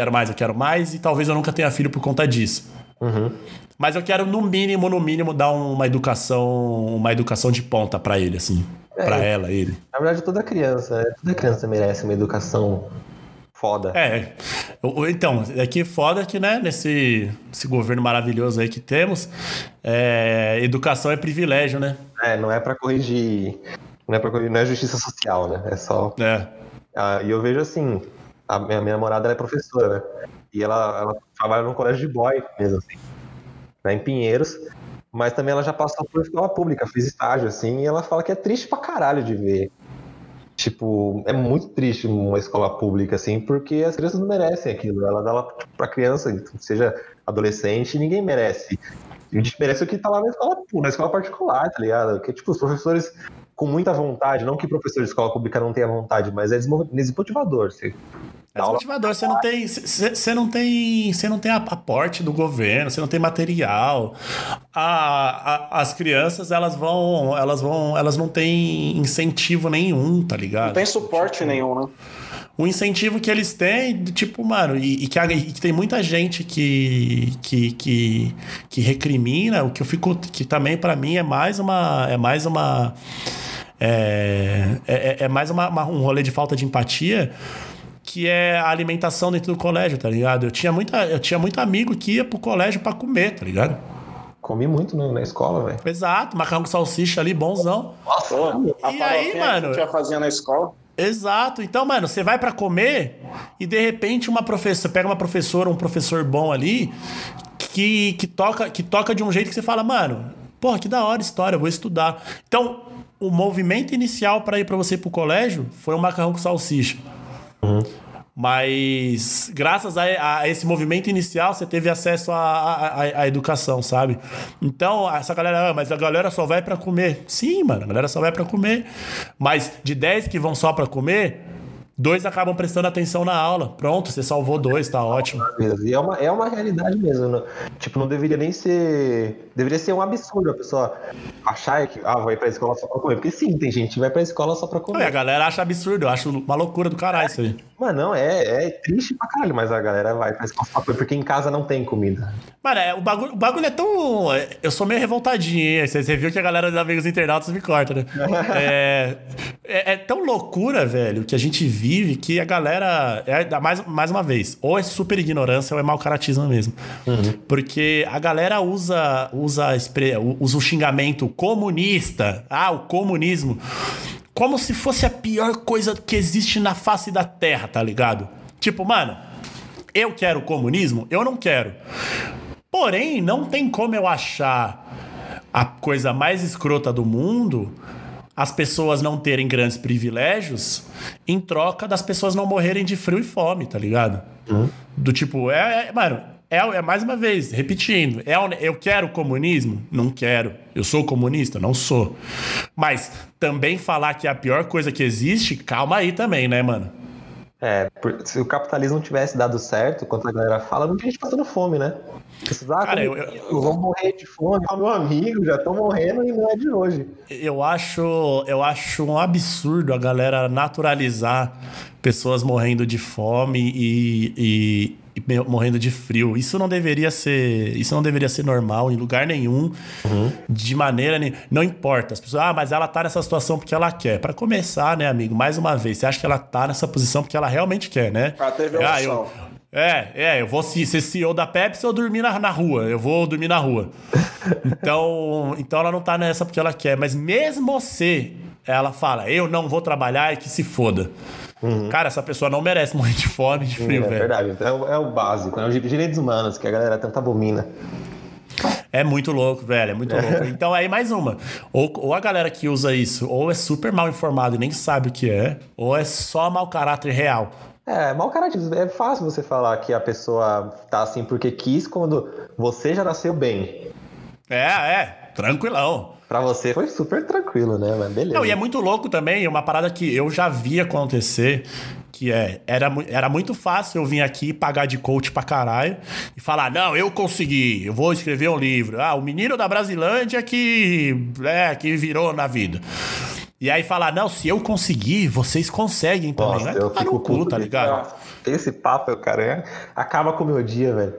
talvez eu nunca tenha filho por conta disso. Uhum. Mas eu quero, no mínimo, dar uma educação de ponta pra ele, assim. Pra ela, ele. Na verdade, toda criança merece uma educação foda. Então, é que foda que, né, nesse governo maravilhoso aí que temos, educação é privilégio, né? Não é pra corrigir, não é justiça social, né? É só... E eu vejo assim, a minha namorada, ela é professora, né? E ela trabalha num colégio de boy mesmo, assim, né, em Pinheiros, mas também ela já passou por escola pública, fez estágio, assim, e ela fala que é triste pra caralho de ver. Tipo, é muito triste uma escola pública, assim, porque as crianças não merecem aquilo. Ela dá lá pra criança, seja adolescente, ninguém merece. A gente merece o que tá lá na escola particular, tá ligado? Que, tipo, os professores com muita vontade, não que professor de escola pública não tenha vontade, mas é desmotivador, assim. É desmotivador, você não tem aporte do governo, você não tem material. As crianças, elas não têm incentivo nenhum, tá ligado? Não tem suporte nenhum, né? O incentivo que eles têm, tipo, mano, e que tem muita gente que recrimina, o que eu fico, que também pra mim é mais um rolê de falta de empatia, que é a alimentação dentro do colégio, tá ligado? Eu tinha muito amigo que ia pro colégio pra comer, tá ligado? Comi muito na escola, velho. Exato, macarrão com salsicha ali, bonzão. Nossa, e aí, mano, que eu fazia na escola. Exato, então, mano, você vai pra comer e de repente um professor bom ali que toca de um jeito que você fala, mano, porra, que da hora a história, eu vou estudar. Então, o movimento inicial pra ir pra você ir pro colégio foi um macarrão com salsicha. Uhum. Mas graças a esse movimento inicial você teve acesso à educação, sabe? Então essa galera, mas a galera só vai pra comer. Sim, mano, a galera só vai pra comer. Mas de 10 que vão só pra comer, 2 acabam prestando atenção na aula. Pronto, você salvou 2, tá ótimo. E é uma realidade mesmo. Tipo, não deveria nem ser Deveria ser um absurdo a pessoa achar que vai pra escola só pra comer. Porque sim, tem gente que vai pra escola só pra comer. Não, a galera acha absurdo, eu acho uma loucura do caralho isso aí. Mano, não, é triste pra caralho, mas a galera vai pra escola só pra comer, porque em casa não tem comida. Mano, o bagulho é tão... Eu sou meio revoltadinho, hein? Você viu que a galera dos Amigos Internautas me corta, né? É tão loucura, velho, que a gente vive, que a galera... Mais uma vez, ou é super ignorância ou é mal-caratismo mesmo. Uhum. Porque a galera usa o xingamento comunista, o comunismo, como se fosse a pior coisa que existe na face da terra, tá ligado? Tipo, mano, eu quero comunismo? Eu não quero. Porém, não tem como eu achar a coisa mais escrota do mundo, as pessoas não terem grandes privilégios, em troca das pessoas não morrerem de frio e fome, tá ligado? Uhum. Do tipo, mano... mais uma vez, repetindo, eu quero comunismo? Não quero. Eu sou comunista? Não sou. Mas também falar que é a pior coisa que existe, calma aí também, né, mano? Se o capitalismo tivesse dado certo, quanto a galera fala, não tinha gente passando fome, né? Cara, eu vou morrer de fome, meu amigo, já tô morrendo e não é de hoje. Eu acho um absurdo a galera naturalizar pessoas morrendo de fome e morrendo de frio. Isso não deveria ser normal em lugar nenhum. Uhum. De maneira nenhuma. Não importa. As pessoas, mas ela tá nessa situação porque ela quer. Pra começar, né, amigo? Mais uma vez, você acha que ela tá nessa posição porque ela realmente quer, né? Ela teve opção. Eu vou ser CEO da Pepsi ou dormir na rua. Eu vou dormir na rua. Então ela não tá nessa porque ela quer. Mas mesmo se ela fala, eu não vou trabalhar e que se foda. Uhum. Cara, essa pessoa não merece morrer de fome, de frio, velho. É verdade. É o básico. É os direitos humanos que a galera tanto abomina. É muito louco, velho, é muito louco. Então aí mais uma, ou a galera que usa isso, ou é super mal informado e nem sabe o que é, ou é só mau caráter real. Mau caráter, é fácil você falar que a pessoa tá assim porque quis, quando você já nasceu bem. Tranquilão. Pra você foi super tranquilo, né? Mas beleza. Não, e é muito louco também, uma parada que eu já vi acontecer, que era muito fácil eu vir aqui pagar de coach pra caralho e falar, não, eu consegui, eu vou escrever um livro. O menino da Brasilândia que virou na vida. E aí falar, não, se eu conseguir, vocês conseguem também. Nossa, eu fico no cu, tá ligado? Esse papo, cara, acaba com o meu dia, velho.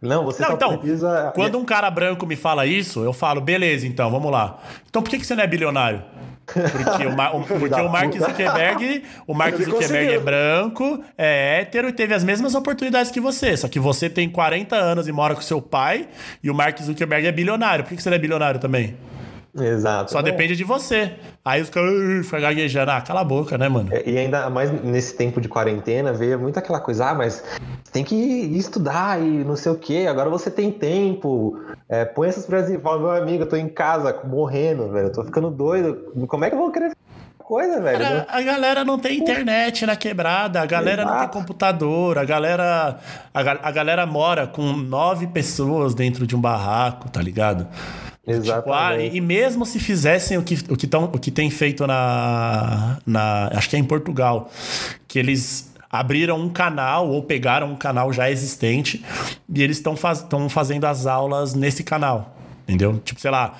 Não, você não, então, precisa... Quando um cara branco me fala isso, eu falo, beleza, então, vamos lá. Então por que você não é bilionário? Porque o Mark Zuckerberg é branco, é hétero e teve as mesmas oportunidades que você. Só que você tem 40 anos e mora com seu pai e o Mark Zuckerberg é bilionário. Por que você não é bilionário também? Exato. Só depende de você. Aí os caras ficam gaguejando. Cala a boca, né, mano? E ainda mais nesse tempo de quarentena, veio muito aquela coisa, mas tem que estudar e não sei o quê, agora você tem tempo. Põe essas coisas e fala, meu amigo, eu tô em casa morrendo, velho, eu tô ficando doido. Como é que eu vou querer coisa, velho? Cara, a galera não tem internet na quebrada, a galera não tem computador, a galera mora com 9 pessoas dentro de um barraco, tá ligado? Exatamente. Tipo, e mesmo se fizessem o que tem feito na... Acho que é em Portugal. Que eles abriram um canal ou pegaram um canal já existente e eles estão fazendo as aulas nesse canal. Entendeu? Tipo, sei lá,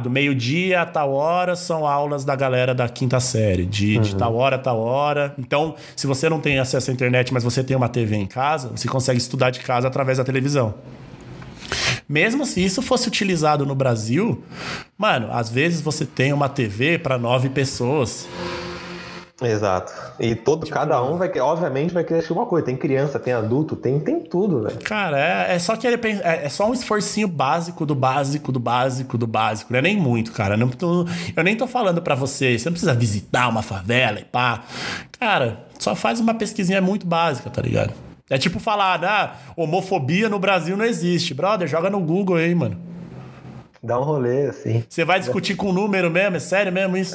do meio-dia a tal hora são aulas da galera da quinta série, de tal hora a tal hora. Então, se você não tem acesso à internet, mas você tem uma TV em casa, você consegue estudar de casa através da televisão. Mesmo se isso fosse utilizado no Brasil, mano, às vezes você tem uma TV para 9 pessoas. Exato. E cada um vai querer assistir uma coisa. Tem criança, tem adulto, tem tudo, velho. Cara, só querer pensar, é só um esforcinho básico do básico, do básico, do básico. Não é nem muito, cara. Eu nem tô falando pra você, você não precisa visitar uma favela e pá. Cara, só faz uma pesquisinha muito básica, tá ligado? É tipo falar, homofobia no Brasil não existe. Brother, joga no Google aí, mano. Dá um rolê, assim. Você vai discutir com o número mesmo? É sério mesmo isso?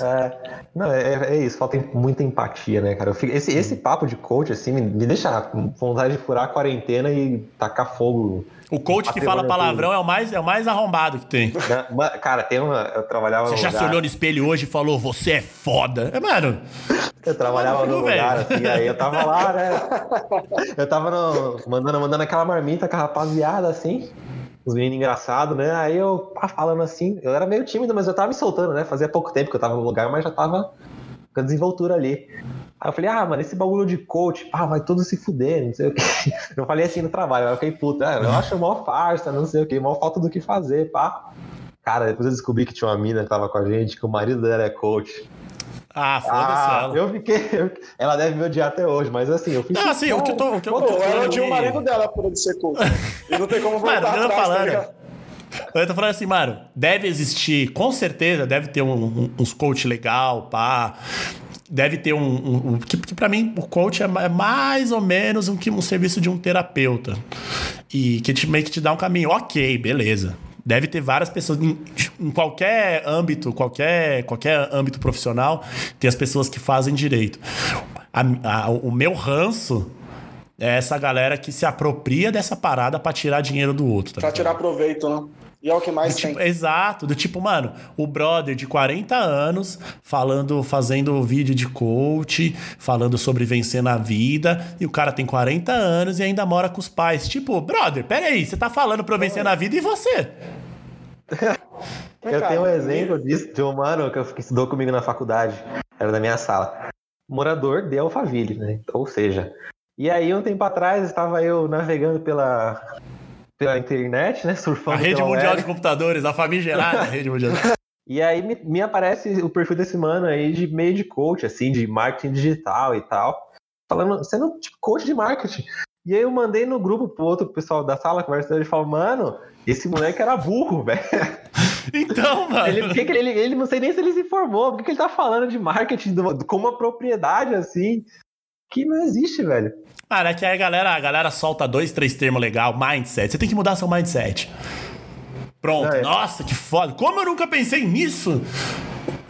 Não, é isso. Falta muita empatia, né, cara? Esse papo de coach, assim, me deixa com vontade de furar a quarentena e tacar fogo. O coach que fala palavrão é o mais arrombado que tem. Cara, eu trabalhava... Você já se olhou no espelho hoje e falou, você é foda. Mano... Eu trabalhava no lugar, assim, aí eu tava lá, né? Eu tava mandando aquela marmita com a rapaziada, assim. uns meninos engraçados, né? Aí eu falando assim, eu era meio tímido, mas eu tava me soltando, né? Fazia pouco tempo que eu tava no lugar, mas já tava com a desenvoltura ali. Aí eu falei, ah, mano, esse bagulho de coach, vai todo se fuder, não sei o quê. Eu falei assim no trabalho, aí eu fiquei puto, eu acho mó farsa, não sei o quê, mó falta do que fazer, pá. Cara, depois eu descobri que tinha uma mina que tava com a gente, que o marido dela é coach. Ah, foda-se ela. Eu fiquei... Ela deve me odiar até hoje, mas assim, eu fiz... Ah, sim, o que eu tô... Ela odia o marido dela por ele ser coach. E não tem como voltar atrás, tá? Eu tô falando assim, mano, deve existir, com certeza, deve ter uns coach legal, pá... Deve ter que pra mim o coach é mais ou menos um serviço de um terapeuta e que meio que te dá um caminho, ok, beleza. Deve ter várias pessoas em qualquer âmbito, qualquer âmbito profissional, tem as pessoas que fazem direito. O meu ranço é essa galera que se apropria dessa parada pra tirar dinheiro do outro, tá? Pra tirar proveito, né? E é o que mais tem. Tipo, exato, do tipo, mano, o brother de 40 anos fazendo vídeo de coach, falando sobre vencer na vida, e o cara tem 40 anos e ainda mora com os pais. Tipo, brother, peraí, você tá falando pra eu vencer na vida e você? Eu tenho um exemplo disso, de um mano que estudou comigo na faculdade, era da minha sala. Morador de Alphaville, né? Ou seja, e aí um tempo atrás estava eu navegando pela internet, né, surfando. A rede mundial de computadores, a famigerada rede mundial. E aí me aparece o perfil desse mano aí de meio de coach, assim, de marketing digital e tal, falando, sendo tipo coach de marketing. E aí eu mandei no grupo pro outro pessoal da sala, conversando, ele falou, mano, esse moleque era burro, velho. Então, mano... Ele não sei nem se ele se informou, por que ele tá falando de marketing com uma propriedade, assim, que não existe, velho. Cara, é que a galera solta 2, 3 termos legal, mindset. Você tem que mudar seu mindset. Pronto. Nossa, que foda. Como eu nunca pensei nisso?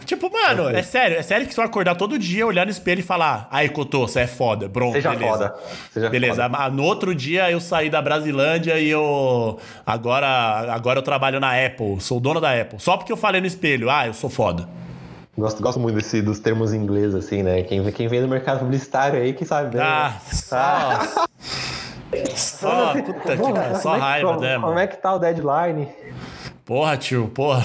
Tipo, mano, é sério que se eu acordar todo dia, olhar no espelho e falar, aí, Cotô, você é foda, pronto, beleza. Seja foda. Beleza, no outro dia eu saí da Brasilândia e eu... Agora eu trabalho na Apple, sou o dono da Apple. Só porque eu falei no espelho, eu sou foda. Gosto muito dos termos em inglês, assim, né? Quem vem do mercado publicitário aí, que sabe bem. Só raiva, né, mano? Como é que tá o deadline? Porra, tio, porra.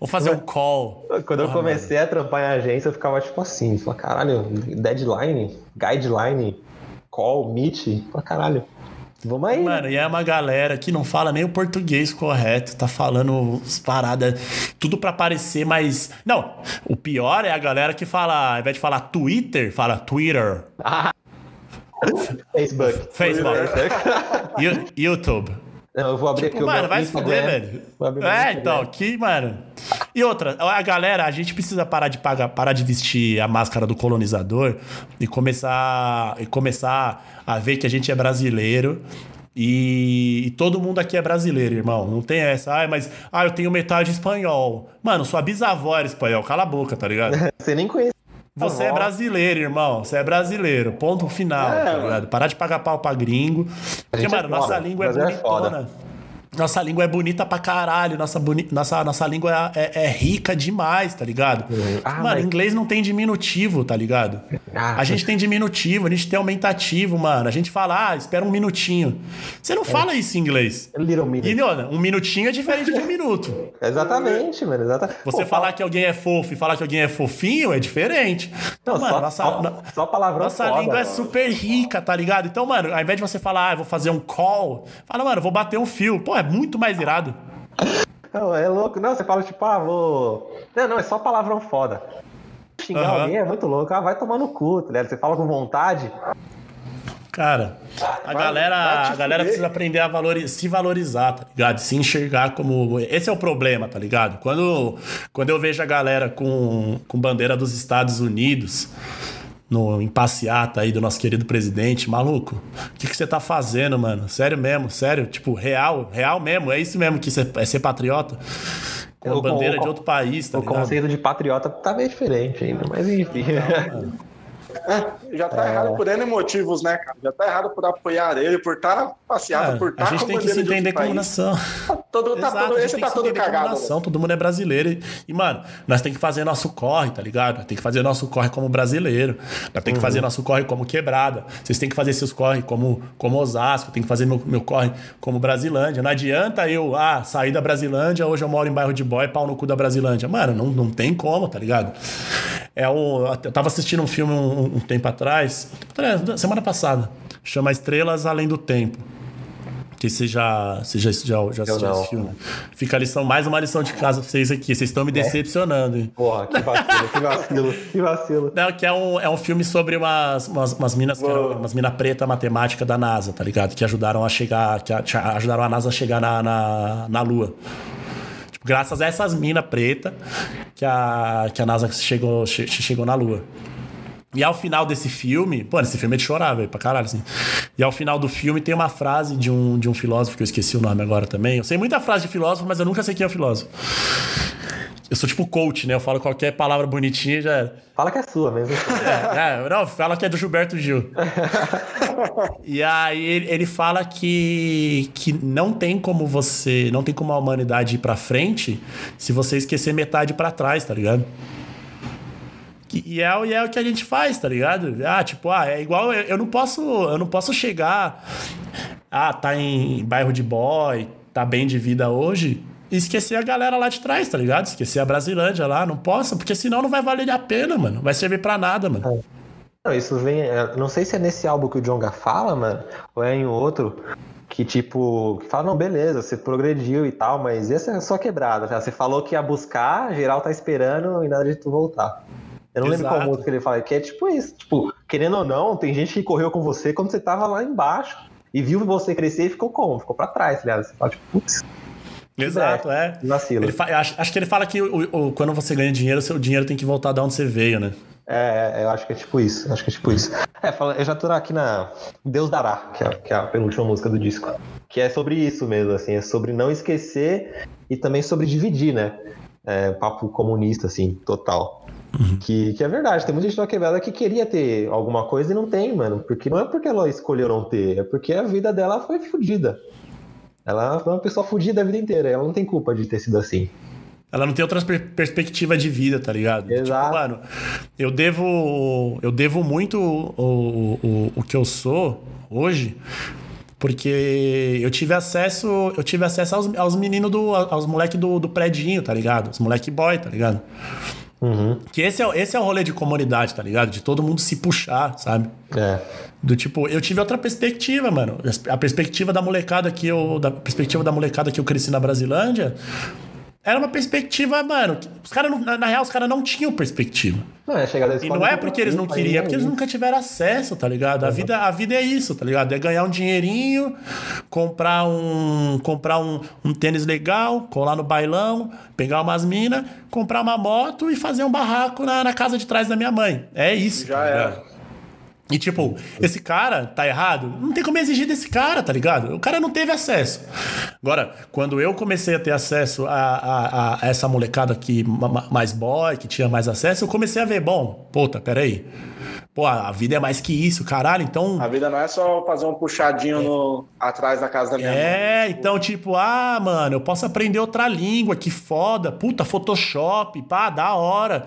Vou fazer um call. Quando eu comecei a trampar em agência, eu ficava tipo assim. Eu falava, caralho, deadline, guideline, call, meet. Eu falava, caralho. Vamos aí. Mano, e é uma galera que não fala nem o português correto, tá falando as paradas, tudo pra parecer mais... Não, o pior é a galera que fala, ao invés de falar Twitter, fala Twitter. Facebook. YouTube. Não, eu vou abrir aqui o Instagram. Mano, vai se fuder, velho. Então, aqui, mano... E outra, a galera, a gente precisa parar de vestir a máscara do colonizador e começar a ver que a gente é brasileiro e todo mundo aqui é brasileiro, irmão. Não tem essa, mas eu tenho metade espanhol. Mano, sua bisavó era espanhol, cala a boca, tá ligado? Você nem conhece. Você é brasileiro, irmão. Você é brasileiro. Ponto final, tá ligado? Parar de pagar pau pra gringo. Porque, mano, nossa língua é bonitona. Nossa língua é bonita pra caralho, nossa língua é rica demais, tá ligado? Mano, inglês não tem diminutivo, tá ligado? A gente tem diminutivo, a gente tem aumentativo, mano. A gente fala, espera um minutinho. Você não fala isso em inglês. Little minute. E olha, um minutinho é diferente de um minuto. Exatamente, mano. Você falar que alguém é fofo e falar que alguém é fofinho é diferente. Então, mano, só palavrão. Nossa língua é super rica, tá ligado? Então, mano, ao invés de você falar, vou fazer um call, fala, mano, vou bater um fio. Pô, é muito mais irado. Não, é louco. Não, você fala tipo, vou... Não, é só palavrão foda. Xingar alguém é muito louco. Vai tomar no cu, tá ligado? Você fala com vontade. Cara, a galera precisa aprender a se valorizar, tá ligado? Se enxergar como... Esse é o problema, tá ligado? Quando eu vejo a galera com bandeira dos Estados Unidos... em passeata aí do nosso querido presidente, maluco, o que você tá fazendo, mano? Sério mesmo, sério, tipo, real mesmo, é isso mesmo que é ser patriota? Com a bandeira de outro país, tá ligado? O conceito de patriota tá meio diferente ainda, mas enfim. Não, já tá errado por N motivos, né, cara? Já tá errado por apoiar ele, por estar passeado, por estar com a gente tem que se entender como nação. Todo cagado. Todo mundo é brasileiro. E, mano, nós tem que fazer nosso corre, tá ligado? Nós tem que fazer nosso corre como brasileiro. Nós tem que fazer nosso corre como quebrada. Vocês têm que fazer seus corre como Osasco. Tem que fazer meu corre como Brasilândia. Não adianta eu, sair da Brasilândia, hoje eu moro em bairro de boy, pau no cu da Brasilândia. Mano, não tem como, tá ligado? Eu tava assistindo um filme um tempo atrás, semana passada, chama Estrelas Além do Tempo. Que você já assistiu esse filme. Fica a lição, mais uma lição de casa pra vocês aqui. Vocês estão me decepcionando, hein? Porra, que vacilo, que vacilo. Não, que é um filme sobre umas minas, umas mina preta matemática da NASA, tá ligado? Que ajudaram ajudaram a NASA a chegar na Lua. Graças a essas minas pretas que a NASA chegou na Lua. E ao final desse filme... Pô, esse filme é de chorar, velho, pra caralho, assim. E ao final do filme tem uma frase de um filósofo, que eu esqueci o nome agora também. Eu sei muita frase de filósofo, mas eu nunca sei quem é o filósofo. Eu sou tipo coach, né? Eu falo qualquer palavra bonitinha e já era. Fala que é sua mesmo. Não, fala que é do Gilberto Gil. E aí ele fala que não tem como a humanidade ir pra frente se você esquecer metade pra trás, tá ligado? E é o que a gente faz, tá ligado? É igual... Eu não posso chegar... tá em bairro de boy, tá bem de vida hoje... E esquecer a galera lá de trás, tá ligado? Esquecer a Brasilândia lá, não posso, porque senão não vai valer a pena, mano. Não vai servir pra nada, mano. Não, isso vem... Não sei se é nesse álbum que o Djonga fala, mano, ou é em outro... Que tipo, fala, não, beleza, você progrediu e tal, mas essa é só quebrada, tá? Você falou que ia buscar, geral tá esperando e nada de tu voltar. Eu não lembro qual música que ele fala, que é tipo isso, tipo, querendo ou não, tem gente que correu com você quando você tava lá embaixo e viu você crescer e ficou pra trás, tá ligado? Você fala, tipo, putz. Exato, acho que ele fala que quando você ganha dinheiro, seu dinheiro tem que voltar de onde você veio, né? Eu acho que é tipo isso. Eu já tô aqui na Deus Dará, que é a penúltima música do disco. Que é sobre isso mesmo, assim. É sobre não esquecer e também sobre dividir, né? Papo comunista, assim, total. Uhum. Que é verdade, tem muita gente na quebrada que queria ter alguma coisa e não tem, mano. Porque não é porque ela escolheu não ter, é porque a vida dela foi fodida. Ela é uma pessoa fodida a vida inteira, ela não tem culpa de ter sido assim. Ela não tem outra perspectiva de vida, tá ligado? Exato. Tipo, mano, eu devo muito o que eu sou hoje, porque eu tive acesso aos meninos, aos moleques do predinho, tá ligado? Os moleque boy, tá ligado? Uhum. Que esse é o rolê de comunidade, tá ligado? De todo mundo se puxar, sabe? Do tipo, eu tive outra perspectiva, mano. A perspectiva da molecada que eu cresci na Brasilândia era uma perspectiva, mano. Os caras, na real, os caras não tinham perspectiva. E não é porque eles não queriam, é porque eles nunca tiveram acesso, tá ligado? A vida é isso, tá ligado? É ganhar um dinheirinho, comprar um tênis legal, colar no bailão, pegar umas minas, comprar uma moto e fazer um barraco na casa de trás da minha mãe. É isso. Já era. E tipo, esse cara tá errado? Não tem como exigir desse cara, tá ligado? O cara não teve acesso. Agora, quando eu comecei a ter acesso a essa molecada aqui, mais boy, que tinha mais acesso, eu comecei a ver, peraí. A vida é mais que isso, caralho, então... A vida não é só fazer um puxadinho atrás da casa da minha mãe. Então tipo, mano, eu posso aprender outra língua, que foda, puta, Photoshop, da hora.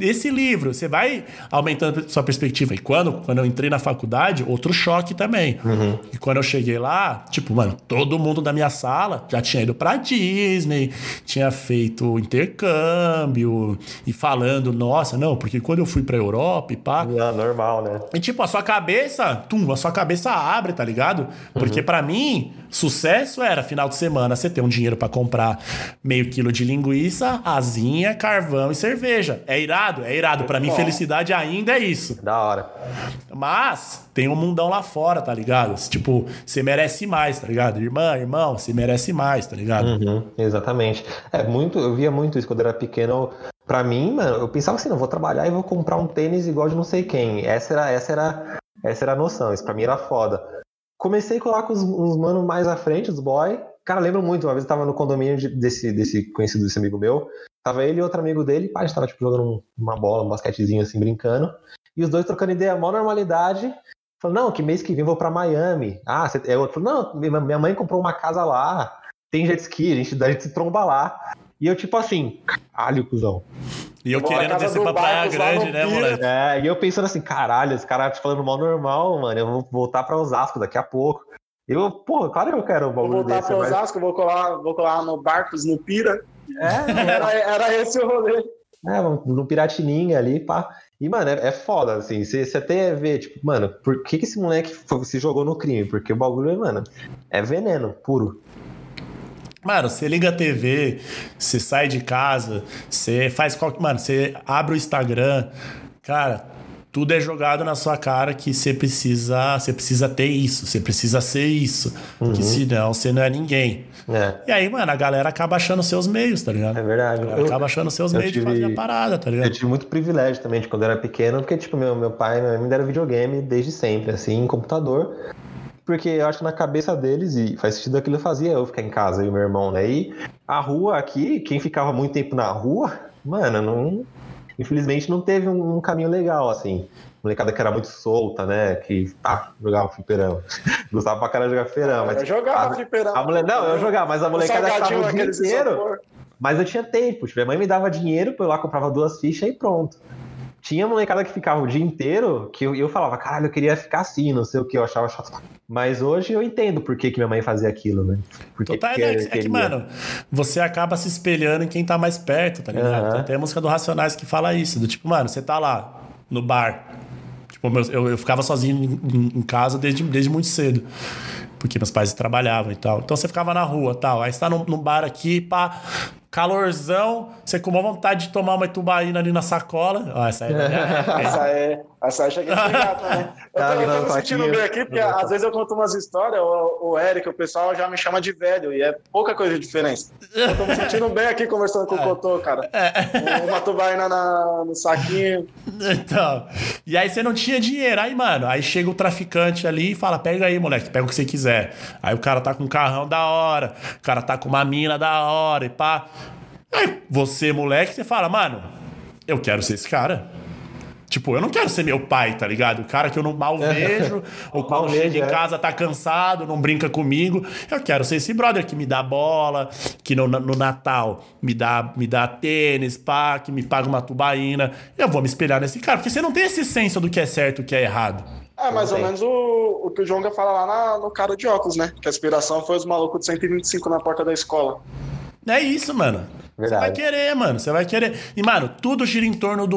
Esse livro, você vai aumentando sua perspectiva. E quando eu entrei na faculdade, outro choque também. Uhum. E quando eu cheguei lá, tipo, mano, todo mundo da minha sala já tinha ido pra Disney, tinha feito intercâmbio, e falando, nossa, não, porque quando eu fui pra Europa e normal, né? E tipo, a sua cabeça abre, tá ligado? Porque pra mim, sucesso era final de semana você ter um dinheiro pra comprar meio quilo de linguiça, asinha, carvão e cerveja. É irado. Pra mim, felicidade ainda é isso. Da hora. Mas tem um mundão lá fora, tá ligado? Tipo, você merece mais, tá ligado? Irmão, você merece mais, tá ligado? Exatamente. Eu via muito isso quando eu era pequeno. Pra mim, mano, eu pensava assim, não, vou trabalhar e vou comprar um tênis igual de não sei quem. Essa era a noção, isso pra mim era foda. Comecei a colar com uns manos mais à frente, os boy. Cara, lembro muito, uma vez eu tava no condomínio desse amigo meu. Tava ele e outro amigo dele, a gente tava tipo jogando uma bola, um basquetezinho assim, brincando. E os dois trocando ideia, maior normalidade. Falou, não, que mês que vem eu vou pra Miami. Ah, você... eu falo, não, minha mãe comprou uma casa lá, tem jet ski, a gente se tromba lá. E eu, tipo assim, caralho, cuzão. E eu querendo descer pra Praia Grande, né, moleque? É, e eu pensando assim, caralho, esse cara tá falando mal normal, mano, eu vou voltar pra Osasco daqui a pouco. Eu, porra, claro que eu quero um bagulho desse. Vou voltar pra Osasco, mas... vou colar no Barcos, no Pira. É, era esse o rolê. É, no Piratininga ali, pá. E, mano, é foda, assim, você até vê, tipo, mano, por que esse moleque se jogou no crime? Porque o bagulho, mano, é veneno puro. Mano, você liga a TV, você sai de casa, você faz qualquer... Mano, você abre o Instagram, cara, tudo é jogado na sua cara que você precisa ter isso, você precisa ser isso, porque senão você não é ninguém. É. E aí, mano, a galera acaba achando seus meios, tá ligado? É verdade. Acaba achando seus meios de fazer a parada, tá ligado? Eu tive muito privilégio também de quando eu era pequeno, porque, tipo, meu pai e minha mãe me deram videogame desde sempre, assim, em computador. Porque eu acho que na cabeça deles, e faz sentido aquilo que eu fazia, eu ficar em casa e o meu irmão, né? E a rua aqui, quem ficava muito tempo na rua, mano, não, infelizmente não teve um caminho legal, assim. Molecada que era muito solta, né? Que jogava fliperão. Gostava pra caralho de jogar fliperão. Mas eu jogava fliperão. Não, eu jogava, mas a molecada estava o dia inteiro. Mas eu tinha tempo, tipo, minha mãe me dava dinheiro, eu lá comprava 2 fichas e pronto. Tinha molecada que ficava o dia inteiro, que eu falava, caralho, eu queria ficar assim, não sei o que, eu achava chato. Mas hoje eu entendo por que minha mãe fazia aquilo, né? Porque, mano, você acaba se espelhando em quem tá mais perto, tá ligado? Então, tem a música do Racionais que fala isso, do tipo, mano, você tá lá, no bar. Tipo, eu ficava sozinho em casa desde muito cedo, porque meus pais trabalhavam e tal. Então você ficava na rua e tal, aí você tá num bar aqui, pá... Calorzão, você com uma vontade de tomar uma tubaína ali na sacola. Ah, essa aí é da minha época. Essa aí já que é ligado, né? Eu tô me sentindo bem aqui, porque às vezes eu conto umas histórias, o Eric, o pessoal já me chama de velho, e é pouca coisa de diferença. Eu tô me sentindo bem aqui conversando com o Cotô, cara. Uma tubaína no saquinho. Então, e aí você não tinha dinheiro. Aí, mano, aí chega o traficante ali e fala, pega aí, moleque, pega o que você quiser. Aí o cara tá com um carrão da hora, o cara tá com uma mina da hora e pá... Aí você, moleque, você fala, mano, eu quero ser esse cara. Tipo, eu não quero ser meu pai, tá ligado? O cara que eu não mal vejo, ou quando chega em casa tá cansado, não brinca comigo. Eu quero ser esse brother que me dá bola, que no Natal me dá tênis, pá, que me paga uma tubaína. Eu vou me espelhar nesse cara, porque você não tem esse senso do que é certo e o que é errado. É, mais ou menos o que o Djonga fala lá no cara de óculos, né? Que a inspiração foi os malucos de 125 na porta da escola. É isso, mano. Você vai querer, mano. Você vai querer. E, mano, tudo gira em torno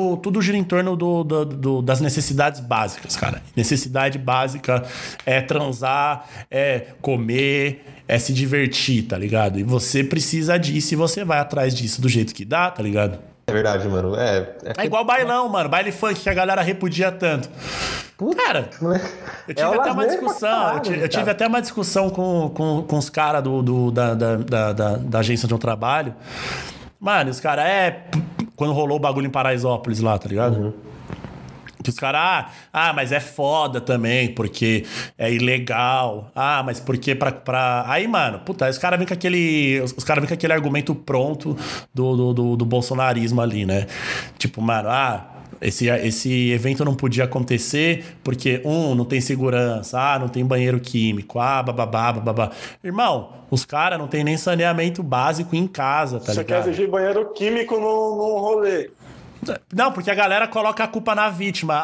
das necessidades básicas, cara. Necessidade básica é transar, é comer, é se divertir, tá ligado? E você precisa disso e você vai atrás disso do jeito que dá, tá ligado? É verdade, mano. É igual bailão, mano. Baile funk que a galera repudia tanto. Puta, cara, eu tive até uma discussão. Eu tive até uma discussão com os caras da agência de um trabalho. Mano, os caras quando rolou o bagulho em Paraisópolis lá, tá ligado? Uhum. Que os caras, mas é foda também, porque é ilegal. Ah, mas porque pra... Aí, mano, puta, os caras vêm com aquele... Os caras vêm com aquele argumento pronto do bolsonarismo ali, né? Tipo, mano, esse evento não podia acontecer porque, não tem segurança, não tem banheiro químico, bababá, bababá. Irmão, os caras não tem nem saneamento básico em casa, tá ligado? Você quer exigir banheiro químico num rolê? Não, porque a galera coloca a culpa na vítima.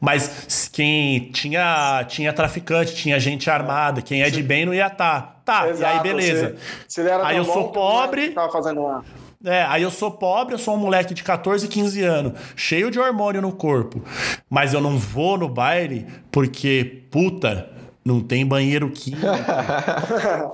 Mas quem tinha traficante, tinha gente armada, quem é de bem não ia estar. Exato, e aí beleza. Se era aí eu sou pobre... Tava fazendo uma... aí eu sou pobre, eu sou um moleque de 14, 15 anos, cheio de hormônio no corpo, mas eu não vou no baile porque, puta, não tem banheiro químico. Eu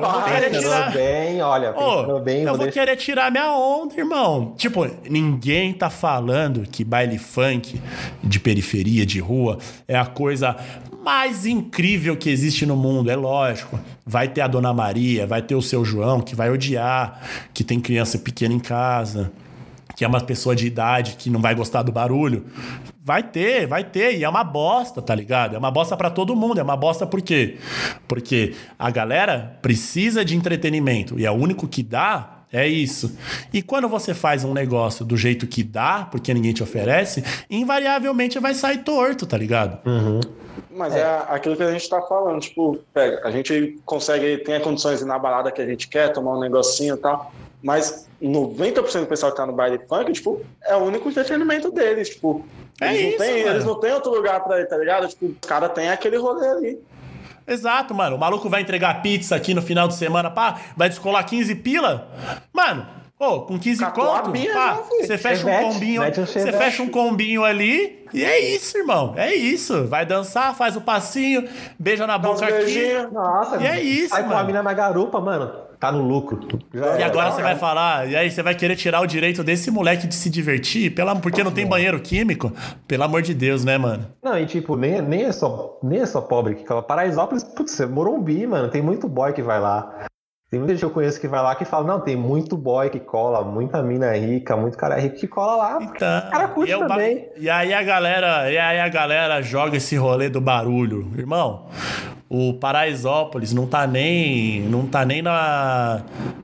vou querer tirar... bem, olha, bem, eu vou querer tirar minha onda, irmão. Tipo, ninguém tá falando que baile funk de periferia, de rua, é a coisa mais incrível que existe no mundo, é lógico. Vai ter a Dona Maria, vai ter o seu João, que vai odiar, que tem criança pequena em casa, que é uma pessoa de idade que não vai gostar do barulho. Vai ter. E é uma bosta, tá ligado? É uma bosta pra todo mundo. É uma bosta por quê? Porque a galera precisa de entretenimento. E é o único que dá é isso. E quando você faz um negócio do jeito que dá, porque ninguém te oferece, invariavelmente vai sair torto, tá ligado? Uhum. Mas é aquilo que a gente tá falando, tipo, pega, a gente consegue, tem as condições de ir na balada que a gente quer, tomar um negocinho e tal, mas 90% do pessoal que tá no baile funk, tipo, é o único entretenimento deles, tipo, eles não têm outro lugar pra ir, tá ligado? Tipo, o cara tem aquele rolê ali. Exato, mano. O maluco vai entregar pizza aqui no final de semana, pá, vai descolar 15 pila, mano. Ô, com 15 conto, pá, você fecha um combinho ali e é isso, irmão. É isso. Vai dançar, faz o passinho, beija na boca aqui. Nossa, e é isso, mano. Sai com a mina na garupa, mano. Tá no lucro. E agora você vai falar, e aí você vai querer tirar o direito desse moleque de se divertir porque não tem banheiro químico? Pelo amor de Deus, né, mano? Não, e tipo, nem é só pobre que fala. Paraisópolis, putz, é Morumbi, mano. Tem muito boy que vai lá. Tem muita gente que eu conheço que vai lá que fala, não, tem muito boy que cola, muita mina rica, muito cara rico que cola lá, então, o cara curte também. E aí a galera joga esse rolê do barulho. Irmão, o Paraisópolis não tá nem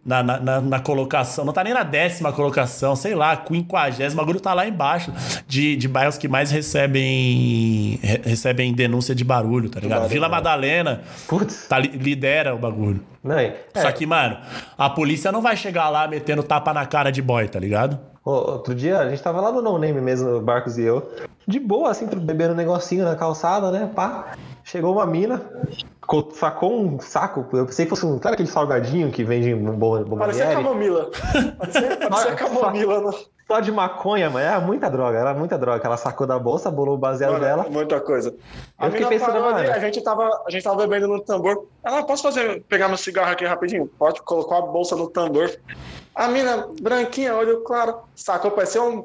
na colocação, não tá nem na 10ª colocação, sei lá, 50ª, o bagulho tá lá embaixo de bairros que mais recebem denúncia de barulho, tá ligado? Vila Madalena lidera o bagulho. Não, Só que, mano, a polícia não vai chegar lá metendo tapa na cara de boy, tá ligado? Outro dia, a gente tava lá no No Name mesmo, o Marcos e eu, de boa, assim, bebendo um negocinho na calçada, né, pá. Chegou uma mina, sacou um saco, eu pensei que fosse um, claro, aquele salgadinho que vende um bomboniere. Parecia camomila. Parecia camomila, né? Só de maconha, mano. Era muita droga. Ela sacou da bolsa, bolou o baseado dela. Muita coisa. Eu fiquei pensando, mano. A gente tava bebendo no tambor. Ela, posso pegar meu cigarro aqui rapidinho? Pode, colocou a bolsa no tambor. A mina branquinha, olho claro, sacou, parecia um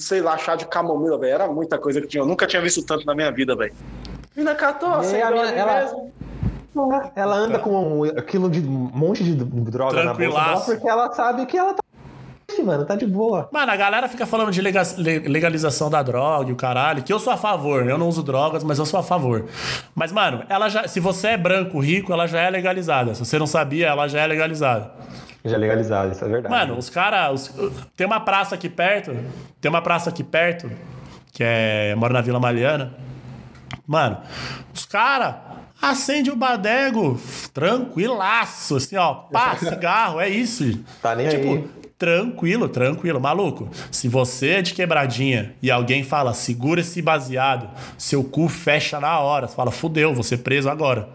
sei lá, chá de camomila, velho. Era muita coisa que tinha. Eu nunca tinha visto tanto na minha vida, velho. Mina catou, assim, ela anda com aquilo de um monte de droga na bolsa, porque ela sabe que ela tá. Mano, tá de boa. Mano, a galera fica falando de legalização da droga e o caralho, que eu sou a favor. Eu não uso drogas, mas eu sou a favor. Mas, mano, se você é branco, rico, ela já é legalizada. Se você não sabia, ela já é legalizada. Já legalizada, isso é verdade. Mano, os caras... Tem uma praça aqui perto, que é... Eu moro na Vila Mariana. Mano, os caras... Acende o badego, tranquilaço, assim, ó, pá, cigarro, é isso. Tá nem tipo, aí. Tranquilo, maluco. Se você é de quebradinha e alguém fala, segura esse baseado, seu cu fecha na hora. Você fala, fudeu, vou ser preso agora.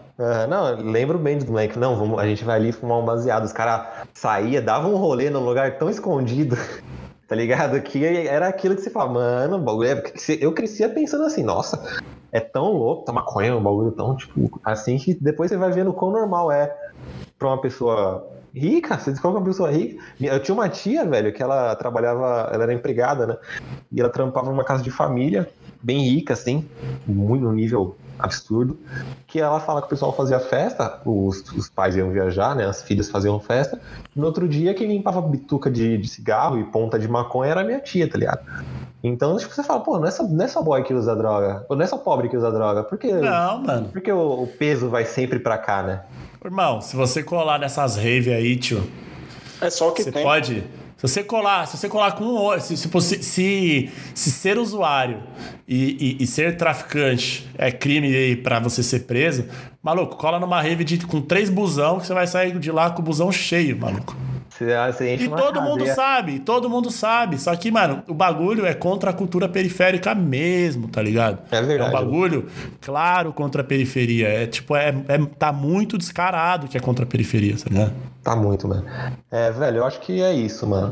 Não, lembro bem do moleque. Não, a gente vai ali fumar um baseado. Os caras saíam, davam um rolê num lugar tão escondido... Tá ligado? Que era aquilo que você fala, mano, bagulho. Eu crescia pensando assim, nossa, é tão louco, tá maconha, um bagulho tão, tipo, assim, que depois você vai vendo o quão normal é pra uma pessoa rica, você descobre uma pessoa rica. Eu tinha uma tia, velho, que ela trabalhava, ela era empregada, né? E ela trampava numa casa de família, bem rica, assim, muito no nível absurdo. Que ela fala que o pessoal fazia festa, os pais iam viajar, né? As filhas faziam festa. No outro dia, quem limpava bituca de cigarro e ponta de maconha era a minha tia, tá ligado? Então, tipo, você fala, pô, não é só boy que usa droga, ou não é só pobre que usa droga, porque... Não, mano. Porque o peso vai sempre pra cá, né? Irmão, se você colar nessas rave aí, tio... É só o que você tem. Você pode... Se você colar com um olho, se ser usuário e ser traficante é crime aí pra você ser preso, maluco, cola numa rave com 3 busão que você vai sair de lá com o busão cheio, maluco. E todo mundo sabe. Só que, mano, o bagulho é contra a cultura periférica mesmo, tá ligado? É verdade. É um bagulho, claro, contra a periferia. É tipo, tá muito descarado que é contra a periferia, tá ligado? Tá muito, mano. É, velho, eu acho que é isso, mano.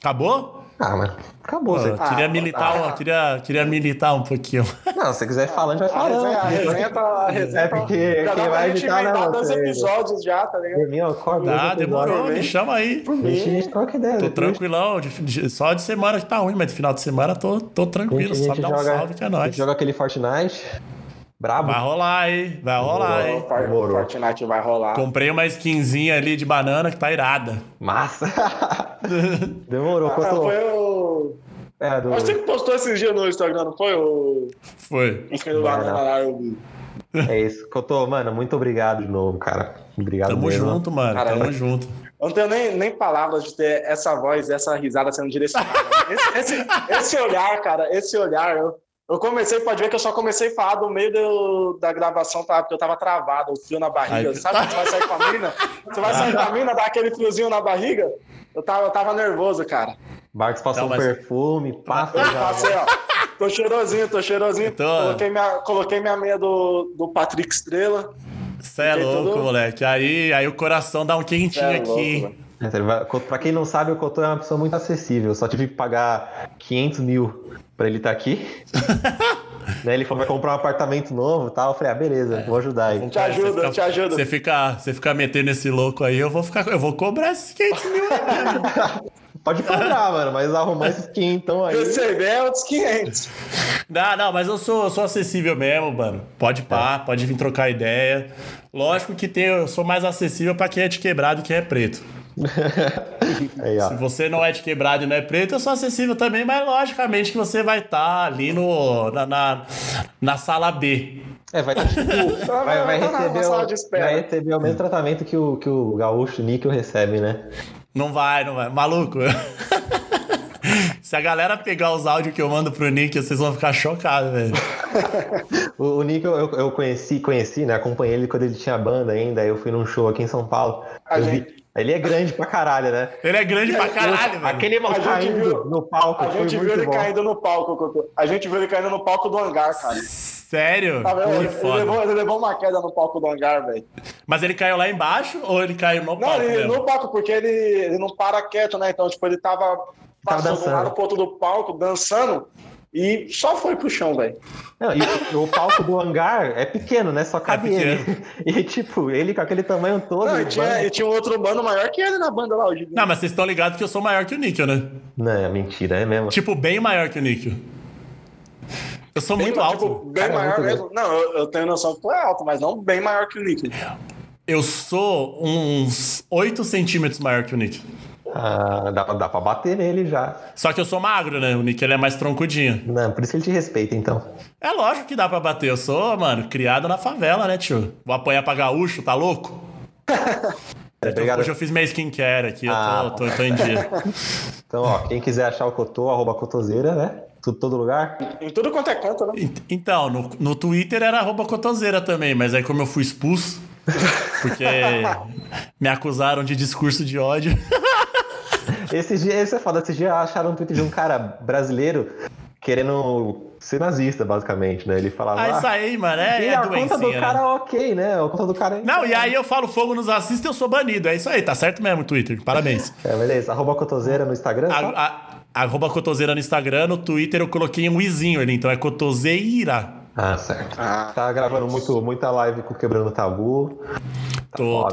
Acabou? Ah, mano. Acabou, Zé. Queria militar um pouquinho. Não, se você quiser falando, vai falando. A resenha é porque quem vai editar não. Dois episódios já, tá ligado? Por mim, eu acordo. Ah, demorou, me chama aí. Por mim. A gente troca ideia. Tô tranquilão, só de semana que tá ruim, mas de final de semana tô tranquilo, só dá um salve que é nóis. A gente joga aquele Fortnite. Brabo. Vai rolar, hein? Fortnite vai rolar. Comprei uma skinzinha ali de banana que tá irada. Massa. Demorou. Quanto... Foi o É, do... Você que postou esses dias no Instagram, não foi? Ou... Foi. É isso. Cotô, mano, muito obrigado de novo, cara. Obrigado Tamo mesmo. Junto, mano. Caramba. Tamo junto. Eu não tenho nem palavras de ter essa voz, essa risada sendo direcionada. Esse olhar, cara, esse olhar... Eu comecei, pode ver que eu só comecei a falar do meio da gravação, tá? Porque eu tava travado, o fio na barriga. Ai, sabe quando você vai sair com a mina? Você vai sair com a mina, dá aquele friozinho na barriga? Eu tava nervoso, cara. Marcos passou perfume, passa já. Passei, ó. Tô cheirosinho. Então... Coloquei minha meia do Patrick Estrela. Você é louco, tudo... moleque. Aí o coração dá um quentinho é aqui. Louco, pra quem não sabe, o Cotô é uma pessoa muito acessível. Eu só tive que pagar 500 mil pra ele estar aqui. Né, ele falou, vai comprar um apartamento novo e tal. Eu falei, beleza, vou ajudar aí. Te ajudo. Você fica metendo esse louco aí, eu vou cobrar esses 500 mil aí. Pode cobrar, mano, mas arrumar esses 500 então aí. Receber outros 500. Não, mas eu sou acessível mesmo, mano. Pode pá, pode vir trocar ideia. Lógico que eu sou mais acessível pra quem é de quebrado e quem é preto. Aí, ó. Se você não é de quebrado e não é preto, eu sou acessível também, mas logicamente que você vai estar ali na sala B. Vai receber o mesmo tratamento que o gaúcho níquel recebe, né? Não vai. Maluco. Se a galera pegar os áudios que eu mando pro Níquel, vocês vão ficar chocados, velho. O Níquel, eu conheci, né? Acompanhei ele quando ele tinha banda ainda. Aí eu fui num show aqui em São Paulo. Ele é grande pra caralho, né? Ele é grande pra caralho, velho. Aquele irmão caindo no palco. A gente viu ele caindo no palco. A gente viu ele caindo no palco do Hangar, cara. Sério? Tá, ele levou uma queda no palco do Hangar, velho. Mas ele caiu lá embaixo ou ele caiu no palco? Não, no palco, porque ele não para quieto, né? Então, tipo, ele tava passando de um lado pro outro do palco, dançando. E só foi pro chão, velho. E o palco do Hangar é pequeno, né? Só cabe ele. E, tipo, ele com aquele tamanho todo... Não, e tinha um outro bando maior que ele na banda lá. Hoje. Não, mas vocês estão ligados que eu sou maior que o Níquel, né? Não, mentira, é mesmo. Tipo, bem maior que o Níquel. Eu sou bem, muito alto. Tipo, bem cara, maior mesmo. Não, eu tenho noção que tu é alto, mas não bem maior que o Níquel. Eu sou uns 8 centímetros maior que o Níquel. Ah, dá pra bater nele já. Só que eu sou magro, né? O Níquel é mais troncudinho. Não, por isso que ele te respeita, então. É lógico que dá pra bater. Eu sou, mano, criado na favela, né, tio? Vou apanhar pra gaúcho, tá louco? Então, hoje eu fiz minha skincare aqui, eu tô em dia. Então, ó, quem quiser achar o Cotô, @cotoseira, né? Todo lugar? Em tudo quanto é canto, né? Então, no Twitter era @cotoseira também, mas aí como eu fui expulso, porque me acusaram de discurso de ódio... Esse é foda. Esses dias acharam um tweet de um cara brasileiro querendo ser nazista, basicamente, né? Ele falava... isso aí, mano. É a conta do cara, né? Ok, né? A conta do cara... Não, e aí eu falo fogo nos assistas, eu sou banido. É isso aí, tá certo mesmo, Twitter. Parabéns. Beleza. @cotoseira no Instagram? @cotoseira no Instagram. No Twitter eu coloquei um izinho ali, então é cotoseira. Certo. Tá gravando muita live com o Quebrando o Tabu. Tô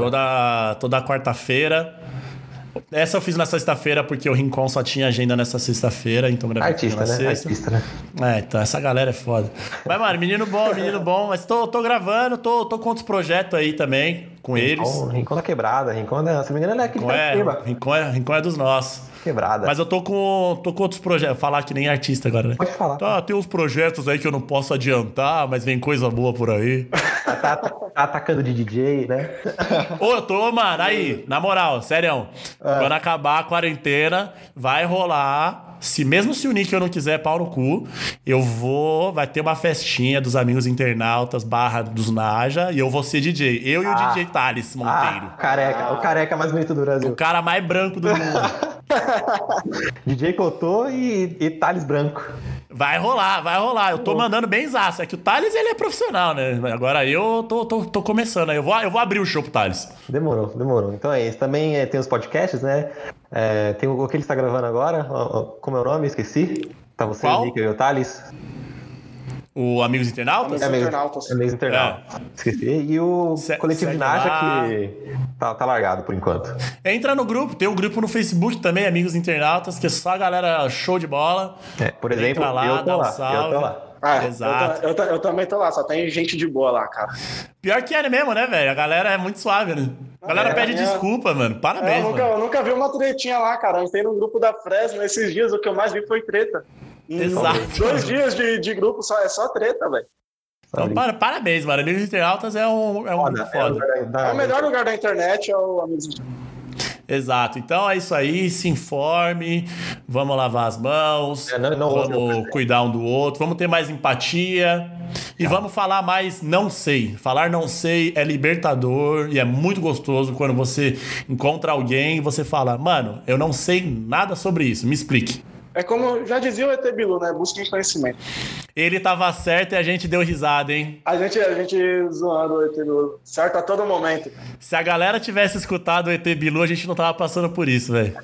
toda quarta-feira. Essa eu fiz na sexta-feira, porque o Rincon só tinha agenda nessa sexta-feira, então gravei na sexta. Artista, né? Então essa galera é foda. Mas, mano, menino bom, mas tô gravando, tô com outros projetos aí também, com eles. Rincon da quebrada, se não me engano, ele é aqui de Carapicuíba. Rincon é dos nossos. Quebrada. Mas eu tô com outros projetos, falar que nem artista agora, né? Pode falar. Tá, tem uns projetos aí que eu não posso adiantar, mas vem coisa boa por aí. Tá atacando de DJ, né? Ô, tô, mano, aí, na moral, sério. Quando acabar a quarentena, vai rolar, mesmo se o Níquel não quiser pau no cu, vai ter uma festinha dos Amigos Internautas /dos Naja, e eu vou ser DJ. Eu e o DJ Thales Monteiro. O careca mais bonito do Brasil. O cara mais branco do mundo. DJ Cotô e Thales Branco. Vai rolar. Eu tô mandando bem zaço. É que o Thales, ele é profissional, né? Agora eu tô começando. Eu vou abrir o show pro Thales. Demorou. Então é isso. Também tem os podcasts, né? Tem o que ele está gravando agora. Como é o nome? Esqueci. Tá você, o Níquel e o Thales. O Amigos Internautas? Amigos Internautas. Esqueci. E o Coletivo de Naja, que tá largado por enquanto. Entra no grupo. Tem um grupo no Facebook também, Amigos Internautas, que é só a galera show de bola. Por exemplo, entra lá, dá um salve. Eu tô lá. Ah, exato. Eu também tô lá, só tem gente de boa lá, cara. Pior que é mesmo, né, velho? A galera é muito suave, né? A galera pede desculpa, mano. Parabéns, mano. Eu nunca vi uma tretinha lá, cara. Eu entrei no grupo da Fresno esses dias, o que eu mais vi foi treta. Exato. Dois dias de grupo só treta, velho. Então, parabéns, mano. Amigos Internautas é um foda. É o melhor lugar da internet, é o Amigos Internautas. Exato, então é isso aí, se informe, vamos lavar as mãos, vamos cuidar um do outro, vamos ter mais empatia e vamos falar mais não sei. Falar não sei é libertador e é muito gostoso quando você encontra alguém e você fala, mano, eu não sei nada sobre isso, me explique. É como já dizia o E.T. Bilu, né? Busca de conhecimento. Ele tava certo e a gente deu risada, hein? A gente zoando o E.T. Bilu. Certo a todo momento. Se a galera tivesse escutado o E.T. Bilu, a gente não tava passando por isso, velho.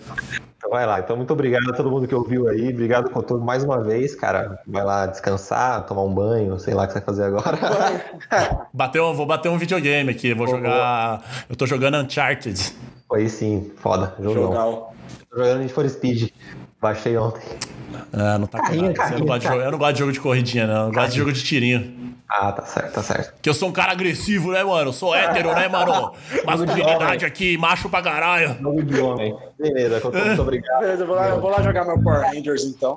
Então vai lá. Então muito obrigado a todo mundo que ouviu aí. Obrigado, Coutor, mais uma vez, cara. Vai lá descansar, tomar um banho, sei lá o que você vai fazer agora. Vou bater um videogame aqui. Vou jogar... Eu tô jogando Uncharted. Aí sim, foda. Jogão. Tô jogando Need for Speed. Baixei ontem. Ah, não tá carrinho, com nada. Eu não gosto de jogo de corridinha, não. Eu gosto de jogo de tirinho. Ah, tá certo. Porque eu sou um cara agressivo, né, mano? Eu sou hétero, né, mano? Masculinidade aqui, macho pra caralho. Jogo de homem. Beleza, muito obrigado. Beleza, eu vou lá jogar meu Power Rangers, então.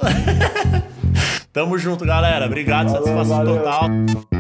Tamo junto, galera. Obrigado, satisfação total.